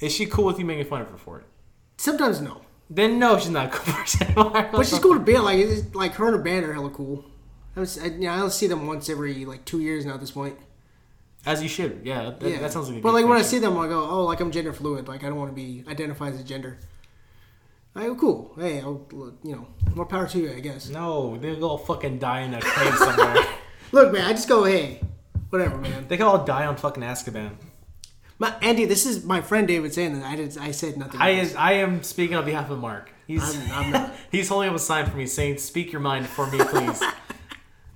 is she cool with you making fun of her for it? Sometimes no. Then no, she's not cool for it. But she's cool to band. Like, it's, like her and her band are hella cool. I was, I, you know, I don't see them once every like two years now at this point. As you should, yeah. That, yeah. that sounds like a good. But like picture. When I see them, I go, oh, like I'm gender fluid. Like I don't want to be identified as a gender. I go, cool. Hey, I'll, you know, more power to you, I guess. No, they'll go fucking die in a cave somewhere. Look, man, I just go, hey, whatever, man. They could all die on fucking Azkaban. My, Andy, this is my friend David saying that I did. I said nothing. I is, I am speaking on behalf of Mark. He's I'm, I'm not. He's holding up a sign for me saying, "Speak your mind for me, please."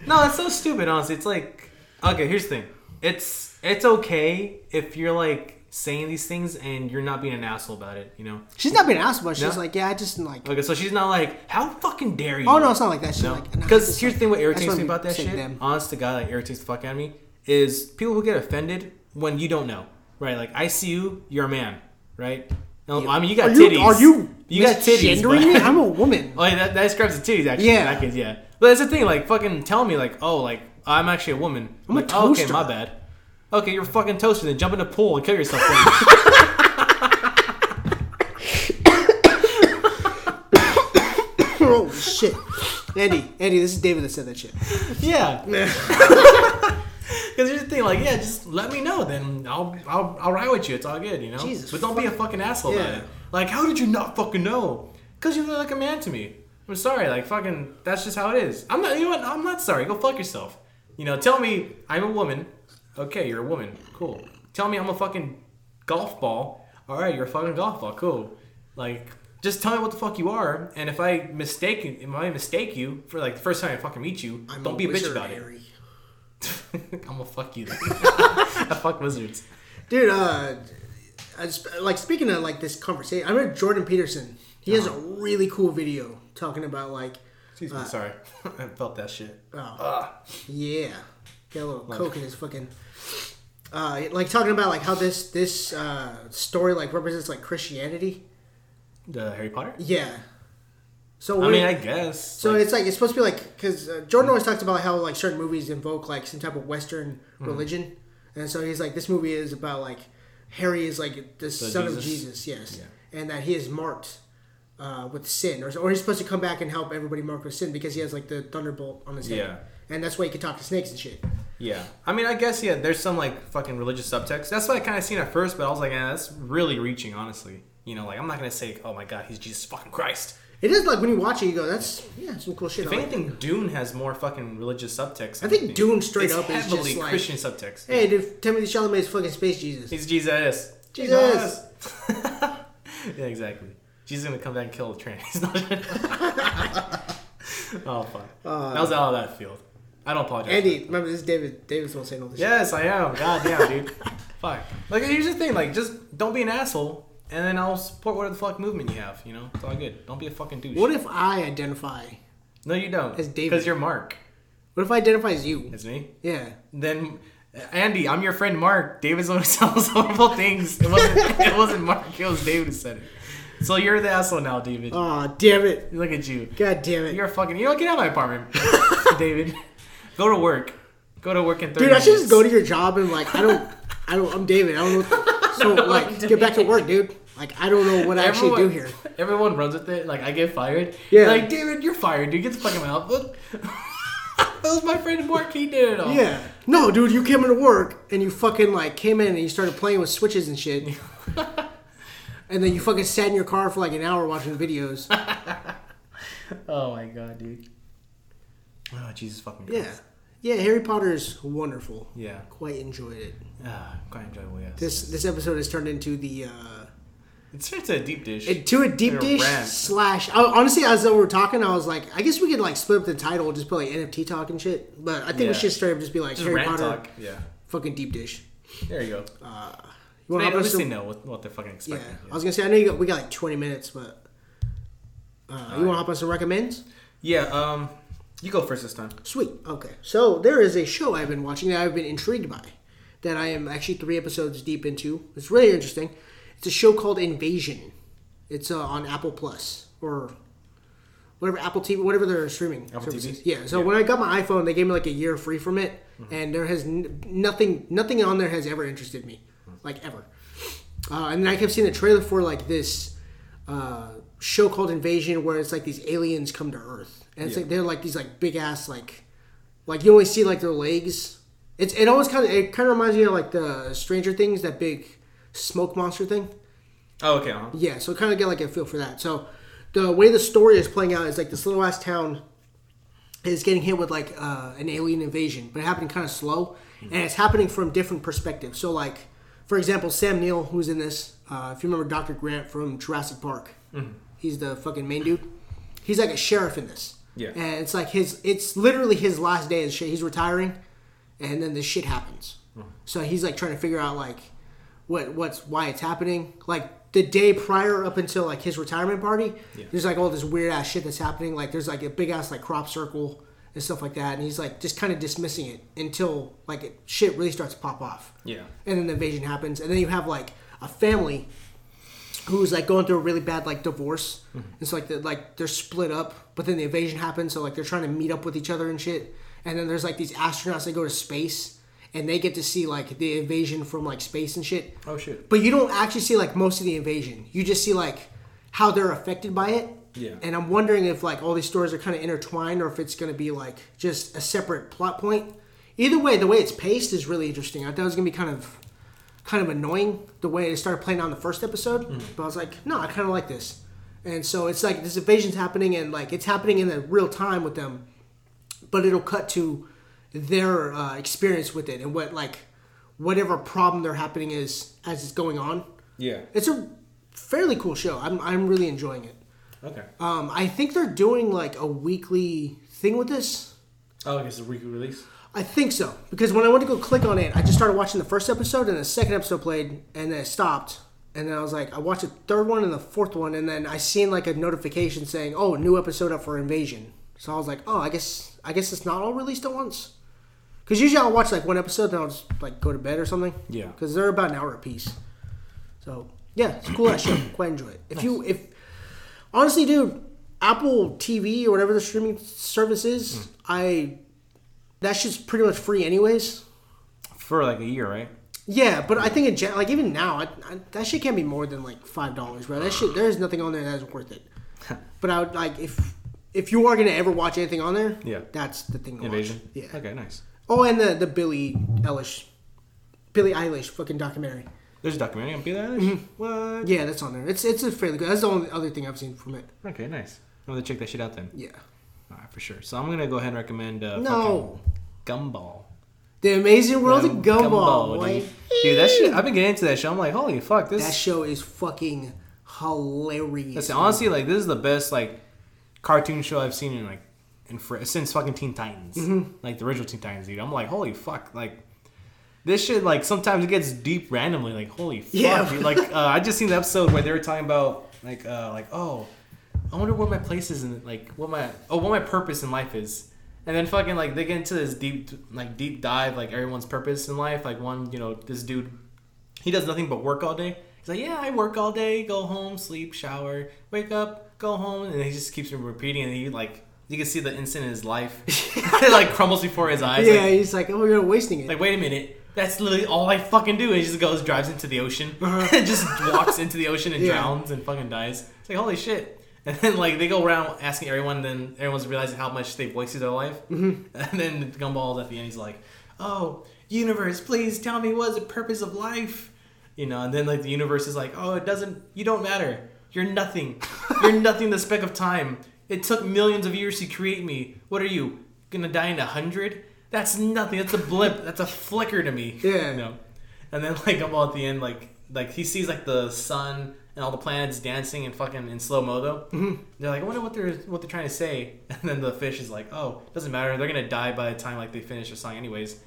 No, that's so stupid. Honestly, it's like, okay, here's the thing. It's it's okay if you're like saying these things and you're not being an asshole about it, you know. She's not being an asshole, but she's no? like, yeah, I just like. Okay, so she's not like, how fucking dare you? Oh no, it's not like that. She's no. like, because no, here's like, the thing: what irritates me about that shit, them. honest to God, that like, irritates the fuck out of me, is people who get offended when you don't know, right? Like, I see you, you're a man, right? No, yeah. I mean, you got are titties. You, are you? You got titties. But... me? I'm a woman. Oh, yeah, that, that describes the titties actually. Yeah, can, yeah. But that's the thing, like, fucking tell me, like, oh, like. I'm actually a woman. I'm like, a toaster. Oh, okay, my bad. Okay, you're a fucking toaster. Then jump in the pool and kill yourself. Oh, shit. Andy, Andy, this is David that said that shit. Yeah. Because here's the thing, like, yeah, just let me know. Then I'll I'll, I'll ride with you. It's all good, you know? Jesus but don't fuck. be a fucking asshole yeah. about it. Like, how did you not fucking know? Because you look like a man to me. I'm sorry, like, fucking, that's just how it is. I'm not, you know what, I'm not sorry, go fuck yourself. You know, tell me I'm a woman, okay, you're a woman, cool. Tell me I'm a fucking golf ball, alright, you're a fucking golf ball, cool. Like, just tell me what the fuck you are, and if I mistake if I mistake you for, like, the first time I fucking meet you, I'm don't be a bitch about Harry. it. I'm gonna fuck you. I fuck wizards. Dude, uh, I just, like, speaking of, like, this conversation, I read Jordan Peterson. He has uh-huh. a really cool video talking about, like... Excuse me, uh, sorry. I felt that shit. Oh. Uh. Yeah. Got a little like. Coke in his fucking... Uh, like, talking about, like, how this this uh, story, like, represents, like, Christianity. The Harry Potter? Yeah. So I mean, you, I guess. So like, it's, like, it's supposed to be, like... Because uh, Jordan mm. always talks about how, like, certain movies invoke, like, some type of Western mm. religion. And so he's, like, this movie is about, like... Harry is, like, the, the son Jesus. of Jesus, yes. Yeah. And that he is marked... Uh, with sin, or, or he's supposed to come back and help everybody mark with sin because he has like the thunderbolt on his head, yeah. and that's why he can talk to snakes and shit. Yeah, I mean, I guess yeah, there's some like fucking religious subtext. That's what I kind of seen at first, but I was like, eh, that's really reaching, honestly. You know, like I'm not gonna say, oh my god, he's Jesus fucking Christ. It is like when you watch it, you go, that's yeah, some cool shit. If I anything, like Dune has more fucking religious subtext. I think anything. Dune straight it's up is just like Christian subtext. Hey, dude, Timothy Chalamet is fucking space Jesus. He's Jesus. Jesus. Yeah, exactly. Jesus is going to come back and kill the train. He's not gonna... Oh, fuck. Uh, that was out of that field. I don't apologize. Andy, remember, this is David. David's won't say no this Yes, shit. I am. God damn, dude. Fuck. Like, here's the thing. Like, just don't be an asshole, and then I'll support whatever the fuck movement you have. You know? It's all good. Don't be a fucking douche. What if I identify... No, you don't. As David. Because you're Mark. What if I identify as you? As me? Yeah. Then... Andy, I'm your friend Mark. David's one who tells horrible things. It wasn't, it wasn't Mark. It was David who said it. So you're the asshole now, David. Aw, oh, damn it. Look at you. God damn it. You're fucking... You don't get out of my apartment, David. Go to work. Go to work in thirty Dude, minutes. I should just go to your job and like, I don't... I don't... I'm David. I don't know... What, so, no, like, get back to work, dude. Like, I don't know what I everyone, actually do here. Everyone runs with it. Like, I get fired. Yeah. Like, David, you're fired, dude. Get the fuck out of my outlook. That was my friend Mark. He did it all. Yeah. No, dude, you came into work and you fucking, like, came in and you started playing with switches and shit. And then you fucking sat in your car for like an hour watching videos. Oh my god, dude. Oh, Jesus fucking Christ. Yeah. Yeah, Harry Potter is wonderful. Yeah. Quite enjoyed it. Ah, quite enjoyable, yes. This this episode has turned into the... Uh, it's turned into a deep dish. Into a deep dish a slash... I, honestly, as we were talking, I was like, I guess we could like split up the title and just put like N F T talk and shit. But I think yeah. we should straight up just be like just Harry Potter. Talk. Yeah. Fucking deep dish. There you go. Uh... You want to obviously know what, what they're fucking expecting. Yeah. Yeah. I was gonna say I know you got, we got like twenty minutes, but uh, uh, you want to hop on some recommends? Yeah, um, you go first this time. Sweet. Okay, so there is a show I've been watching that I've been intrigued by, that I am actually three episodes deep into. It's really interesting. It's a show called Invasion. It's uh, on Apple Plus or whatever Apple T V, whatever they're streaming. Apple T V. Yeah. So yeah. when I got my iPhone, they gave me like a year free from it, mm-hmm. and there has n- nothing, nothing on there has ever interested me. Like, ever. Uh, and then I kept seeing the trailer for, like, this uh, show called Invasion where it's, like, these aliens come to Earth. And it's, yeah. like, they're, like, these, like, big-ass, like, Like you only see like their legs. It's it always kind of it kind of reminds me of like the Stranger Things, that big smoke monster thing. Oh, okay. Uh-huh. Yeah, so kind of get like a feel for that. So the way the story is playing out is like this little ass town is getting hit with like uh, an alien invasion, but it happened kind of slow, mm-hmm. and it's happening from different perspectives. So like, for example, Sam Neill, who's in this, uh, if you remember Doctor Grant from Jurassic Park, mm-hmm. he's the fucking main dude. He's like a sheriff in this. Yeah. And it's like his, it's literally his last day of shit. He's retiring, and then this shit happens. Mm-hmm. So he's like trying to figure out like what what's why it's happening. Like the day prior up until like his retirement party, yeah. there's like all this weird ass shit that's happening. Like there's like a big ass like crop circle and stuff like that, and he's like just kind of dismissing it until like it, shit really starts to pop off. Yeah. And then the invasion happens, and then you have like a family who's like going through a really bad like divorce. Mm-hmm. It's like the, like they're split up, but then the invasion happens, so like they're trying to meet up with each other and shit. And then there's like these astronauts that go to space, and they get to see like the invasion from like space and shit. Oh shit! But you don't actually see like most of the invasion. You just see like how they're affected by it. Yeah. And I'm wondering if like all these stories are kind of intertwined, or if it's going to be like just a separate plot point. Either way, the way it's paced is really interesting. I thought it was going to be kind of, kind of annoying the way it started playing on the first episode. Mm-hmm. But I was like, no, I kind of like this. And so it's like this invasion's happening, and like it's happening in the real time with them, but it'll cut to their uh, experience with it and what like whatever problem they're happening is as it's going on. Yeah, it's a fairly cool show. I'm I'm really enjoying it. Okay. Um, I think they're doing like a weekly thing with this. Oh, like it's a weekly release. I think so, because when I went to go click on it, I just started watching the first episode, and the second episode played, and then it stopped, and then I was like, I watched the third one and the fourth one, and then I seen like a notification saying, "Oh, new episode up for invasion." So I was like, "Oh, I guess I guess it's not all released at once." Because usually I'll watch like one episode and I'll just like go to bed or something. Yeah. Because they're about an hour apiece. So yeah, it's a cool ass show. Quite enjoy it. If nice. you if honestly, dude, Apple T V or whatever the streaming service is, mm. I that shit's pretty much free anyways. For like a year, right? Yeah, but I think it, like even now, I, I, that shit can't be more than like five dollars, bro. That shit, there's nothing on there that is worth it. But I would like if if you are gonna ever watch anything on there, yeah, that's the thing. To Invasion. Watch. Yeah. Okay. Nice. Oh, and the, the Billie Eilish, Billie Eilish fucking documentary. There's a documentary on Billie Eilish? Mm-hmm. What? Yeah, that's on there. It's it's a fairly good. That's the only other thing I've seen from it. Okay, nice. I'm going to check that shit out then. Yeah. All right, for sure. So I'm going to go ahead and recommend uh, no. fucking Gumball. The Amazing World no, of Gumball. Gumball dude. dude, that shit, I've been getting into that show. I'm like, holy fuck. This That show is fucking hilarious. Listen, honestly, like this is the best like cartoon show I've seen in like And for, since fucking Teen Titans, mm-hmm. like the original Teen Titans, dude, I'm like, holy fuck, like this shit, like sometimes it gets deep randomly, like holy fuck, yeah. dude. Like uh, I just seen the episode where they were talking about like, uh, like oh, I wonder what my place is and like what my oh what my purpose in life is, and then fucking like they get into this deep like deep dive like everyone's purpose in life, like one you know this dude, he does nothing but work all day. He's like, yeah, I work all day, go home, sleep, shower, wake up, go home, and he just keeps repeating, and he like. You can see the instant in his life. It like crumbles before his eyes. Yeah, like, he's like, oh, you're wasting it. Like, wait a minute. That's literally all I fucking do. And he just goes, drives into the ocean. Uh-huh. Just walks into the ocean and yeah. drowns and fucking dies. It's like, holy shit. And then, like, they go around asking everyone, then everyone's realizing how much they've wasted their life. Mm-hmm. And then Gumball's at the end, he's like, oh, universe, please tell me what's the purpose of life? You know, and then, like, the universe is like, oh, it doesn't, you don't matter. You're nothing. You're nothing, the speck of time. It took millions of years to create me. What are you, gonna die in a hundred? That's nothing. That's a blip. That's a flicker to me. Yeah. You know? And then like I'm all at the end, like like he sees like the sun and all the planets dancing and fucking in slow mo though. Mm-hmm. They're like, I wonder what they're what they're trying to say. And then the fish is like, oh, it doesn't matter. They're gonna die by the time like they finish their song anyways.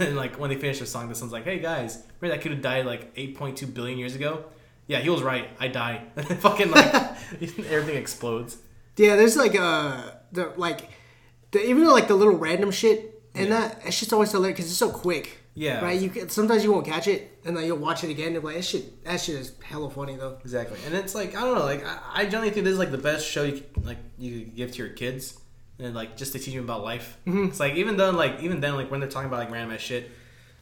And like when they finish their song, the sun's like, hey guys, remember that kid who died like eight point two billion years ago? Yeah, he was right. I die. And then fucking like everything explodes. Yeah, there's like uh the like the even though like the little random shit and yeah. that, that shit's always hilarious because it's so quick. Yeah, right. You can, sometimes you won't catch it and then like, you'll watch it again. And like that shit, that shit is hella funny though. Exactly, and it's like I don't know, like I, I generally think this is like the best show you can, like you could give to your kids and like just to teach them about life. Mm-hmm. It's like even though like even then like when they're talking about like random ass shit,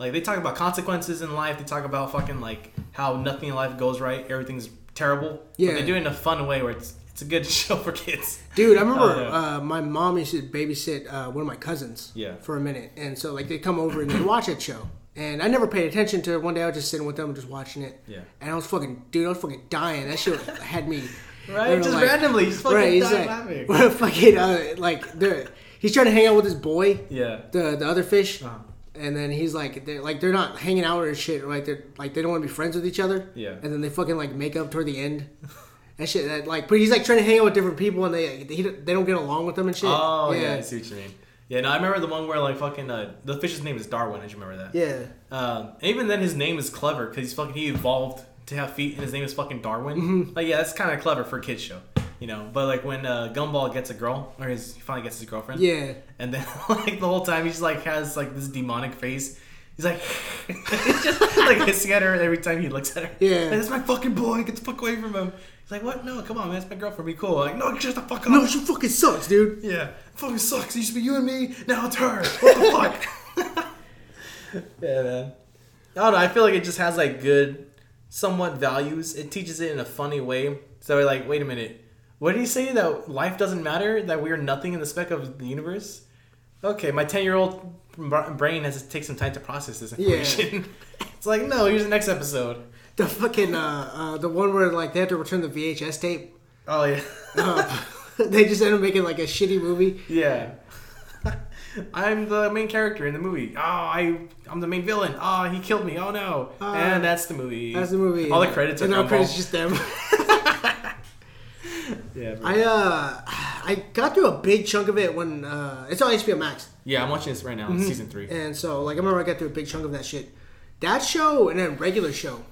like they talk about consequences in life. They talk about fucking like how nothing in life goes right, everything's terrible. Yeah, but they do it in a fun way where it's It's a good show for kids. Dude, I remember oh, yeah. uh, my mom used to babysit uh, one of my cousins yeah. for a minute. And so, like, they'd come over and they'd watch that show. And I never paid attention to it. One day I was just sitting with them just watching it. Yeah. And I was fucking, dude, I was fucking dying. That shit had me. Right? Just like, randomly. Just fucking right, dying laughing. Like, fucking, uh, like, they're, he's trying to hang out with his boy. Yeah. The the other fish. Uh-huh. And then he's like, they're, like, they're not hanging out or shit. Or like, they're, like, they don't want to be friends with each other. Yeah. And then they fucking, like, make up toward the end. And shit, that, like, but he's like trying to hang out with different people, and they he, they don't get along with them and shit. Oh yeah, yeah I see what you mean. Yeah, no, I remember the one where like fucking uh, the fish's name is Darwin. Did you remember that? Yeah. Um, and even then, his name is clever because he's fucking he evolved to have feet, and his name is fucking Darwin. Mm-hmm. Like, yeah, that's kind of clever for a kids show, you know. But like when uh, Gumball gets a girl, or his he finally gets his girlfriend. Yeah. And then like the whole time he's like has like this demonic face. He's like, he's just like hissing at her every time he looks at her. Yeah. That's my fucking boy. Get the fuck away from him. He's like, what? No, come on, man. It's my girlfriend. Be cool. I'm like, no, shut the fuck up. No, she fucking sucks, dude. Yeah. Fucking sucks. It used to be you and me. Now it's her. What the fuck? Yeah, man. I don't know. I feel like it just has like good, somewhat values. It teaches it in a funny way. So we're like, wait a minute. What did he say? That life doesn't matter? That we are nothing in the speck of the universe? Okay, my ten-year-old brain has to take some time to process this information. Yeah. It's like, no, here's the next episode. The fucking, uh, uh, the one where, like, they have to return the V H S tape. Oh, yeah. uh, they just end up making, like, a shitty movie. Yeah. I'm the main character in the movie. Oh, I, I'm the main villain. Oh, he killed me. Oh, no. Uh, and that's the movie. That's the movie. All yeah. the credits are And all the credits just them. Yeah, I uh, I got through a big chunk of it when uh, it's on H B O Max. Yeah, I'm watching this right now. It's mm-hmm. season three. And so, like, I remember I got through a big chunk of that shit. That show and then regular show.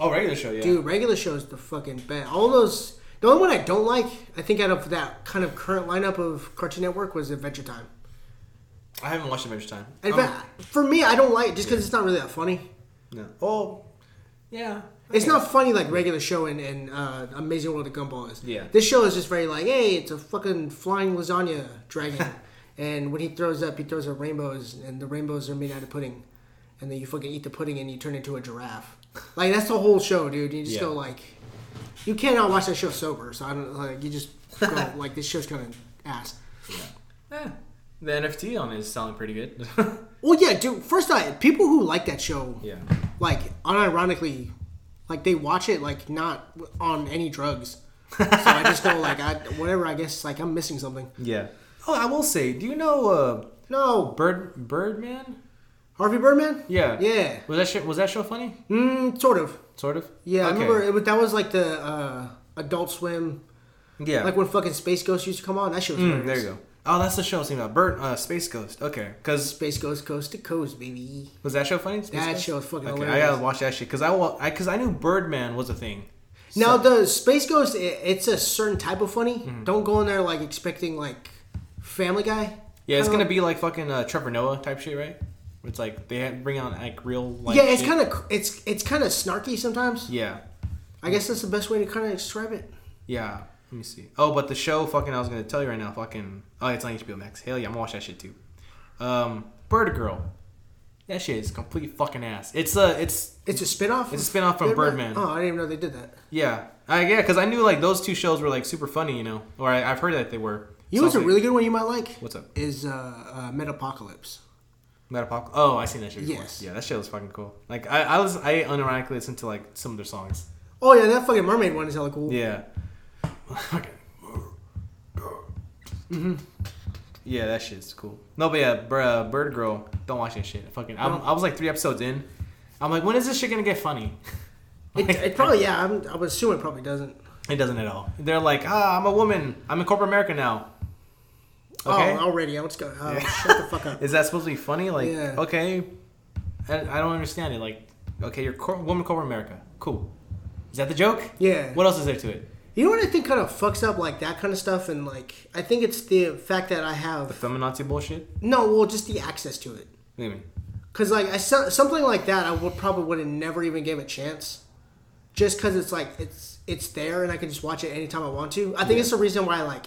Oh, regular show, yeah. Dude, regular show is the fucking best. All those. The only one I don't like, I think, out of that kind of current lineup of Cartoon Network was Adventure Time. I haven't watched Adventure Time. In fact, oh. for me, I don't like it just because yeah. it's not really that funny. No. Oh, yeah. It's not funny like regular show and, and uh, Amazing World of Gumball is. Yeah. This show is just very like, hey, it's a fucking flying lasagna dragon. And when he throws up, he throws up rainbows, and the rainbows are made out of pudding. And then you fucking eat the pudding and you turn into a giraffe. Like, that's the whole show, dude. You just yeah. go like, you cannot watch that show sober. So I don't, like, you just go like, this show's kind of ass. Yeah. Eh, the N F T on it is selling pretty good. Well, yeah, dude. First off, people who like that show, yeah, like, unironically... Like, they watch it, like, not on any drugs. So I just go, like, I, whatever, I guess, like, I'm missing something. Yeah. Oh, I will say, do you know, uh... No. Bird, Birdman? Harvey Birdman? Yeah. Yeah. Was that show, was that show funny? Mm, sort of. Sort of? Yeah, okay. I remember, it was, that was, like, the, uh, Adult Swim. Yeah. Like, when fucking Space Ghost used to come on, that shit was mm, there you go. Oh, that's the show I was thinking about. Bird, uh, Space Ghost. Okay. Cause Space Ghost, Coast to Coast, baby. Was that show funny? Space that Ghost? Show was fucking okay, hilarious. I gotta watch that shit. Because I, I, cause I knew Birdman was a thing. So. Now, the Space Ghost, it, it's a certain type of funny. Mm-hmm. Don't go in there, like, expecting, like, Family Guy. Yeah, it's gonna like. be like fucking uh, Trevor Noah type shit, right? It's like, they bring on, like, real life Yeah, it's kind of it's it's kind of snarky sometimes. Yeah. I guess that's the best way to kind of describe it. Yeah. Let me see. Oh, but the show, fucking, I was going to tell you right now, fucking, oh, it's on H B O Max. Hell yeah, I'm going to watch that shit too. Um, Bird Girl. That shit is complete fucking ass. It's a, it's... It's a spinoff? It's a spinoff from Birdman. Birdman. Oh, I didn't even know they did that. Yeah. I, yeah, because I knew, like, those two shows were, like, super funny, you know? Or I, I've heard that they were. You know what's a really good one you might like? What's up? Is, uh, uh Metapocalypse. Metapocalypse? Oh, I seen that shit before. Yes. Yeah, that shit was fucking cool. Like, I, I was, I unironically listened to, like, some of their songs. Oh, yeah, that fucking mermaid one is hella cool. Yeah. Okay. Mm-hmm. Yeah, that shit's cool. No, but yeah, bruh, Bird Girl, don't watch that shit. Fucking, I'm, I was like three episodes in. I'm like, when is this shit gonna get funny? Like, it, it probably, yeah. I'm, I would assume it probably doesn't. It doesn't at all. They're like, ah, I'm a woman. I'm in corporate America now. Okay? Oh, already. I'm just going. Oh, yeah. Shut the fuck up. Is that supposed to be funny? Like, yeah. okay, I, I don't understand it. Like, okay, you're cor- woman corporate America. Cool. Is that the joke? Yeah. What else is there to it? You know what I think kind of fucks up, like, that kind of stuff? And, like, I think it's the fact that I have... The feminazi bullshit? No, well, just the access to it. What do you mean? Because, like, I, something like that, I would probably would have never even gave a chance. Just because it's, like, it's it's there and I can just watch it anytime I want to. I think yeah. it's the reason why, like,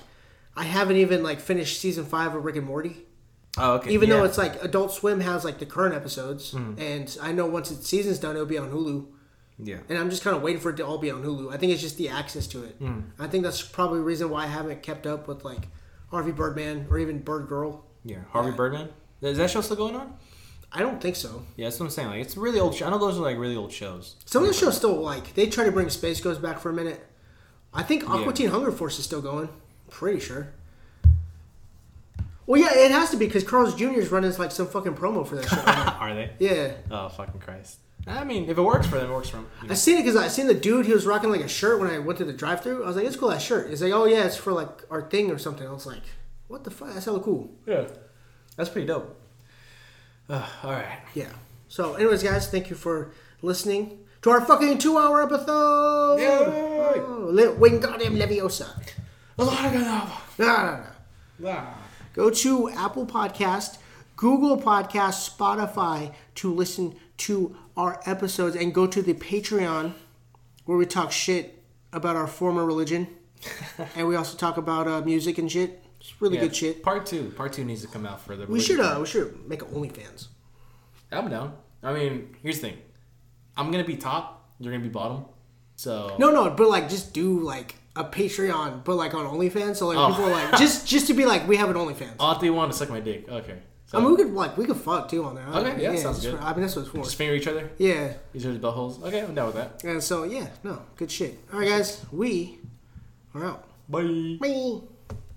I haven't even, like, finished season five of Rick and Morty. Oh, okay. Even yeah. though it's, like, Adult Swim has, like, the current episodes. Mm-hmm. And I know once its season's done, it'll be on Hulu. Yeah. And I'm just kind of waiting for it to all be on Hulu. I think it's just the access to it. Mm. I think that's probably the reason why I haven't kept up with like Harvey Birdman or even Bird Girl. Yeah, Harvey yeah. Birdman? Is that show still going on? I don't think so. Yeah, that's what I'm saying. Like, it's a really old show. I know those are like really old shows. Some of the shows still like, they try to bring Space Ghost back for a minute. I think Aqua yeah. Teen Hunger Force is still going. Pretty sure. Well, yeah, it has to be because Carl's Junior is running like some fucking promo for that show. Are they? Yeah. Oh, fucking Christ. I mean, if it works for them, it works for them. You know. I seen it because I seen the dude, he was rocking like a shirt when I went to the drive-thru. I was like, it's cool, that shirt. He's like, oh yeah, it's for like our thing or something. I was like, what the fuck? That's hella cool. Yeah. That's pretty dope. Uh, all right. Yeah. So, anyways, guys, thank you for listening to our fucking two-hour episode. Yay! Oh, Wingardium Leviosa. No, no, no, no. Go to Apple Podcast, Google Podcast, Spotify to listen to our episodes, and go to the Patreon where we talk shit about our former religion, and we also talk about uh, music and shit. It's really yeah, good shit. Part two, part two needs to come out for the. We should, uh, we should make an OnlyFans. I'm down. I mean, here's the thing: I'm gonna be top, you're gonna be bottom. So no, no, but like, just do like a Patreon, but like on OnlyFans. So like, oh. people are like just just to be like, we have an OnlyFans. Oh, if they want to suck my dick, okay. So. I mean, we could like we could fuck too on there. Okay, like, yeah, yeah, sounds good. For, I mean, that's what it's for. Just finger each other. Yeah. These are the buttholes. Okay, I'm down with that. And so yeah, no, good shit. All right, guys, we are out. Bye. Bye.